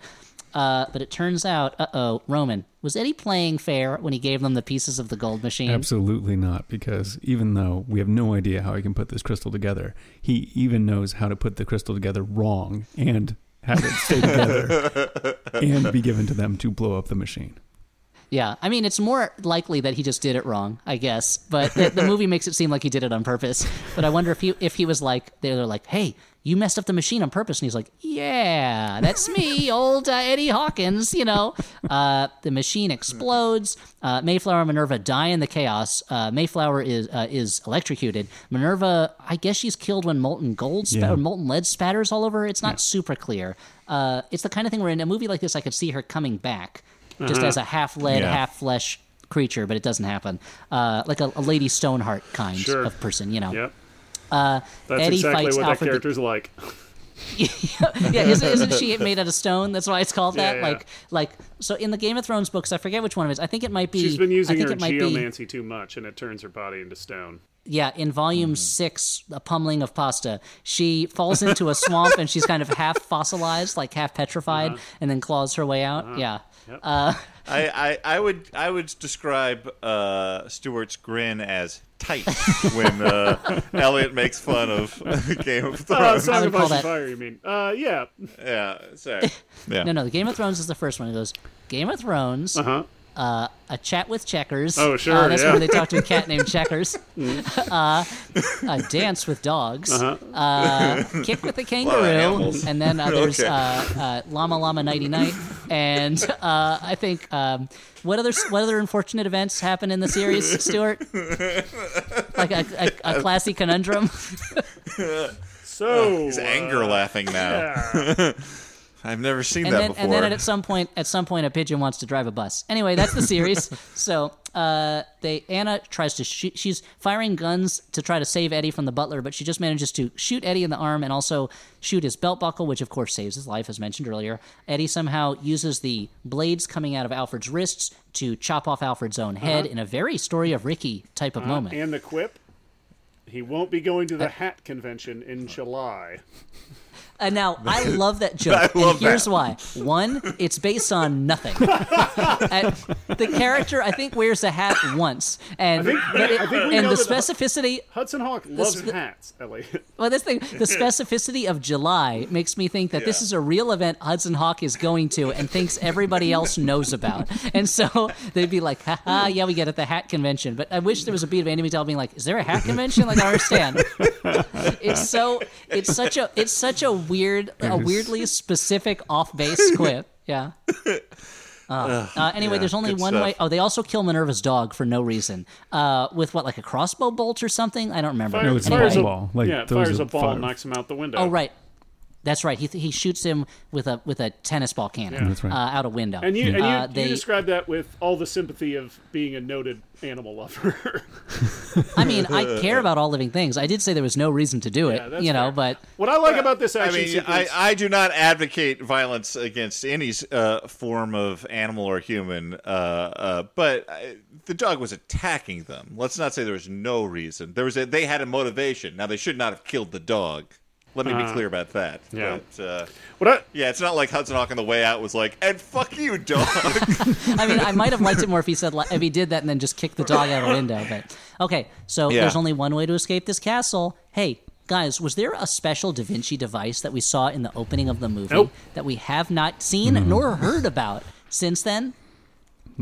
Uh, but it turns out, uh-oh, Roman, was Eddie playing fair when he gave them the pieces of the gold machine? Absolutely not, because even though we have no idea how he can put this crystal together, he even knows how to put the crystal together wrong and have it stay together and be given to them to blow up the machine. Yeah, I mean, it's more likely that he just did it wrong, I guess. But the, the movie makes it seem like he did it on purpose. But I wonder if he if he was like, they're like, hey, you messed up the machine on purpose. And he's like, yeah, that's me, old uh, Eddie Hawkins, you know. Uh, the machine explodes. Uh, Mayflower and Minerva die in the chaos. Uh, Mayflower is uh, is electrocuted. Minerva, I guess she's killed when molten gold spa- yeah. or molten lead spatters all over her. It's not yeah. super clear. Uh, it's the kind of thing where in a movie like this, I could see her coming back. Just uh-huh. as a half-lead, yeah. half-flesh creature, but it doesn't happen. Uh, like a, a Lady Stoneheart kind sure. of person, you know. Yep. Uh, That's Eddie exactly fights what Alfred that character's the... like. yeah, isn't, isn't she made out of stone? That's why it's called that. Yeah, yeah. Like, like so in the Game of Thrones books, I forget which one it is. I think it might be. She's been using her geomancy be, too much, and it turns her body into stone. Yeah, in volume mm-hmm. six, A Pummeling of Pasta, she falls into a swamp and she's kind of half fossilized, like half petrified, uh-huh. and then claws her way out. Uh-huh. Yeah. Yep. Uh, I, I, I would I would describe uh, Stewart's grin as tight when uh, Elliot makes fun of Game of Thrones. Oh, Song of Ice and Fire, you mean? Uh, yeah. Yeah, sorry. Yeah. No, no, the Game of Thrones is the first one. It goes, Game of Thrones, uh-huh. uh, A Chat with Checkers. Oh, sure, uh, That's yeah. where they talk to a cat named Checkers. Mm. uh, a Dance with Dogs. Uh-huh. Uh, Kick with a Kangaroo. And then uh, there's okay. uh, uh, Llama Llama Nighty Night. And uh, I think um, what other what other unfortunate events happen in the series, Stuart? Like a, a, a classy conundrum. So oh, he's anger uh, laughing now. Yeah. I've never seen and that then, before. And then at some point, at some point, a pigeon wants to drive a bus. Anyway, that's the series. So uh, they Anna tries to shoot. She's firing guns to try to save Eddie from the butler, but she just manages to shoot Eddie in the arm and also shoot his belt buckle, which of course saves his life, as mentioned earlier. Eddie somehow uses the blades coming out of Alfred's wrists to chop off Alfred's own head uh-huh. in a very Story of Ricky type of uh, moment. And the quip: he won't be going to the uh, hat convention in July. And now, I love that joke, I love and here's that. Why. One, it's based on nothing. The character, I think, wears a hat once. And, I think, but it, I think we and know the specificity... Hudson Hawk loves the, hats, Elliot. Well, this thing, the specificity of July makes me think that yeah. this is a real event Hudson Hawk is going to and thinks everybody else knows about. And so they'd be like, ha-ha, yeah, we get at the hat convention. But I wish there was a beat of Andie MacDowell being like, is there a hat convention? Like, I understand. It's so... It's such a... It's such a weird, a weirdly specific off-base quip. Yeah. Uh, uh, anyway, yeah, there's only one stuff. way. Oh, they also kill Minerva's dog for no reason. Uh, with what, like a crossbow bolt or something? I don't remember. Fire, no, it's anyway. a ball. Like, yeah, fires a ball fire. and knocks him out the window. Oh, right. That's right. He th- he shoots him with a with a tennis ball cannon yeah. That's right. uh, out a window. And you, yeah. and you, uh, they, you describe that with all the sympathy of being a noted animal lover. I mean, I care about all living things. I did say there was no reason to do it, yeah, you know. Fair. But what I like well, about this action I mean, sequence, I, I do not advocate violence against any uh, form of animal or human. Uh, uh, but I, the dog was attacking them. Let's not say there was no reason. There was a, they had a motivation. Now they should not have killed the dog. Let me uh, be clear about that. Yeah. But, uh, what I, yeah, it's not like Hudson Hawk on the way out was like, and fuck you, dog. I mean, I might have liked it more if he said, if he did that and then just kicked the dog out of the window. But okay, so yeah. there's only one way to escape this castle. Hey, guys, was there a special Da Vinci device that we saw in the opening of the movie nope. that we have not seen mm. nor heard about since then?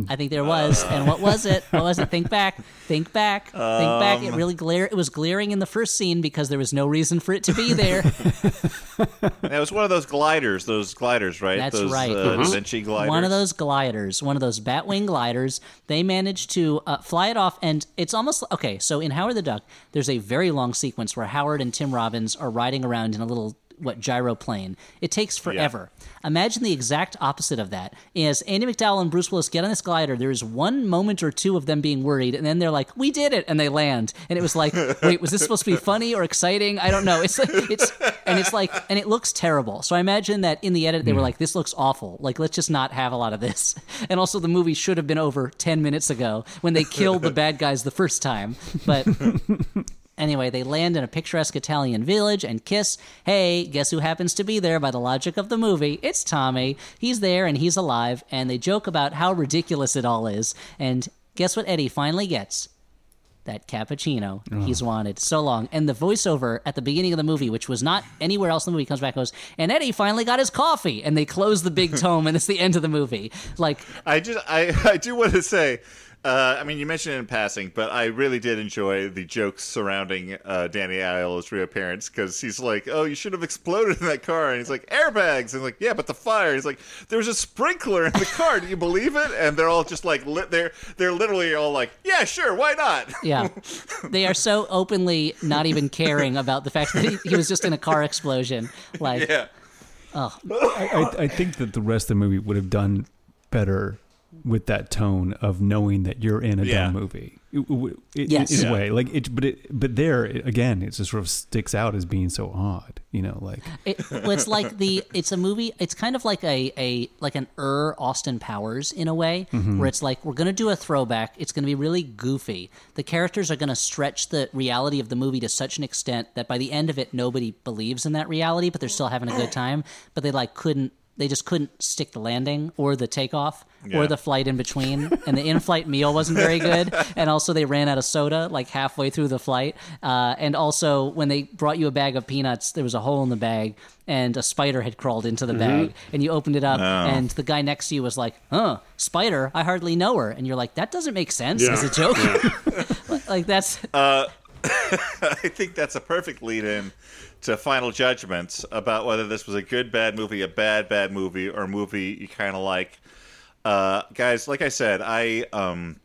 I think there was, uh, and what was it? What was it? Think back, think back, think um, back. It really glare. It was glaring in the first scene because there was no reason for it to be there. It was one of those gliders, those gliders, right? That's those, right. Uh, Da Vinci gliders. One of those gliders, one of those Batwing gliders. They managed to uh, fly it off, and it's almost okay. So in Howard the Duck, there's a very long sequence where Howard and Tim Robbins are riding around in a little. What gyroplane? It takes forever. Yeah. Imagine the exact opposite of that. As Andie MacDowell and Bruce Willis get on this glider, there is one moment or two of them being worried, and then they're like, "We did it!" and they land. And it was like, "Wait, was this supposed to be funny or exciting? I don't know." It's like it's and it's like and it looks terrible. So I imagine that in the edit they were like, "This looks awful. Like, let's just not have a lot of this." And also, the movie should have been over ten minutes ago when they killed the bad guys the first time, but. Anyway, they land in a picturesque Italian village and kiss. Hey, guess who happens to be there by the logic of the movie? It's Tommy. He's there and he's alive, and they joke about how ridiculous it all is. And guess what Eddie finally gets? That cappuccino oh. he's wanted so long. And the voiceover at the beginning of the movie, which was not anywhere else in the movie, comes back and goes, and Eddie finally got his coffee. And they close the big tome, and it's the end of the movie. Like, I just, I, I do want to say... Uh, I mean, you mentioned it in passing, but I really did enjoy the jokes surrounding uh, Danny Aiello's reappearance because he's like, oh, you should have exploded in that car. And he's like, airbags. And I'm like, yeah, but the fire. He's like, there's a sprinkler in the car. Do you believe it? And they're all just like, li- they're, they're literally all like, yeah, sure. Why not? Yeah. They are so openly not even caring about the fact that he, he was just in a car explosion. Like, yeah. Oh. I, I, I think that the rest of the movie would have done better with that tone of knowing that you're in a yeah. dumb movie. It, it, yes. In yeah. a way. Like it, but it, but there, it, again, it just sort of sticks out as being so odd, you know, like. It, it's like the, it's a movie, it's kind of like a, a like an er Austin Powers in a way, mm-hmm. where it's like, we're going to do a throwback. It's going to be really goofy. The characters are going to stretch the reality of the movie to such an extent that by the end of it, nobody believes in that reality, but they're still having a good time, but they like couldn't, They just couldn't stick the landing or the takeoff yeah. or the flight in between. And the in-flight meal wasn't very good. And also they ran out of soda like halfway through the flight. Uh, and also when they brought you a bag of peanuts, there was a hole in the bag and a spider had crawled into the mm-hmm. bag. And you opened it up oh. and the guy next to you was like, huh, spider, I hardly know her. And you're like, that doesn't make sense yeah. as a joke. Yeah. Like that's... Uh, I think that's a perfect lead-in to final judgments about whether this was a good, bad movie, a bad, bad movie, or a movie you kind of like. Uh, guys, like I said, I um,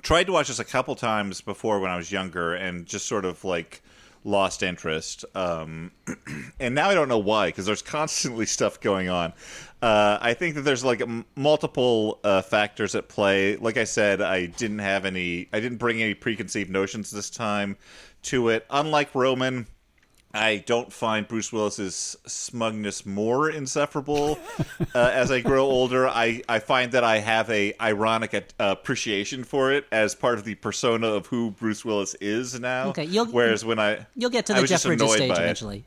tried to watch this a couple times before when I was younger and just sort of like lost interest. Um, and now I don't know why, because there's constantly stuff going on. Uh, I think that there's like m- multiple uh, factors at play. Like I said, I didn't have any, I didn't bring any preconceived notions this time to it. Unlike Roman, I don't find Bruce Willis's smugness more insufferable uh, as I grow older. I, I find that I have a ironic uh, appreciation for it as part of the persona of who Bruce Willis is now. Okay, you'll, whereas when I you'll get to the Jeff Bridges stage eventually.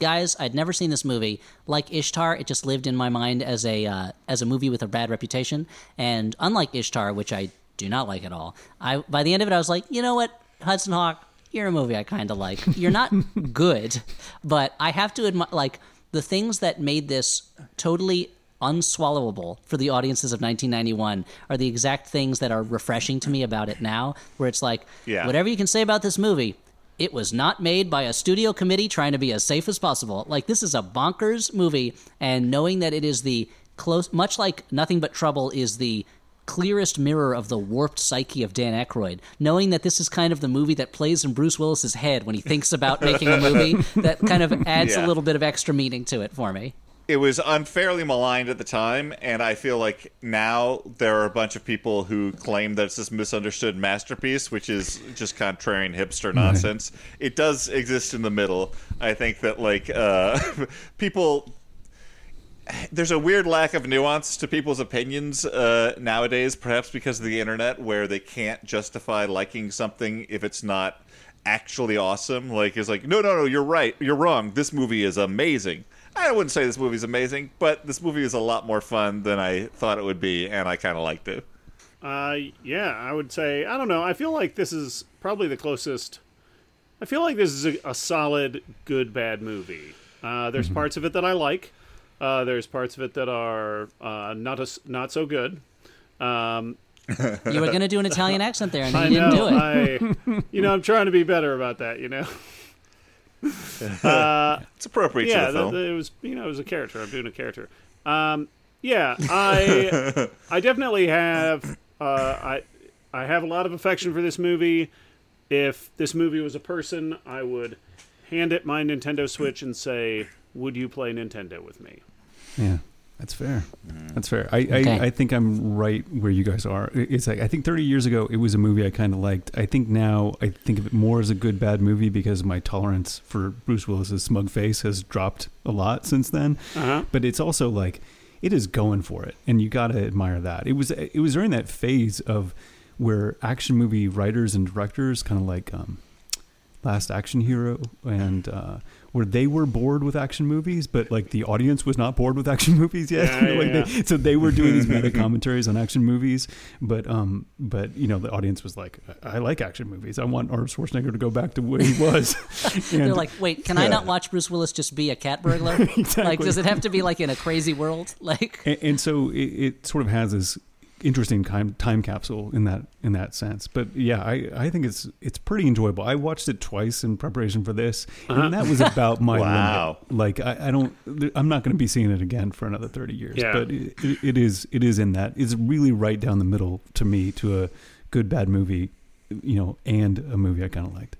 Guys, I'd never seen this movie. Like Ishtar, it just lived in my mind as a uh, as a movie with a bad reputation. And unlike Ishtar, which I do not like at all, I by the end of it I was like, you know what, Hudson Hawk, you're a movie I kind of like. You're not good, but I have to admit, like, the things that made this totally unswallowable for the audiences of nineteen ninety-one are the exact things that are refreshing to me about it now, where it's like, yeah. whatever you can say about this movie, it was not made by a studio committee trying to be as safe as possible. Like, this is a bonkers movie, and knowing that it is the close, much like Nothing But Trouble is the clearest mirror of the warped psyche of Dan Aykroyd, knowing that this is kind of the movie that plays in Bruce Willis's head when he thinks about making a movie, that kind of adds yeah. a little bit of extra meaning to it for me. It was unfairly maligned at the time, and I feel like now there are a bunch of people who claim that it's this misunderstood masterpiece, which is just contrarian hipster nonsense. It does exist in the middle. I think that, like, uh, people... There's a weird lack of nuance to people's opinions uh, nowadays, perhaps because of the internet, where they can't justify liking something if it's not actually awesome. Like, it's like, no, no, no, you're right. You're wrong. This movie is amazing. I wouldn't say this movie is amazing, but this movie is a lot more fun than I thought it would be, and I kind of liked it. Uh, yeah, I would say, I don't know. I feel like this is probably the closest. I feel like this is a, a solid good, bad movie. Uh, there's mm-hmm. parts of it that I like. Uh, there's parts of it that are uh, not a, not so good. Um, you were going to do an Italian accent there, and you I didn't know, do it. I, you know, I'm trying to be better about that, you know. Uh, it's appropriate yeah, to the film. Yeah, it was, you know, it was a character. I'm doing a character. Um, yeah, I I definitely have uh, I I have a lot of affection for this movie. If this movie was a person, I would hand it my Nintendo Switch and say, would you play Nintendo with me? Yeah, that's fair. That's fair. I, okay. I, I think I'm right where you guys are. It's like, I think thirty years ago, it was a movie I kind of liked. I think now I think of it more as a good, bad movie because my tolerance for Bruce Willis's smug face has dropped a lot since then. Uh-huh. But it's also like, it is going for it. And you got to admire that. It was, it was during that phase of where action movie writers and directors kind of like, um, Last Action Hero and uh, where they were bored with action movies, but like the audience was not bored with action movies yet. Yeah, like yeah. They, so they were doing these meta commentaries on action movies, but um, but you know the audience was like, I, I like action movies. I want Arnold Schwarzenegger to go back to where he was. And they're like, wait, can yeah. I not watch Bruce Willis just be a cat burglar? Exactly. Like, does it have to be like in a crazy world? Like, and, and so it, it sort of has this interesting time, time capsule in that in that sense. But yeah, I, I think it's it's pretty enjoyable. I watched it twice in preparation for this, uh-huh. and that was about my wow. limit. Like I, I don't, I'm not going to be seeing it again for another thirty years. Yeah. But it, it is it is in that it's really right down the middle to me to a good bad movie, you know, and a movie I kind of liked.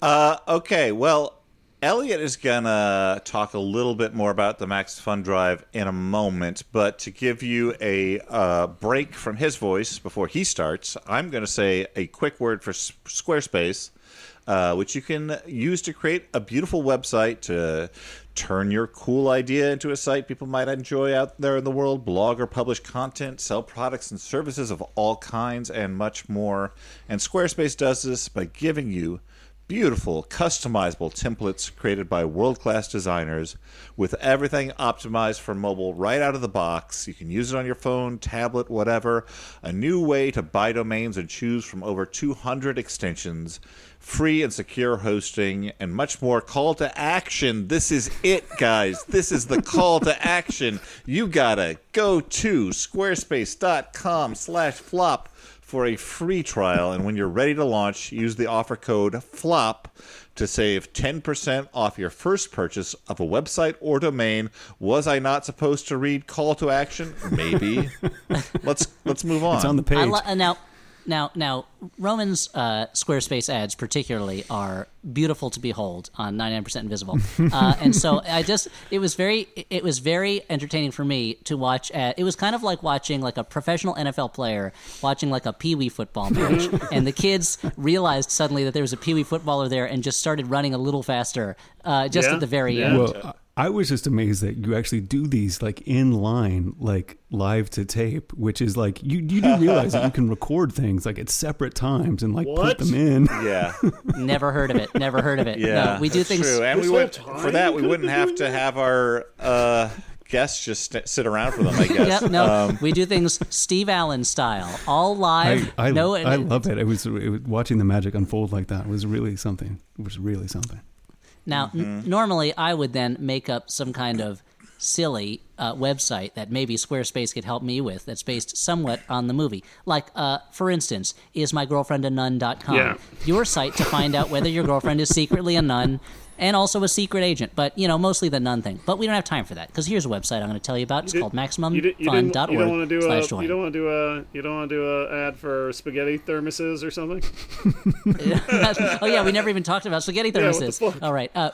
Uh, okay, well. Elliot is going to talk a little bit more about the Max Fun Drive in a moment, but to give you a uh, break from his voice before he starts, I'm going to say a quick word for S- Squarespace, uh, which you can use to create a beautiful website to turn your cool idea into a site people might enjoy out there in the world, blog or publish content, sell products and services of all kinds, and much more. And Squarespace does this by giving you beautiful, customizable templates created by world-class designers with everything optimized for mobile right out of the box. You can use it on your phone, tablet, whatever. A new way to buy domains and choose from over two hundred extensions, free and secure hosting, and much more. Call to action. This is it, guys. This is the call to action. You gotta go to squarespace.com slash flop for a free trial, and when you're ready to launch, use the offer code FLOP to save ten percent off your first purchase of a website or domain. Was I not supposed to read call to action? Maybe. Let's let's move on. It's on the page. I lo- uh, now, now, now, Roman's uh, Squarespace ads particularly are beautiful to behold on ninety-nine percent Invisible. Uh, and so I just, it was very, it was very entertaining for me to watch. At, it was kind of like watching like a professional N F L player watching like a peewee football match. And the kids realized suddenly that there was a peewee footballer there and just started running a little faster uh, just yeah, at the very yeah. end. Well, I was just amazed that you actually do these like in line, like live to tape, which is like, you, you do realize that you can record things like at separate times and like what? put them in. Yeah. Never heard of it. Never heard of it. Yeah, no, we do that's things. True. And we went for that. We wouldn't have to have our uh, guests just st- sit around for them. I guess. Yep, no, um, we do things Steve Allen style, all live. I, I, no, I love it. It was, it was watching the magic unfold like that was really something. It was really something. Now, mm-hmm. n- normally I would then make up some kind of silly uh, website that maybe Squarespace could help me with that's based somewhat on the movie. Like, uh, for instance, is my girlfriend a nun dot com, yeah. your site to find out whether your girlfriend is secretly a nun and also a secret agent, but, you know, mostly the nun thing. But we don't have time for that, because here's a website I'm going to tell you about. It's did, called maximum fun dot org. You don't want to do slash a, you don't want to do a, you don't want to do a ad for spaghetti thermoses or something? Oh, yeah, we never even talked about spaghetti thermoses. Yeah, all right, uh,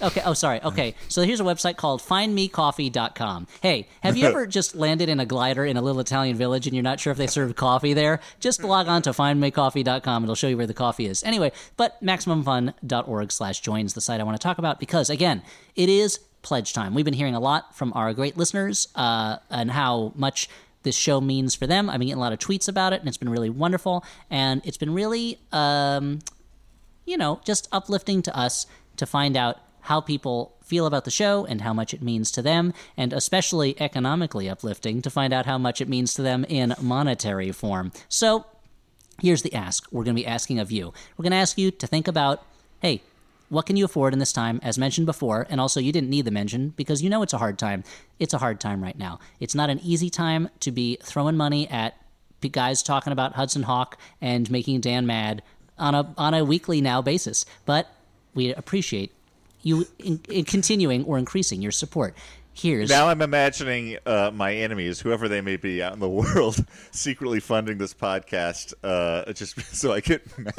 okay, oh, sorry, okay. So here's a website called find me coffee dot com. Hey, have you ever just landed in a glider in a little Italian village and you're not sure if they serve coffee there? Just log on to find me coffee dot com. It'll show you where the coffee is. Anyway, but maximum fun dot org slash joins the site I want to talk about because, again, it is pledge time. We've been hearing a lot from our great listeners uh, and how much this show means for them. I've been getting a lot of tweets about it, and it's been really wonderful. And it's been really, um, you know, just uplifting to us to find out how people feel about the show and how much it means to them, and especially economically uplifting to find out how much it means to them in monetary form. So here's the ask we're going to be asking of you. We're going to ask you to think about, hey, what can you afford in this time, as mentioned before, and also you didn't need the mention because you know it's a hard time. It's a hard time right now. It's not an easy time to be throwing money at guys talking about Hudson Hawk and making Dan mad on a on a weekly now basis, but we appreciate you in, in continuing or increasing your support. Here's now I'm imagining uh, my enemies, whoever they may be out in the world, secretly funding this podcast uh, just so I get mad.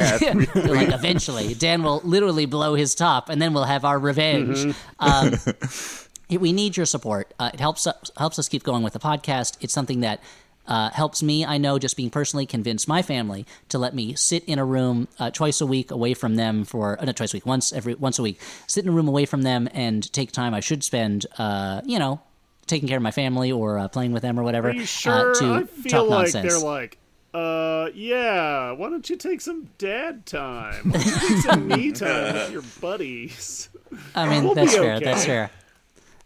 Like eventually, Dan will literally blow his top, and then we'll have our revenge. Mm-hmm. Um, we need your support. Uh, it helps us, helps us keep going with the podcast. It's something that Uh, helps me, I know, just being personally convinced my family to let me sit in a room uh, twice a week away from them for uh, not twice a week, once every once a week, sit in a room away from them and take time I should spend, uh, you know, taking care of my family or uh, playing with them or whatever. Are you sure? Uh, to I feel like nonsense. They're like, uh, yeah, why don't you take some dad time? Why don't you take some me time with your buddies? I mean, we'll that's fair. Okay. That's fair.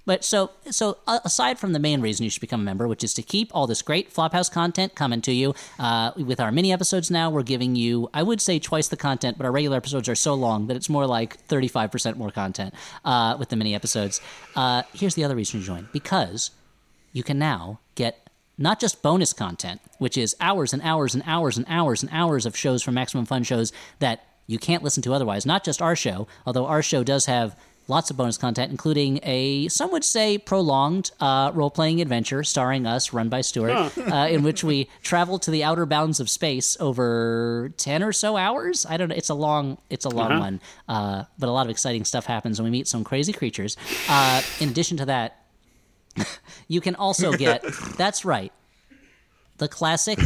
But so, so aside from the main reason you should become a member, which is to keep all this great Flophouse content coming to you, uh, with our mini episodes now, we're giving you, I would say twice the content, but our regular episodes are so long that it's more like thirty-five percent more content uh, with the mini episodes. Uh, here's the other reason you join, because you can now get not just bonus content, which is hours and hours and hours and hours and hours of shows from Maximum Fun shows that you can't listen to otherwise, not just our show, although our show does have Lots of bonus content, including a, some would say, prolonged uh, role-playing adventure starring us, run by Stuart, huh. uh, in which we travel to the outer bounds of space over ten or so hours. I don't know. It's a long, it's a long uh-huh. one, uh, but a lot of exciting stuff happens, and we meet some crazy creatures. Uh, in addition to that, you can also get, that's right, the classic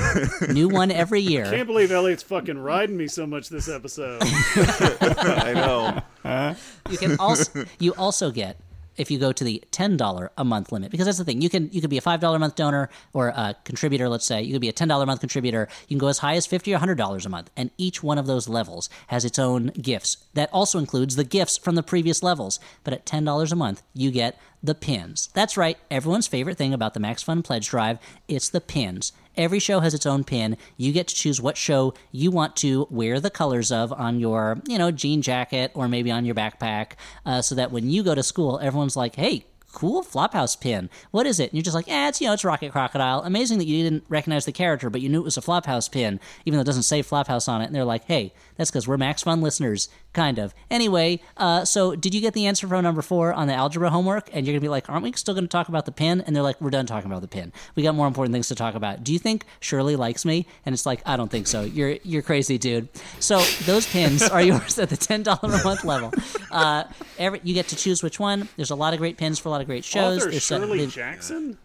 new one every year. I can't believe Elliot's fucking riding me so much this episode. I know. Huh? You can also you also get, if you go to the ten dollars a month limit, because that's the thing. You can you can be a five dollars a month donor or a contributor, let's say. You could be a ten dollars a month contributor. You can go as high as fifty dollars or one hundred dollars a month, and each one of those levels has its own gifts. That also includes the gifts from the previous levels. But at ten dollars a month, you get the pins. That's right. Everyone's favorite thing about the Max Fun Pledge Drive, it's the pins. Every show has its own pin. You get to choose what show you want to wear the colors of on your, you know, jean jacket or maybe on your backpack, uh, so that when you go to school, everyone's like, hey, cool Flophouse pin. What is it? And you're just like, eh, it's, you know, it's Rocket Crocodile. Amazing that you didn't recognize the character, but you knew it was a Flophouse pin, even though it doesn't say Flophouse on it. And they're like, hey, that's because we're Max Fun listeners, kind of. Anyway, uh, so did you get the answer from number four on the algebra homework? And you're going to be like, aren't we still going to talk about the pin? And they're like, we're done talking about the pin. We got more important things to talk about. Do you think Shirley likes me? And it's like, I don't think so. You're you're crazy, dude. So those pins are yours at the ten dollars a month level. Uh, every you get to choose which one. There's a lot of great pins for a lot of great shows. Author Shirley a, Jackson?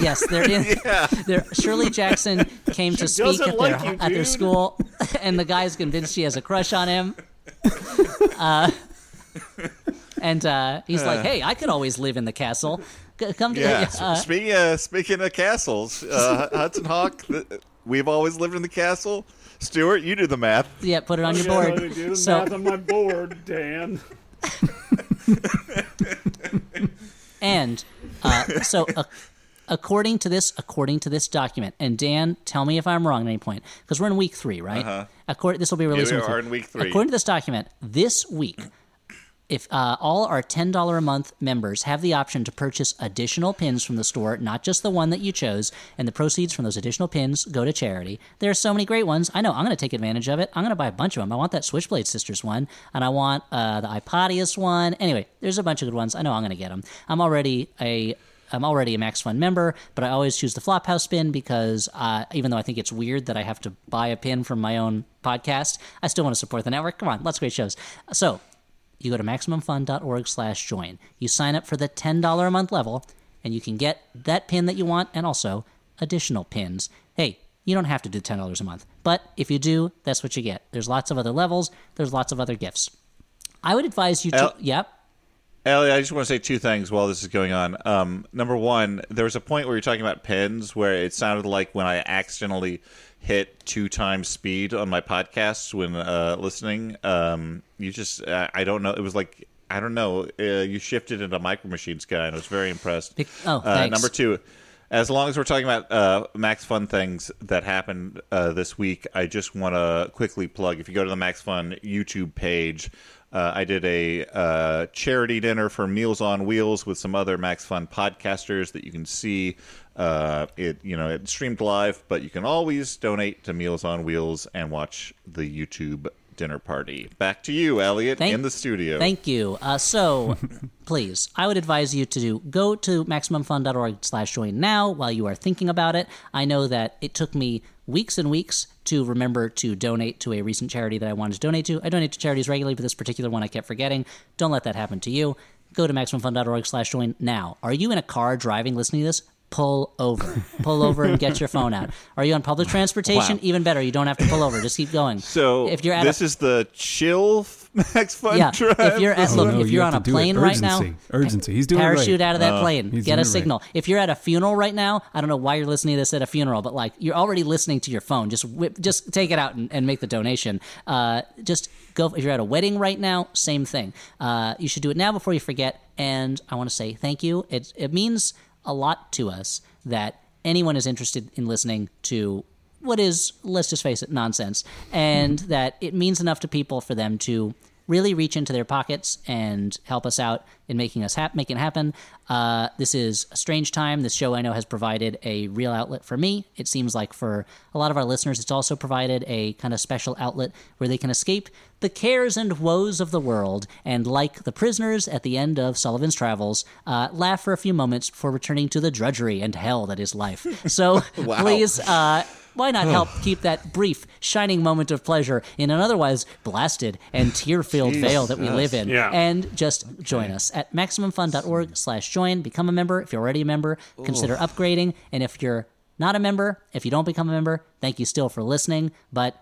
Yes, they're in. Yeah. They're, Shirley Jackson came she to speak at, like their, you, at their school, and the guy's convinced she has a crush on him. Uh, and uh, he's uh. like, hey, I could always live in the castle. Come to yeah. the, uh, speaking, uh, speaking of castles, uh, Hudson Hawk, the, we've always lived in the castle. Stuart, you do the math. Yeah, put it on oh, your yeah, board. I do the so, math on my board, Dan. And uh, so, uh, according to this, according to this document, and Dan, tell me if I'm wrong at any point, because we're in week three, right? Uh-huh. According, this will be released. Yeah, we are in week three. According to this document, this week, if uh, all our ten dollars a month members have the option to purchase additional pins from the store, not just the one that you chose, and the proceeds from those additional pins go to charity. There are so many great ones. I know. I'm going to take advantage of it. I'm going to buy a bunch of them. I want that Switchblade Sisters one, and I want uh, the iPodius one. Anyway, there's a bunch of good ones. I know I'm going to get them. I'm already a... I'm already a Max Fun member, but I always choose the Flophouse pin because uh, even though I think it's weird that I have to buy a pin from my own podcast, I still want to support the network. Come on, lots of great shows. So you go to maximum fun dot org slash join. You sign up for the ten dollars a month level, and you can get that pin that you want and also additional pins. Hey, you don't have to do ten dollars a month, but if you do, that's what you get. There's lots of other levels. There's lots of other gifts. I would advise you to... Yep. Yeah, Elliot, I just want to say two things while this is going on. Um, number one, there was a point where you're talking about pins where it sounded like when I accidentally hit two times speed on my podcasts when uh, listening. Um, you just, I, I don't know. It was like, I don't know. Uh, you shifted into Micro Machines guy, and I was very impressed. Oh, uh, number two, as long as we're talking about uh, Max Fun things that happened uh, this week, I just want to quickly plug. If you go to the Max Fun YouTube page, Uh, I did a uh, charity dinner for Meals on Wheels with some other Max Fun podcasters that you can see. Uh, it you know it streamed live, but you can always donate to Meals on Wheels and watch the YouTube dinner party. Back to you, Elliot, thank, in the studio. Thank you. Uh, so, please, I would advise you to do, go to maximum fun dot org slash join now while you are thinking about it. I know that it took me weeks and weeks to remember to donate to a recent charity that I wanted to donate to. I donate to charities regularly, but this particular one I kept forgetting. Don't let that happen to you. Go to maximum fun dot org slash join now. Are you in a car driving, listening to this? Pull over. Pull over and get your phone out. Are you on public transportation? Wow. Even better. You don't have to pull over. Just keep going. So if you're at this a, is the chill Max Fun yeah, Drive. If you're, at, oh, look, no, if you're you on a plane right now, urgency. He's doing parachute right. out of that uh, plane. Get a signal. Right. If you're at a funeral right now, I don't know why you're listening to this at a funeral, but like you're already listening to your phone. Just whip, just take it out and, and make the donation. Uh, just go. If you're at a wedding right now, same thing. Uh, you should do it now before you forget. And I want to say thank you. It it means a lot to us that anyone is interested in listening to what is, let's just face it, nonsense, and that it means enough to people for them to really reach into their pockets and help us out in making us ha- make it happen. Uh, this is a strange time. This show, I know, has provided a real outlet for me. It seems like for a lot of our listeners, it's also provided a kind of special outlet where they can escape the cares and woes of the world and, like the prisoners at the end of Sullivan's Travels, uh, laugh for a few moments before returning to the drudgery and hell that is life. So wow. please... Uh, Why not help keep that brief, shining moment of pleasure in an otherwise blasted and tear-filled veil that we live in? Yeah. And just okay. join us at MaximumFun.org slash join. Become a member. If you're already a member, Ooh. consider upgrading. And if you're not a member, if you don't become a member, thank you still for listening. But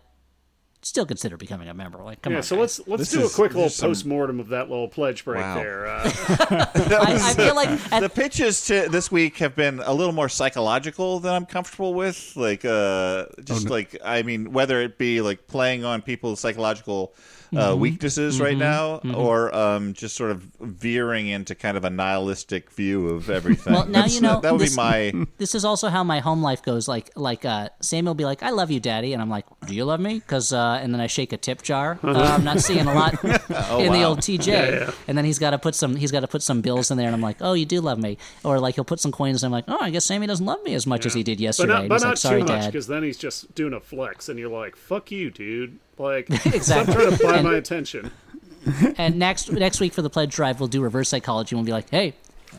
still consider becoming a member. Like, come yeah, on. So guys. let's let's this do is, a quick little some... post-mortem of that little pledge break wow. there. Uh... I, was, I feel like at... the pitches to this week have been a little more psychological than I'm comfortable with. Like, uh, just oh, no. like I mean, whether it be like playing on people's psychological uh, mm-hmm. weaknesses mm-hmm. right now, mm-hmm. or um, just sort of veering into kind of a nihilistic view of everything. Well, now That's, you know that would this, be my. This is also how my home life goes. Like, like uh, Samuel will be like, "I love you, Daddy," and I'm like, "Do you love me?" Because uh, Uh, and then I shake a tip jar. Uh, I'm not seeing a lot oh, in wow. the old T J. Yeah, yeah. And then he's got to put some. He's got to put some bills in there, and I'm like, "Oh, you do love me," or like he'll put some coins, and I'm like, "Oh, I guess Sammy doesn't love me as much yeah. as he did yesterday." But not, but he's not like, Sorry, too much, because then he's just doing a flex, and you're like, "Fuck you, dude!" Like, exactly. Stop trying to buy my attention. And next next week for the pledge drive, we'll do reverse psychology, and we'll be like, "Hey,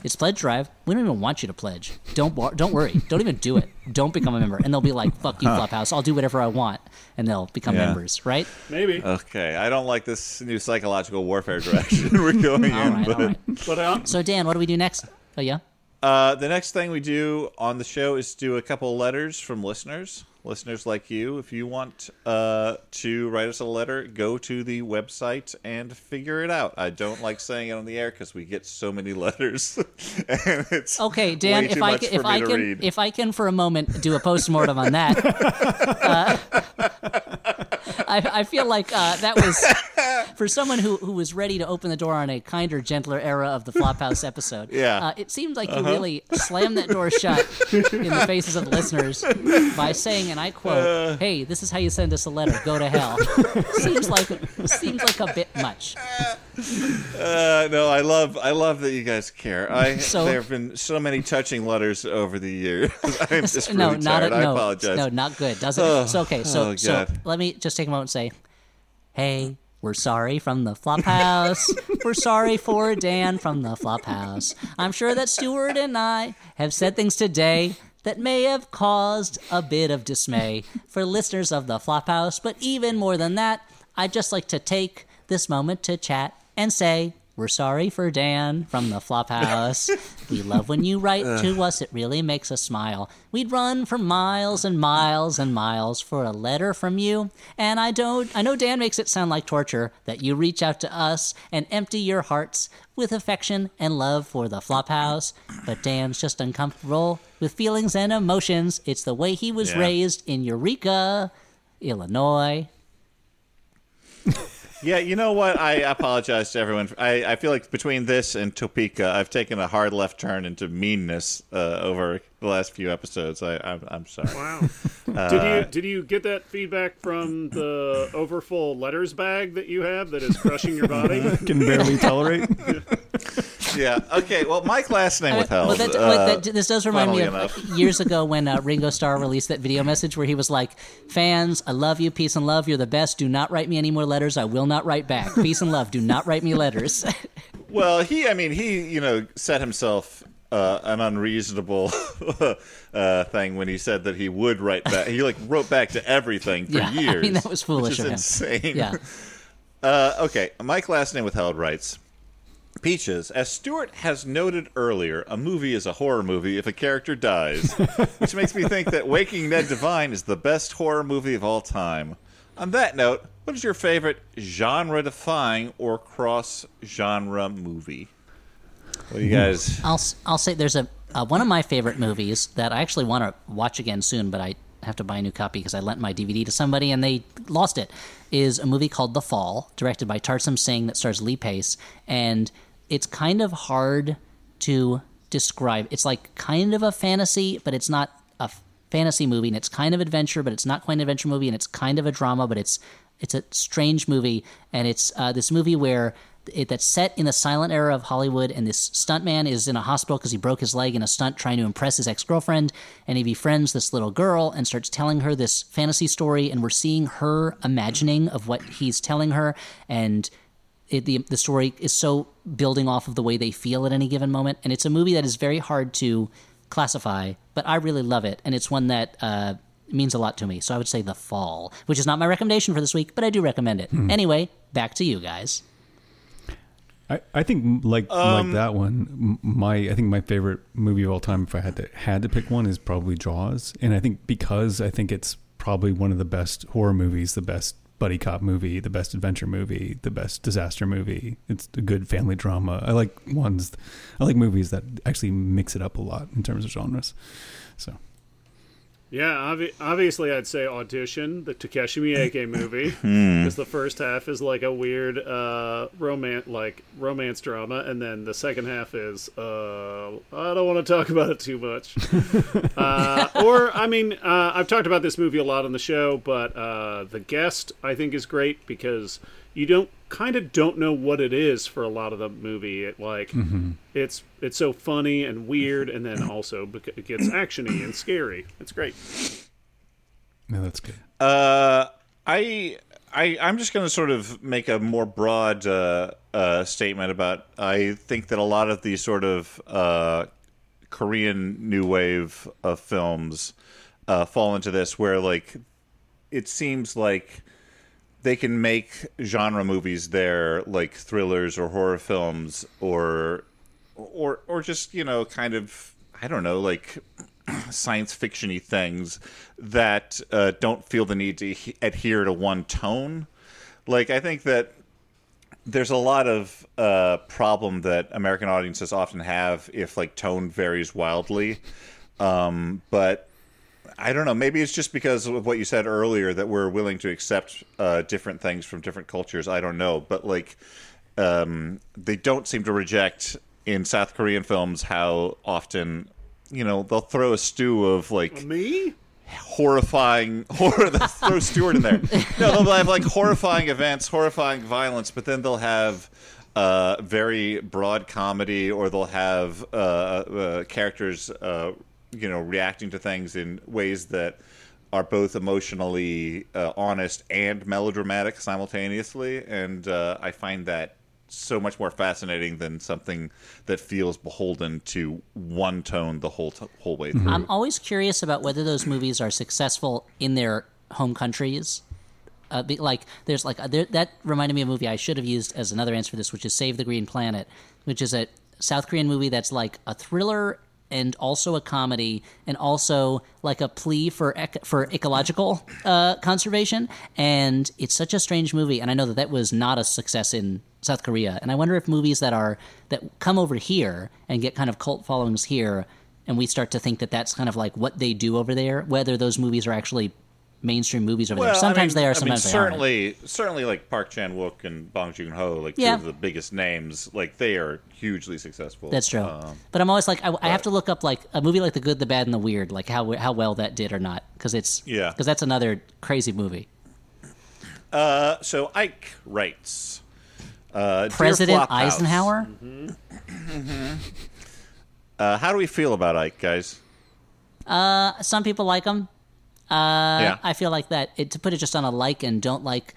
it's pledge drive. We don't even want you to pledge. Don't don't worry. Don't even do it. Don't become a member." And they'll be like, "Fuck you, Flophouse. I'll do whatever I want." And they'll become yeah. members, right? Maybe. Okay. I don't like this new psychological warfare direction we're going all in. Right, but... Right. But, um... So, Dan, what do we do next? Oh, yeah? Uh, the next thing we do on the show is do a couple letters from listeners. Listeners like you, if you want uh, to write us a letter, go to the website and figure it out. I don't like saying it on the air because we get so many letters, and it's okay, Dan. Way if too I much can, for if me I to can, read. if I can, for a moment, do a postmortem on that. uh, I, I feel like uh, that was for someone who, who was ready to open the door on a kinder, gentler era of the Flophouse episode. Yeah, uh, it seemed like uh-huh. you really slammed that door shut in the faces of the listeners by saying. And I quote, uh, "Hey, this is how you send us a letter. Go to hell." seems like seems like a bit much. Uh, no, I love I love that you guys care. I so, there have been so many touching letters over the years. I'm just really no, not tired. A, no, I apologize. No, not good. Doesn't. Oh, it's okay. So, oh so let me just take a moment and say, "Hey, we're sorry from the Flophouse. We're sorry for Dan from the Flophouse. I'm sure that Stuart and I have said things today that may have caused a bit of dismay for listeners of the Flophouse. But even more than that, I'd just like to take this moment to chat and say, we're sorry for Dan from the Flophouse. We love when you write to us. It really makes us smile. We'd run for miles and miles and miles for a letter from you. And I don't, I know Dan makes it sound like torture that you reach out to us and empty your hearts with affection and love for the Flophouse. But Dan's just uncomfortable with feelings and emotions. It's the way he was yeah. raised in Eureka, Illinois." Yeah, you know what? I apologize to everyone. I, I feel like between this and Topeka, I've taken a hard left turn into meanness uh, over the last few episodes. I, I'm, I'm sorry. Wow. Uh, did you did you get that feedback from the overfull letters bag that you have that is crushing your body? Can barely tolerate. Yeah. Okay. Well, Mike last name withheld. Well, that, uh, that, this does remind me of like, years ago when uh, Ringo Starr released that video message where he was like, "Fans, I love you. Peace and love. You're the best. Do not write me any more letters. I will not write back. Peace and love. Do not write me letters." Well, he, I mean, he, you know, set himself uh, an unreasonable uh, thing when he said that he would write back. He like wrote back to everything for yeah, years. I mean, that was foolish. Which is of him. Insane. Yeah. Uh, okay. Mike last name withheld writes. Peaches, as Stuart has noted earlier, a movie is a horror movie if a character dies, which makes me think that Waking Ned Divine is the best horror movie of all time. On that note, what is your favorite genre-defying or cross-genre movie? What do you guys? I'll I'll say there's a uh, one of my favorite movies that I actually want to watch again soon, but I have to buy a new copy because I lent my D V D to somebody and they lost it. Is a movie called The Fall, directed by Tarsem Singh, that stars Lee Pace, and it's kind of hard to describe. It's like kind of a fantasy, but it's not a f- fantasy movie, and it's kind of adventure, but it's not quite an adventure movie, and it's kind of a drama, but it's it's a strange movie, and it's uh, this movie where it, that's set in the silent era of Hollywood, and this stuntman is in a hospital because he broke his leg in a stunt trying to impress his ex-girlfriend, and he befriends this little girl and starts telling her this fantasy story, and we're seeing her imagining of what he's telling her, and it, the, the story is so building off of the way they feel at any given moment, and it's a movie that is very hard to classify, but I really love it, and it's one that uh, means a lot to me, so I would say The Fall, which is not my recommendation for this week, but I do recommend it. Mm. Anyway, back to you guys. I, I think like um, like that one, my I think my favorite movie of all time, if I had to had to pick one, is probably Jaws. And I think because I think it's probably one of the best horror movies, the best buddy cop movie, the best adventure movie, the best disaster movie. It's a good family drama. I like ones, I like movies that actually mix it up a lot in terms of genres. So. Yeah, obvi- obviously I'd say Audition, the Takeshi Miike movie, because the first half is like a weird uh, romance, like romance drama, and then the second half is uh, I don't want to talk about it too much. uh, or I mean, uh, I've talked about this movie a lot on the show, but uh, The Guest I think is great because you don't kind of don't know what it is for a lot of the movie. It like mm-hmm. it's it's so funny and weird, and then also it gets actiony and scary. It's great. No, that's good. Uh, I I I'm just going to sort of make a more broad uh, uh, statement about. I think that a lot of these sort of uh, Korean new wave of films uh, fall into this, where like it seems like they can make genre movies there, like thrillers or horror films, or, or, or just, you know, kind of, I don't know, like science fiction-y things that uh, don't feel the need to adhere to one tone. Like, I think that there's a lot of uh, problem that American audiences often have if like tone varies wildly, um, but. I don't know. Maybe it's just because of what you said earlier that we're willing to accept uh, different things from different cultures. I don't know. But, like, um, they don't seem to reject in South Korean films how often, you know, they'll throw a stew of, like... Me? Horrifying... horror. They'll throw Stewart in there. No, they'll have, like, horrifying events, horrifying violence, but then they'll have... Uh, very broad comedy, or they'll have uh, uh, characters... Uh, you know, reacting to things in ways that are both emotionally uh, honest and melodramatic simultaneously. And uh, I find that so much more fascinating than something that feels beholden to one tone the whole t- whole way through. I'm always curious about whether those movies are successful in their home countries. Uh, like, there's like there, that reminded me of a movie I should have used as another answer for this, which is Save the Green Planet, which is a South Korean movie that's like a thriller and also a comedy, and also like a plea for ec- for ecological uh, conservation. And it's such a strange movie. And I know that that was not a success in South Korea. And I wonder if movies that are that come over here and get kind of cult followings here, and we start to think that that's kind of like what they do over there, whether those movies are actually mainstream movies over well, there. Sometimes I mean, they are, sometimes I mean, certainly, they aren't. Certainly, like Park Chan-wook and Bong Joon-ho, like yeah. two of the biggest names, like they are hugely successful. That's true. Um, but I'm always like, I, but, I have to look up like a movie like The Good, the Bad, and the Weird, like how how well that did or not, because it's yeah, because that's another crazy movie. Uh, so Ike writes, uh, President Eisenhower. Mm-hmm. mm-hmm. Uh, how do we feel about Ike, guys? Uh, some people like him. Uh, yeah. I feel like that, it, to put it just on a like and don't like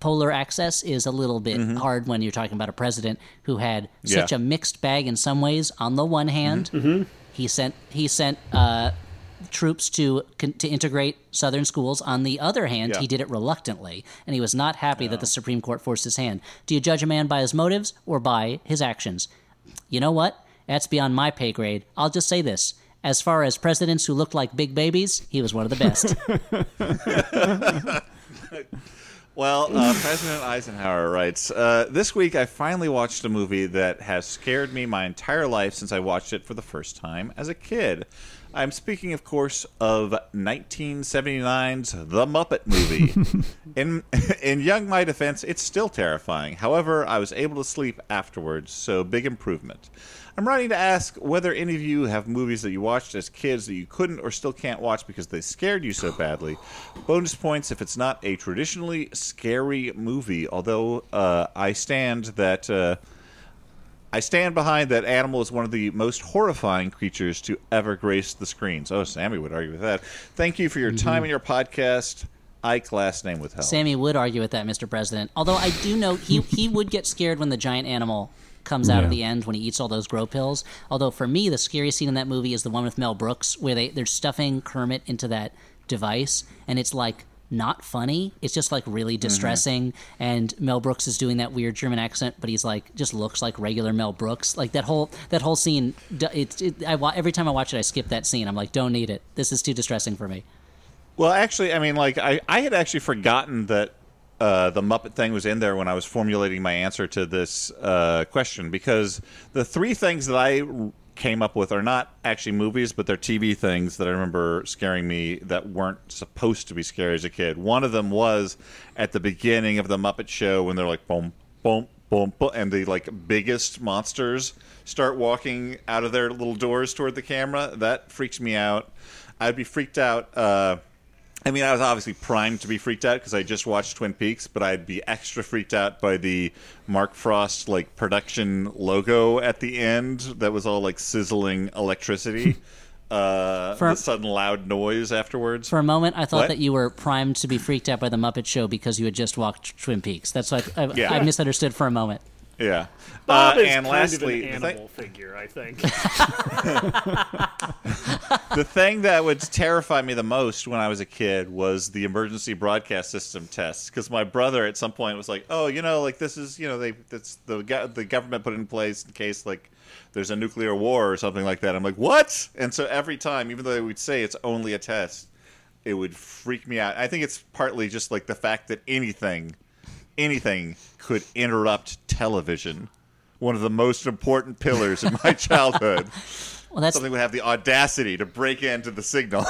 polar axis is a little bit mm-hmm. hard when you're talking about a president who had yeah. such a mixed bag in some ways. On the one hand, mm-hmm. he sent he sent uh, troops to to integrate Southern schools. On the other hand, yeah. he did it reluctantly, and he was not happy yeah. that the Supreme Court forced his hand. Do you judge a man by his motives or by his actions? You know what? That's beyond my pay grade. I'll just say this. As far as presidents who looked like big babies, he was one of the best. Well, uh, President Eisenhower writes, uh, this week I finally watched a movie that has scared me my entire life since I watched it for the first time as a kid. I'm speaking, of course, of nineteen seventy-nine's The Muppet Movie. in in young my defense, it's still terrifying. However, I was able to sleep afterwards, so big improvement. I'm writing to ask whether any of you have movies that you watched as kids that you couldn't or still can't watch because they scared you so badly. Bonus points if it's not a traditionally scary movie, although uh, I stand that... Uh, I stand behind that animal is one of the most horrifying creatures to ever grace the screens. Oh, Sammy would argue with that. Thank you for your mm-hmm. time and your podcast. Ike, last name with hell. Sammy would argue with that, Mister President. Although I do know he, he would get scared when the giant animal comes out yeah. at the end when he eats all those grow pills. Although for me, the scariest scene in that movie is the one with Mel Brooks where they, they're stuffing Kermit into that device, and it's like, not funny. It's just like really distressing. Mm-hmm. And Mel Brooks is doing that weird German accent, but he's like just looks like regular Mel Brooks. Like that whole that whole scene. It's it, I every time I watch it, I skip that scene. I'm like, don't need it. This is too distressing for me. Well, actually, I mean, like I I had actually forgotten that uh, the Muppet thing was in there when I was formulating my answer to this uh, question, because the three things that I came up with are not actually movies, but they're T V things that I remember scaring me that weren't supposed to be scary as a kid. One of them was at the beginning of the Muppet Show when they're like boom, boom, boom, boom, and the like biggest monsters start walking out of their little doors toward the camera. That freaks me out. I'd be freaked out. Uh, I mean, I was obviously primed to be freaked out because I just watched Twin Peaks, but I'd be extra freaked out by the Mark Frost like production logo at the end that was all like sizzling electricity, uh, for, the sudden loud noise afterwards. For a moment, I thought what? that you were primed to be freaked out by the Muppet Show because you had just watched Twin Peaks. That's why I, I, yeah. I misunderstood for a moment. Yeah, Bob uh, is and lastly, kind of an animal th- figure, I think. The thing that would terrify me the most when I was a kid was the emergency broadcast system tests, because my brother at some point was like, "Oh, you know, like this is, you know, they that's the the government put it in place in case like there's a nuclear war or something like that." I'm like, "What?" And so every time, even though they would say it's only a test, it would freak me out. I think it's partly just like the fact that anything. Anything could interrupt television, one of the most important pillars in my childhood. Well, that's something would have the audacity to break into the signal.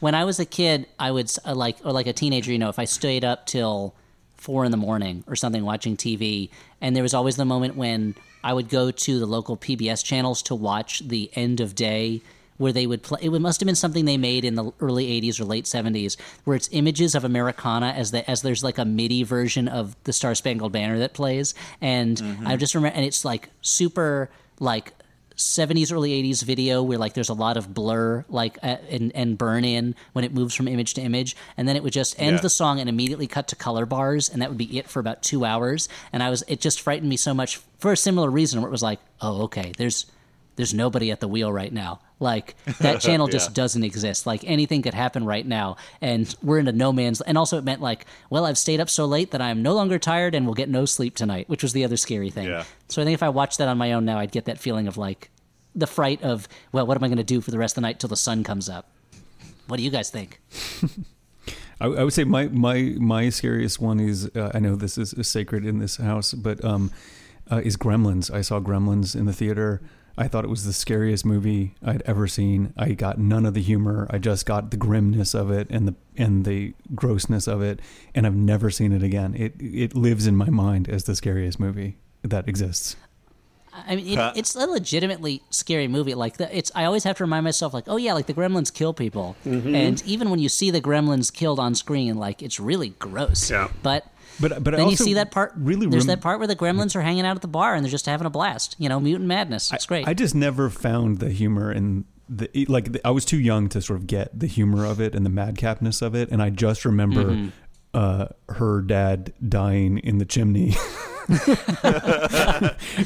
When I was a kid, I would uh, like, or like a teenager, you know, if I stayed up till four in the morning or something watching T V, and there was always the moment when I would go to the local P B S channels to watch the end of day. Where they would play, it must have been something they made in the early eighties or late seventies, where it's images of Americana as the, as there's like a MIDI version of the Star Spangled Banner that plays, and mm-hmm. I just remember, and it's like super like seventies early eighties video where like there's a lot of blur like uh, and and burn in when it moves from image to image, and then it would just end yeah. the song and immediately cut to color bars, and that would be it for about two hours, and I was it just frightened me so much for a similar reason where it was like, oh okay, there's. There's nobody at the wheel right now. Like, that channel just yeah. doesn't exist. Like, anything could happen right now, and we're in a no man's land. And also it meant, like, well, I've stayed up so late that I'm no longer tired and will get no sleep tonight, which was the other scary thing. Yeah. So I think if I watched that on my own now, I'd get that feeling of, like, the fright of, well, what am I going to do for the rest of the night till the sun comes up? What do you guys think? I, I would say my, my, my scariest one is, uh, I know this is sacred in this house, but um, uh, is Gremlins. I saw Gremlins in the theater. I thought it was the scariest movie I'd ever seen. I got none of the humor. I just got the grimness of it and the and the grossness of it, and I've never seen it again. It it lives in my mind as the scariest movie that exists. I mean, it, huh? it's a legitimately scary movie. Like the, it's, I always have to remind myself, like, oh yeah, like the Gremlins kill people, mm-hmm. and even when you see the Gremlins killed on screen, like it's really gross. Yeah. But. But, but then I also you see that part. Really, there's rem- that part where the Gremlins are hanging out at the bar and they're just having a blast. You know, mutant madness. It's I, great. I just never found the humor in the like. The, I was too young to sort of get the humor of it and the madcapness of it. And I just remember mm-hmm. uh, her dad dying in the chimney,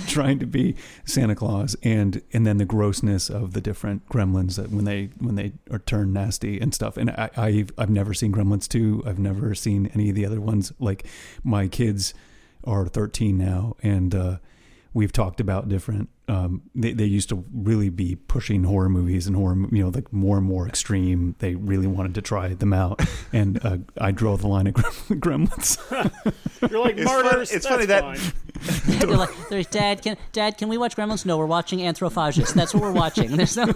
trying to be Santa Claus, and and then the grossness of the different Gremlins that when they when they are turned nasty and stuff. And I, I've I've never seen Gremlins two. I've never seen any of the other ones. Like my kids are thirteen now, and uh, we've talked about different. Um, they they used to really be pushing horror movies and horror, you know, like more and more extreme. They really wanted to try them out, and uh, I drove the line at Gremlins. You're like martyrs. It's, fun, it's that's funny fine. That they're like, they're, Dad, can Dad, can we watch Gremlins? No, we're watching Anthrophagus. That's what we're watching. There's no.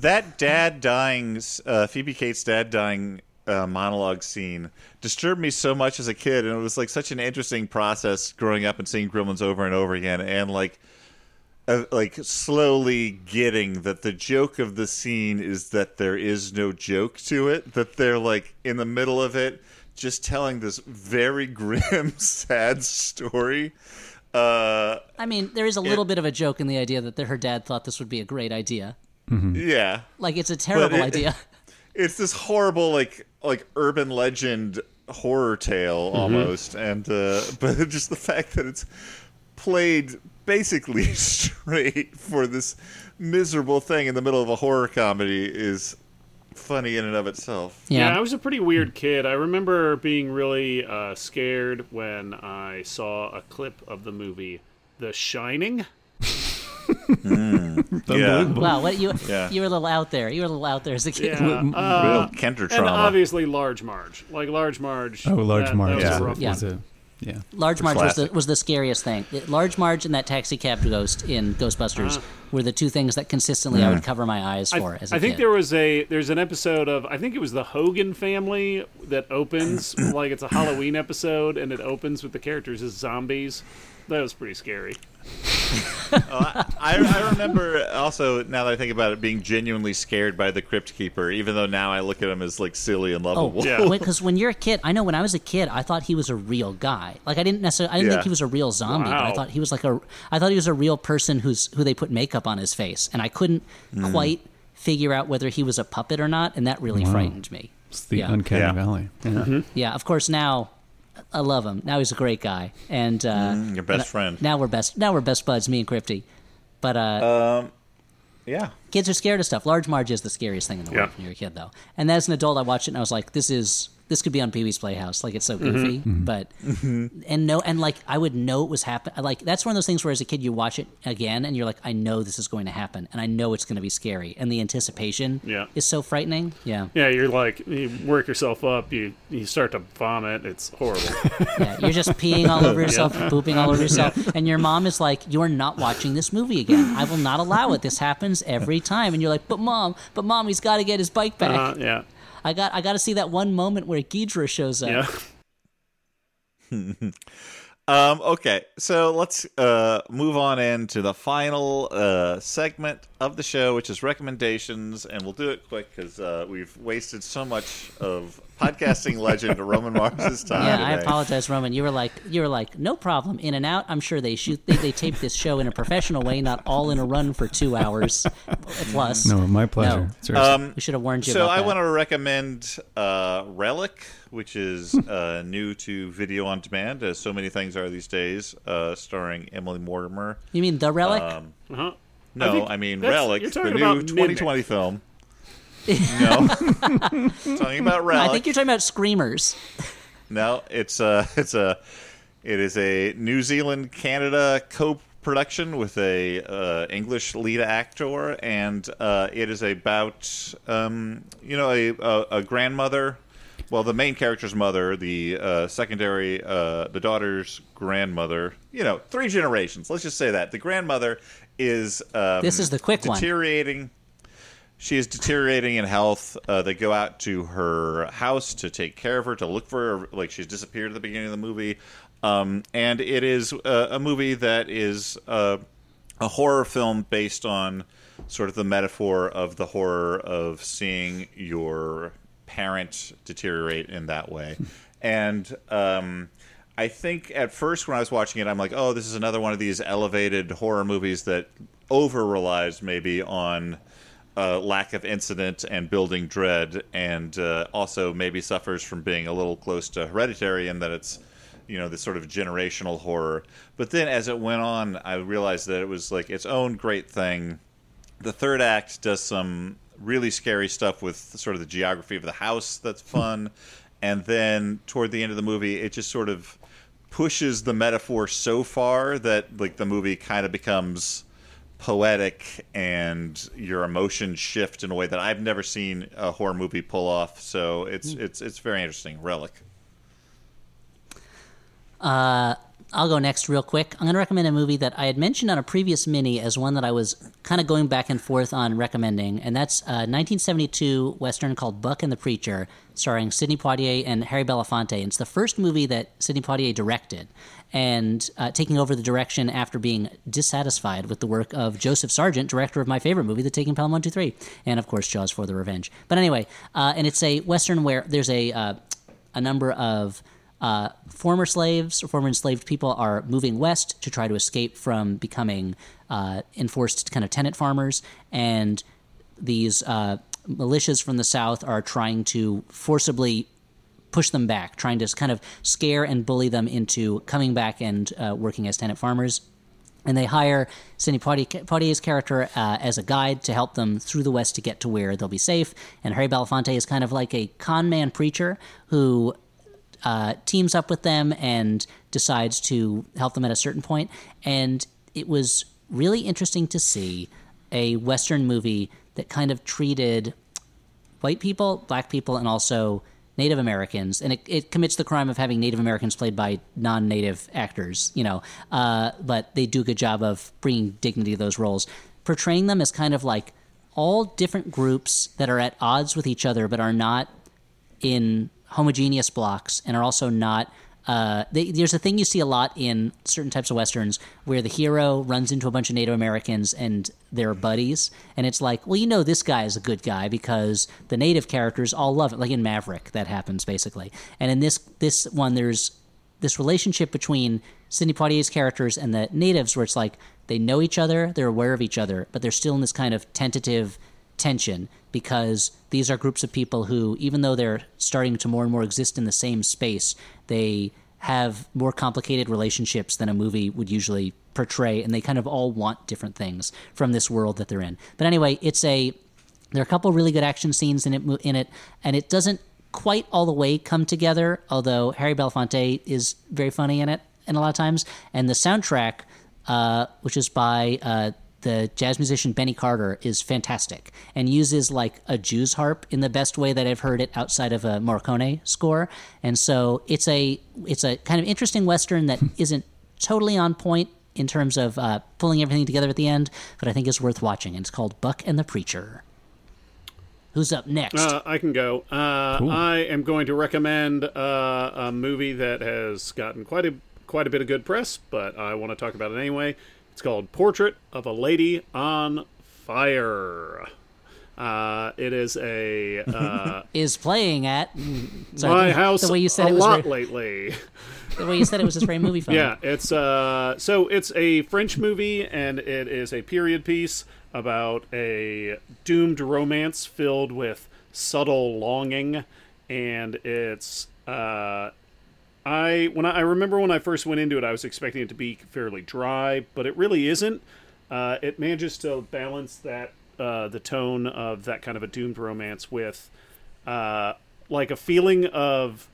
That dad dying, uh, Phoebe Cates' dad dying uh, monologue scene disturbed me so much as a kid, and it was like such an interesting process growing up and seeing Gremlins over and over again, and like, uh, like slowly getting that the joke of the scene is that there is no joke to it, that they're like in the middle of it, just telling this very grim, sad story. Uh, I mean, there is a little it, bit of a joke in the idea that her dad thought this would be a great idea. Mm-hmm. Yeah. Like, it's a terrible it, idea. It's this horrible, like, like urban legend horror tale, almost. Mm-hmm. And uh, but just the fact that it's played basically straight for this miserable thing in the middle of a horror comedy is funny in and of itself. Yeah, yeah, I was a pretty weird kid. I remember being really uh, scared when I saw a clip of the movie The Shining. Mm. Yeah. Wow, what you yeah. you were a little out there. You were a little out there as a kid. Yeah. Uh, Real Kender trauma. And obviously Large Marge. Like Large Marge. Oh, Large that, Marge. That was yeah. yeah. yeah. Large Marge was the, was the scariest thing. Large Marge and that taxi cab ghost in Ghostbusters uh, were the two things that consistently yeah. I would cover my eyes for I, as a I kid. I think there was a there's an episode of, I think it was the Hogan Family that opens, like it's a Halloween episode, and it opens with the characters as zombies. That was pretty scary. Oh, I, I remember also, now that I think about it, being genuinely scared by the Crypt Keeper, even though now I look at him as like silly and lovable. Oh, because yeah. when you're a kid, I know when I was a kid, I thought he was a real guy. Like I didn't necessarily, I didn't yeah. think he was a real zombie, wow. but I thought he was like a, I thought he was a real person who's who they put makeup on his face, and I couldn't mm. quite figure out whether he was a puppet or not, and that really wow. frightened me. It's the yeah. uncanny yeah. valley. Yeah. Mm-hmm. yeah, of course now. I love him. Now he's a great guy, and uh, mm, your best friend. Now we're best. Now we're best buds, me and Crypty. But uh, um, yeah, kids are scared of stuff. Large Marge is the scariest thing in the yeah. world when you're a kid, though. And as an adult, I watched it and I was like, "This is this could be on Pee Wee's Playhouse." Like it's so goofy, mm-hmm. but mm-hmm. and no, and like I would know it was happening. Like that's one of those things where as a kid you watch it again and you're like, "I know this is going to happen, and I know it's going to be scary," and the anticipation yeah. is so frightening. Yeah, yeah, you're like you work yourself up, you you start to vomit. It's horrible. Yeah, you're just peeing all over yourself, yeah. pooping all over yourself, yeah. and your mom is like, "You're not watching this movie again. I will not allow it. This happens every time." And you're like, "But mom, but mom, he's got to get his bike back." Uh, yeah. I got I got to see that one moment where Ghidra shows up. Yeah. um, okay, so let's uh, move on into the final uh, segment of the show, which is recommendations, and we'll do it quick because uh, we've wasted so much of podcasting legend Roman Mars' time. Yeah, today. I apologize, Roman. You were like you were like no problem. In and out. I'm sure they shoot they, they tape this show in a professional way, not all in a run for two hours plus. No, my pleasure. No. Um, we should have warned you. So about I that. want to recommend uh, Relic, which is uh, new to video on demand, as so many things are these days. Uh, starring Emily Mortimer. You mean The Relic? Um, uh-huh. No, I, I mean Relic, the new twenty twenty film. No, talking about Relic. I think you're talking about Screamers. No, it's a it's a it is a New Zealand Canada co-production with a uh, English lead actor, and uh, it is about um, you know a, a, a grandmother. Well, the main character's mother, the uh, secondary, uh, the daughter's grandmother. You know, three generations. Let's just say that the grandmother is um, this is the quick deteriorating. One. She is deteriorating in health. Uh, they go out to her house to take care of her, to look for her. Like, she's disappeared at the beginning of the movie. Um, and it is uh, a movie that is uh, a horror film based on sort of the metaphor of the horror of seeing your parent deteriorate in that way. And um, I think at first when I was watching it, I'm like, oh, this is another one of these elevated horror movies that over-relies maybe on... Uh, lack of incident and building dread, and uh, also maybe suffers from being a little close to Hereditary in that it's, you know, this sort of generational horror. But then as it went on, I realized that it was like its own great thing. The third act does some really scary stuff with sort of the geography of the house that's fun. And then toward the end of the movie, it just sort of pushes the metaphor so far that like the movie kind of becomes... poetic, and your emotions shift in a way that I've never seen a horror movie pull off. So it's it's it's very interesting. Relic. Uh, I'll go next real quick. I'm going to recommend a movie that I had mentioned on a previous mini as one that I was kind of going back and forth on recommending, and that's a nineteen seventy-two Western called Buck and the Preacher, starring Sidney Poitier and Harry Belafonte. And it's the first movie that Sidney Poitier directed, and uh, taking over the direction after being dissatisfied with the work of Joseph Sargent, director of my favorite movie, The Taking of Pelham one, two, three, and of course Jaws for the Revenge. But anyway, uh, and it's a Western where there's a uh, a number of Uh, former slaves or former enslaved people are moving west to try to escape from becoming uh, enforced kind of tenant farmers, and these uh, militias from the south are trying to forcibly push them back, trying to kind of scare and bully them into coming back and uh, working as tenant farmers. And they hire Sidney Poitier's character uh, as a guide to help them through the west to get to where they'll be safe. And Harry Belafonte is kind of like a con man preacher who Uh, teams up with them and decides to help them at a certain point. And it was really interesting to see a Western movie that kind of treated white people, black people, and also Native Americans. And it, it commits the crime of having Native Americans played by non-Native actors, you know, uh, but they do a good job of bringing dignity to those roles, portraying them as kind of like all different groups that are at odds with each other but are not in homogeneous blocks and are also not uh they, there's a thing you see a lot in certain types of Westerns where the hero runs into a bunch of Native Americans and they're buddies, and it's like, well, you know, this guy is a good guy because the Native characters all love it, like in Maverick that happens basically. And in this this one, there's this relationship between Sidney Poitier's characters and the natives where it's like they know each other, they're aware of each other, but they're still in this kind of tentative tension because these are groups of people who, even though they're starting to more and more exist in the same space, they have more complicated relationships than a movie would usually portray, and they kind of all want different things from this world that they're in. But anyway, it's a there are a couple really good action scenes in it, in it and it doesn't quite all the way come together, although Harry Belafonte is very funny in it and a lot of times. And the soundtrack, uh, which is by uh, the jazz musician Benny Carter, is fantastic and uses like a Jew's harp in the best way that I've heard it outside of a Morricone score. And so it's a it's a kind of interesting Western that isn't totally on point in terms of uh, pulling everything together at the end, but I think it's worth watching. And it's called Buck and the Preacher. Who's up next? Uh, I can go. Uh, cool. I am going to recommend uh, a movie that has gotten quite a, quite a bit of good press, but I want to talk about it anyway. It's called Portrait of a Lady on Fire. Uh, it is a... Uh, is playing at... Sorry, my the, house the way you said a it was lot very, lately. The way you said it was just very movie fun. Yeah, it's... Uh, so it's a French movie, and it is a period piece about a doomed romance filled with subtle longing. And it's... Uh, I when I, I remember when I first went into it, I was expecting it to be fairly dry, but it really isn't. Uh, it manages to balance that uh, the tone of that kind of a doomed romance with uh, like a feeling of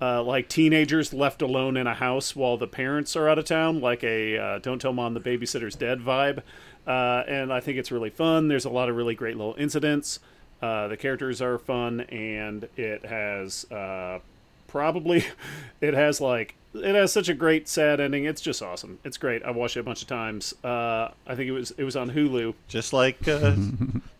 uh, like teenagers left alone in a house while the parents are out of town, like a uh, Don't Tell Mom the Babysitter's Dead vibe. Uh, and I think it's really fun. There's a lot of really great little incidents. Uh, the characters are fun, and it has... Uh, Probably, it has like it has such a great sad ending. It's just awesome. It's great. I watched it a bunch of times. Uh, I think it was it was on Hulu. Just like, uh,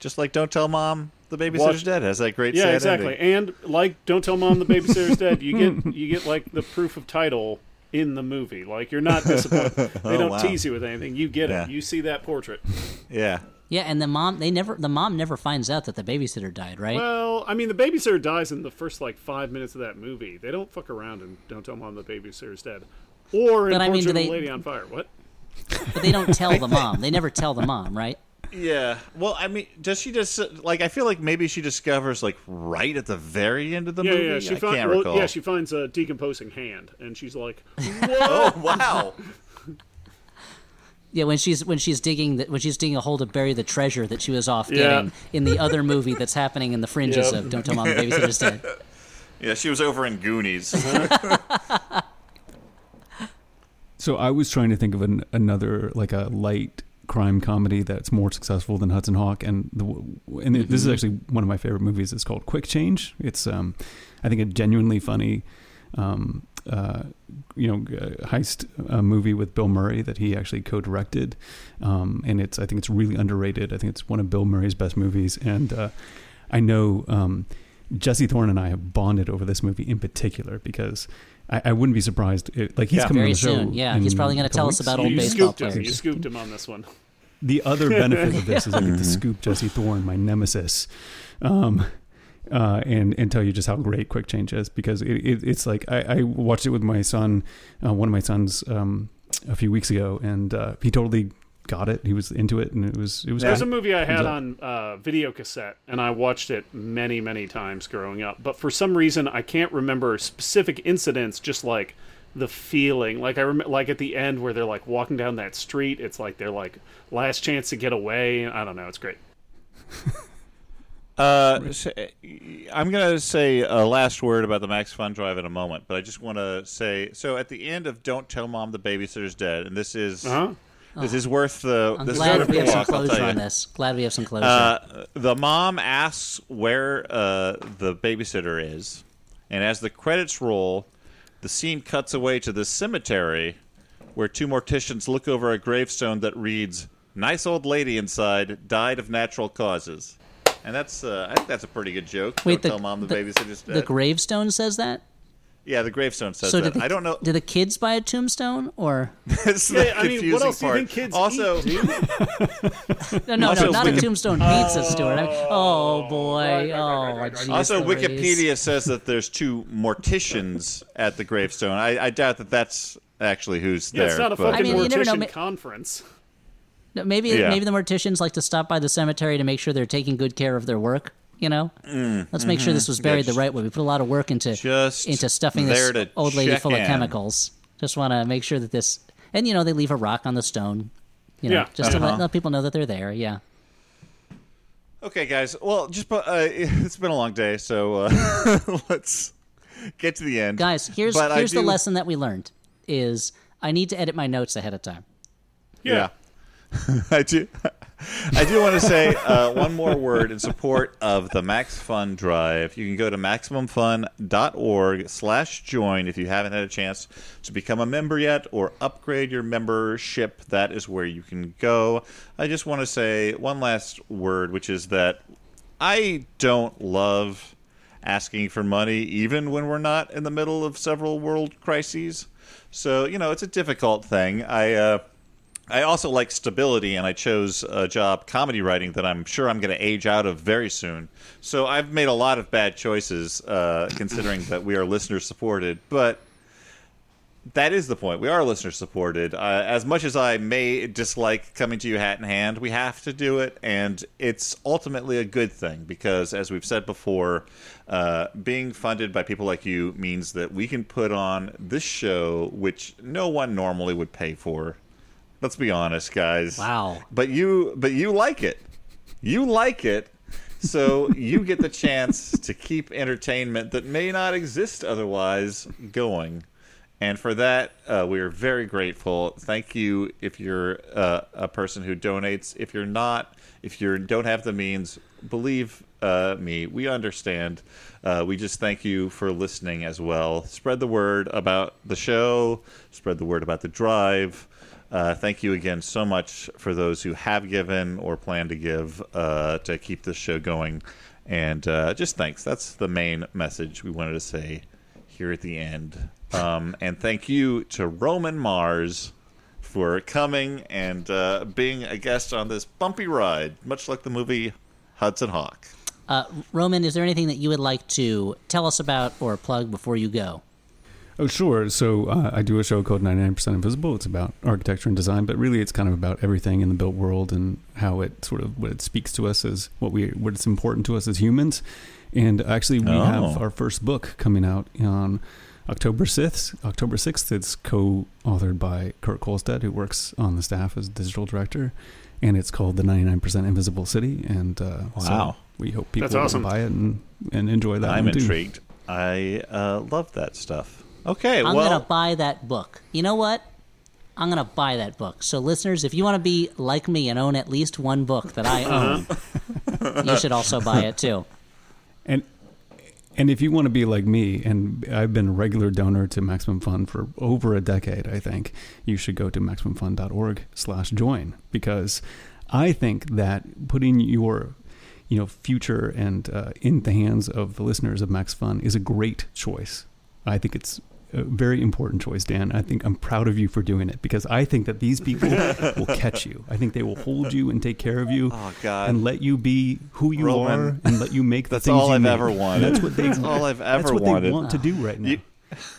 just like Don't Tell Mom the Babysitter's Dead has that great yeah, sad exactly. ending. And like Don't Tell Mom the Babysitter's Dead, you get you get like the proof of title in the movie. Like, you're not disappointed. They oh, don't wow. tease you with anything. You get yeah. it. You see that portrait. Yeah. Yeah, and the mom they never the mom never finds out that the babysitter died, right? Well, I mean, the babysitter dies in the first like five minutes of that movie. They don't fuck around and Don't Tell Mom the Babysitter's Dead. Or in I mean, Portrait of a Lady on Fire. What? But they don't tell the mom. They never tell the mom, right? Yeah. Well, I mean, does she just like? I feel like maybe she discovers like right at the very end of the yeah, movie. Yeah, she I find, can't well, recall. Yeah, she finds a decomposing hand, and she's like, "Whoa, oh, wow." Yeah, when she's when she's digging the, when she's digging a hole to bury the treasure that she was off yeah. getting in the other movie that's happening in the fringes yep. of Don't Tell Mom the Babysitter's Dead. Yeah, she was over in Goonies. So I was trying to think of an, another like a light crime comedy that's more successful than Hudson Hawk, and the, and mm-hmm. this is actually one of my favorite movies. It's called Quick Change. It's um, I think a genuinely funny. Um, uh, you know, heist uh, movie with Bill Murray that he actually co-directed. Um, and it's, I think it's really underrated. I think it's one of Bill Murray's best movies. And uh, I know um, Jesse Thorne and I have bonded over this movie in particular, because I, I wouldn't be surprised. It, like he's yeah. coming very on the show soon. Yeah, he's probably going to tell us about old you baseball players. Him. You scooped him on this one. The other benefit of this is I get to scoop Jesse Thorne, my nemesis, um, uh, and and tell you just how great Quick Change is, because it, it, it's like I, I watched it with my son, uh, one of my sons, um, a few weeks ago, and uh, he totally got it. He was into it, and it was it was. There's great. A movie I had on uh, video cassette, and I watched it many many times growing up. But for some reason, I can't remember specific incidents, just like the feeling, like I remember, like at the end where they're like walking down that street, it's like they're like last chance to get away. I don't know, it's great. uh, so I'm gonna say a last word about the Max Fun Drive in a moment, but I just want to say, so at the end of Don't Tell Mom the Babysitter's Dead, and this is uh-huh. this oh. is worth the. I'm this glad is we have walk, some closure on this. Glad we have some closure. Uh, the mom asks where uh, the babysitter is, and as the credits roll, the scene cuts away to the cemetery where two morticians look over a gravestone that reads, "Nice old lady inside, died of natural causes." And that's, uh, I think that's a pretty good joke. Wait, don't the, tell mom the, the babysitter's dead. The gravestone says that? Yeah, the gravestone says so that. The, I don't know. Do the kids buy a tombstone, or? That's yeah, the I mean, what else part. Do you think kids also, eat, dude? no, no, also, no, not Wiki- a tombstone pizza, oh, Stuart. I mean, oh, boy. Right, right, right, right, right. Oh, also, stories. Wikipedia says that there's two morticians at the gravestone. I, I doubt that that's actually who's yeah, there. It's not a fucking I mean, mortician know, conference. No, maybe, yeah. maybe the morticians like to stop by the cemetery to make sure they're taking good care of their work. You know, mm, let's make mm-hmm. sure this was buried yeah, the right way. We put a lot of work into just into stuffing this old lady full in. Of chemicals. Just want to make sure that this, and you know, they leave a rock on the stone. You know, yeah. just uh-huh. to let, let people know that they're there. Yeah. Okay, guys. Well, just uh, it's been a long day, so uh, let's get to the end, guys. Here's but here's do... the lesson that we learned: is I need to edit my notes ahead of time. Yeah. yeah. I do I do want to say uh, one more word in support of the Max Fun Drive. You can go to MaximumFun.org slash join if you haven't had a chance to become a member yet or upgrade your membership. That is where you can go. I just want to say one last word, which is that I don't love asking for money even when we're not in the middle of several world crises. So, you know, it's a difficult thing. I... uh I also like stability, and I chose a job, comedy writing, that I'm sure I'm going to age out of very soon. So I've made a lot of bad choices, uh, considering that we are listener-supported. But that is the point. We are listener-supported. Uh, as much as I may dislike coming to you hat in hand, we have to do it, and it's ultimately a good thing because, as we've said before, uh, being funded by people like you means that we can put on this show, which no one normally would pay for. Let's be honest, guys. Wow. But you but you like it. You like it. So you get the chance to keep entertainment that may not exist otherwise going. And for that, uh, we are very grateful. Thank you if you're uh, a person who donates. If you're not, if you don't have the means, believe uh, me, we understand. Uh, we just thank you for listening as well. Spread the word about the show. Spread the word about the drive. Uh, thank you again so much for those who have given or plan to give uh, to keep this show going. And uh, just thanks. That's the main message we wanted to say here at the end. Um, and thank you to Roman Mars for coming and uh, being a guest on this bumpy ride, much like the movie Hudson Hawk. Uh, Roman, is there anything that you would like to tell us about or plug before you go? Oh, sure. So uh, I do a show called ninety-nine percent Invisible. It's about architecture and design, but really it's kind of about everything in the built world and how it sort of, what it speaks to us as what we, what's important to us as humans. And actually we oh. have our first book coming out on October sixth. October sixth. It's co-authored by Kurt Kolstad, who works on the staff as digital director. And it's called The ninety-nine percent Invisible City. And uh, wow. so we hope people awesome. Will buy it and, and enjoy that. I'm intrigued. Too. I uh, love that stuff. Okay, I'm well, gonna buy that book. You know what? I'm gonna buy that book. So, listeners, if you want to be like me and own at least one book that I own, uh-huh. you should also buy it too. And And if you want to be like me, and I've been a regular donor to Maximum Fun for over a decade, I think, you should go to MaximumFun.org slash join, because I think that putting your you know, future and uh, in the hands of the listeners of Max Fun is a great choice. I think it's a very important choice, Dan. I think I'm proud of you for doing it, because I think that these people will catch you. I think they will hold you and take care of you oh, God. and let you be who you Roman, are and let you make the that's things all you I've make. Ever wanted. That's what they that's all I've ever that's what wanted. They want to do right now. You...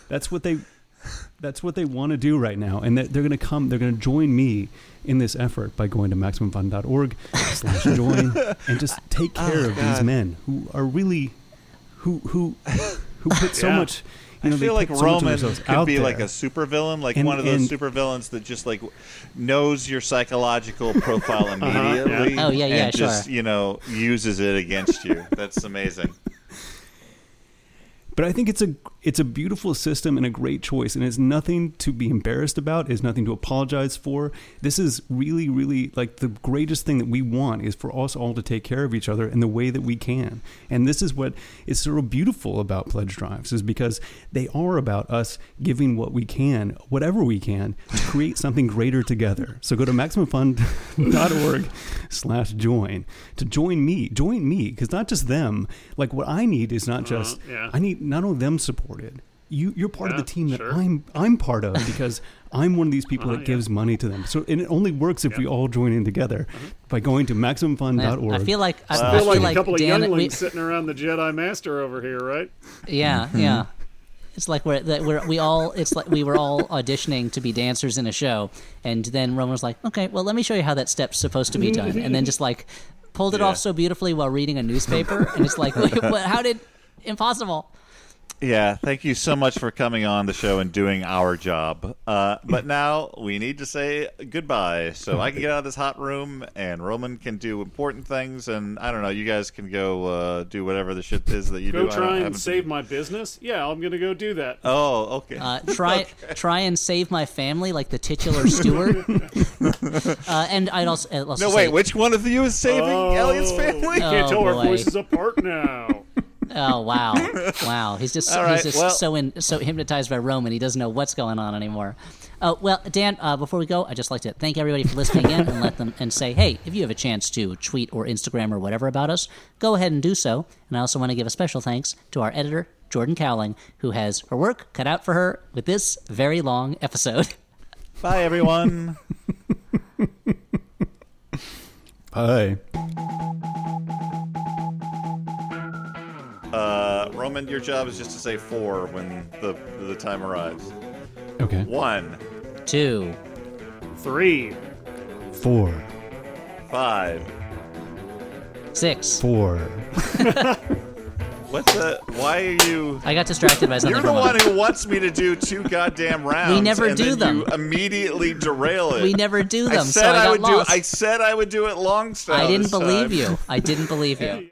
That's what they that's what they want to do right now, and that they're going to come. They're going to join me in this effort by going to MaximumFun.org slash join and just take care oh, of God. these men who are really who who who put so yeah. much. You know, I feel like so Roman could be there. like a supervillain, like and, one of those supervillains that just like knows your psychological profile immediately. uh-huh, yeah. Oh yeah, yeah, and sure. Just you know uses it against you. That's amazing. But I think it's a it's a beautiful system and a great choice, and it's nothing to be embarrassed about. It's nothing to apologize for. This is really, really like the greatest thing that we want is for us all to take care of each other in the way that we can. And this is what is sort of beautiful about pledge drives, is because they are about us giving what we can, whatever we can, to create something greater together. So go to MaximumFun.org slash join to join me. Join me, because not just them. Like what I need is not just uh, yeah. I need not only them supported. You, you're part yeah, of the team that sure. I'm I'm part of, because I'm one of these people uh, that yeah. gives money to them. So and it only works if yeah. we all join in together uh-huh. by going to MaximumFun dot org. I, I feel like I uh, feel like, like a couple Dan, of younglings we, sitting around the Jedi Master over here, right? Yeah, mm-hmm. yeah. It's like we're that we're we all. It's like we were all auditioning to be dancers in a show, and then Roman was like, "Okay, well, let me show you how that step's supposed to be done," and then just like pulled it yeah. off so beautifully while reading a newspaper, and it's like, Wait, what, "How did impossible?" Yeah, thank you so much for coming on the show and doing our job. Uh, but now we need to say goodbye, so I can get out of this hot room, and Roman can do important things, and I don't know, you guys can go uh, do whatever the shit is that you go do. Go try and save my business? Yeah, I'm going to go do that. Oh, okay. Uh, try okay. try and save my family like the titular steward. uh, and I'd also, I'd also No, wait, it. which one of you is saving oh, Elliot's family? Oh, can't tell boy. our voices apart now. Oh wow, wow! He's just so, right, he's just well, so in, so hypnotized by Roman, he doesn't know what's going on anymore. Oh well, Dan. Uh, before we go, I just like to thank everybody for listening in, and let them and say, hey, if you have a chance to tweet or Instagram or whatever about us, go ahead and do so. And I also want to give a special thanks to our editor Jordan Cowling, who has her work cut out for her with this very long episode. Bye everyone. Bye. Uh, Roman, your job is just to say four when the the time arrives. Okay. One. Two. Three. Four. Five. Six. Four. What the? Why are you... I got distracted by something. You're the one who wants me to do two goddamn rounds. We never and do then them. You immediately derail it. We never do them, I said so I, I got would lost. Do, I said I would do it long time. I didn't believe time. you. I didn't believe you.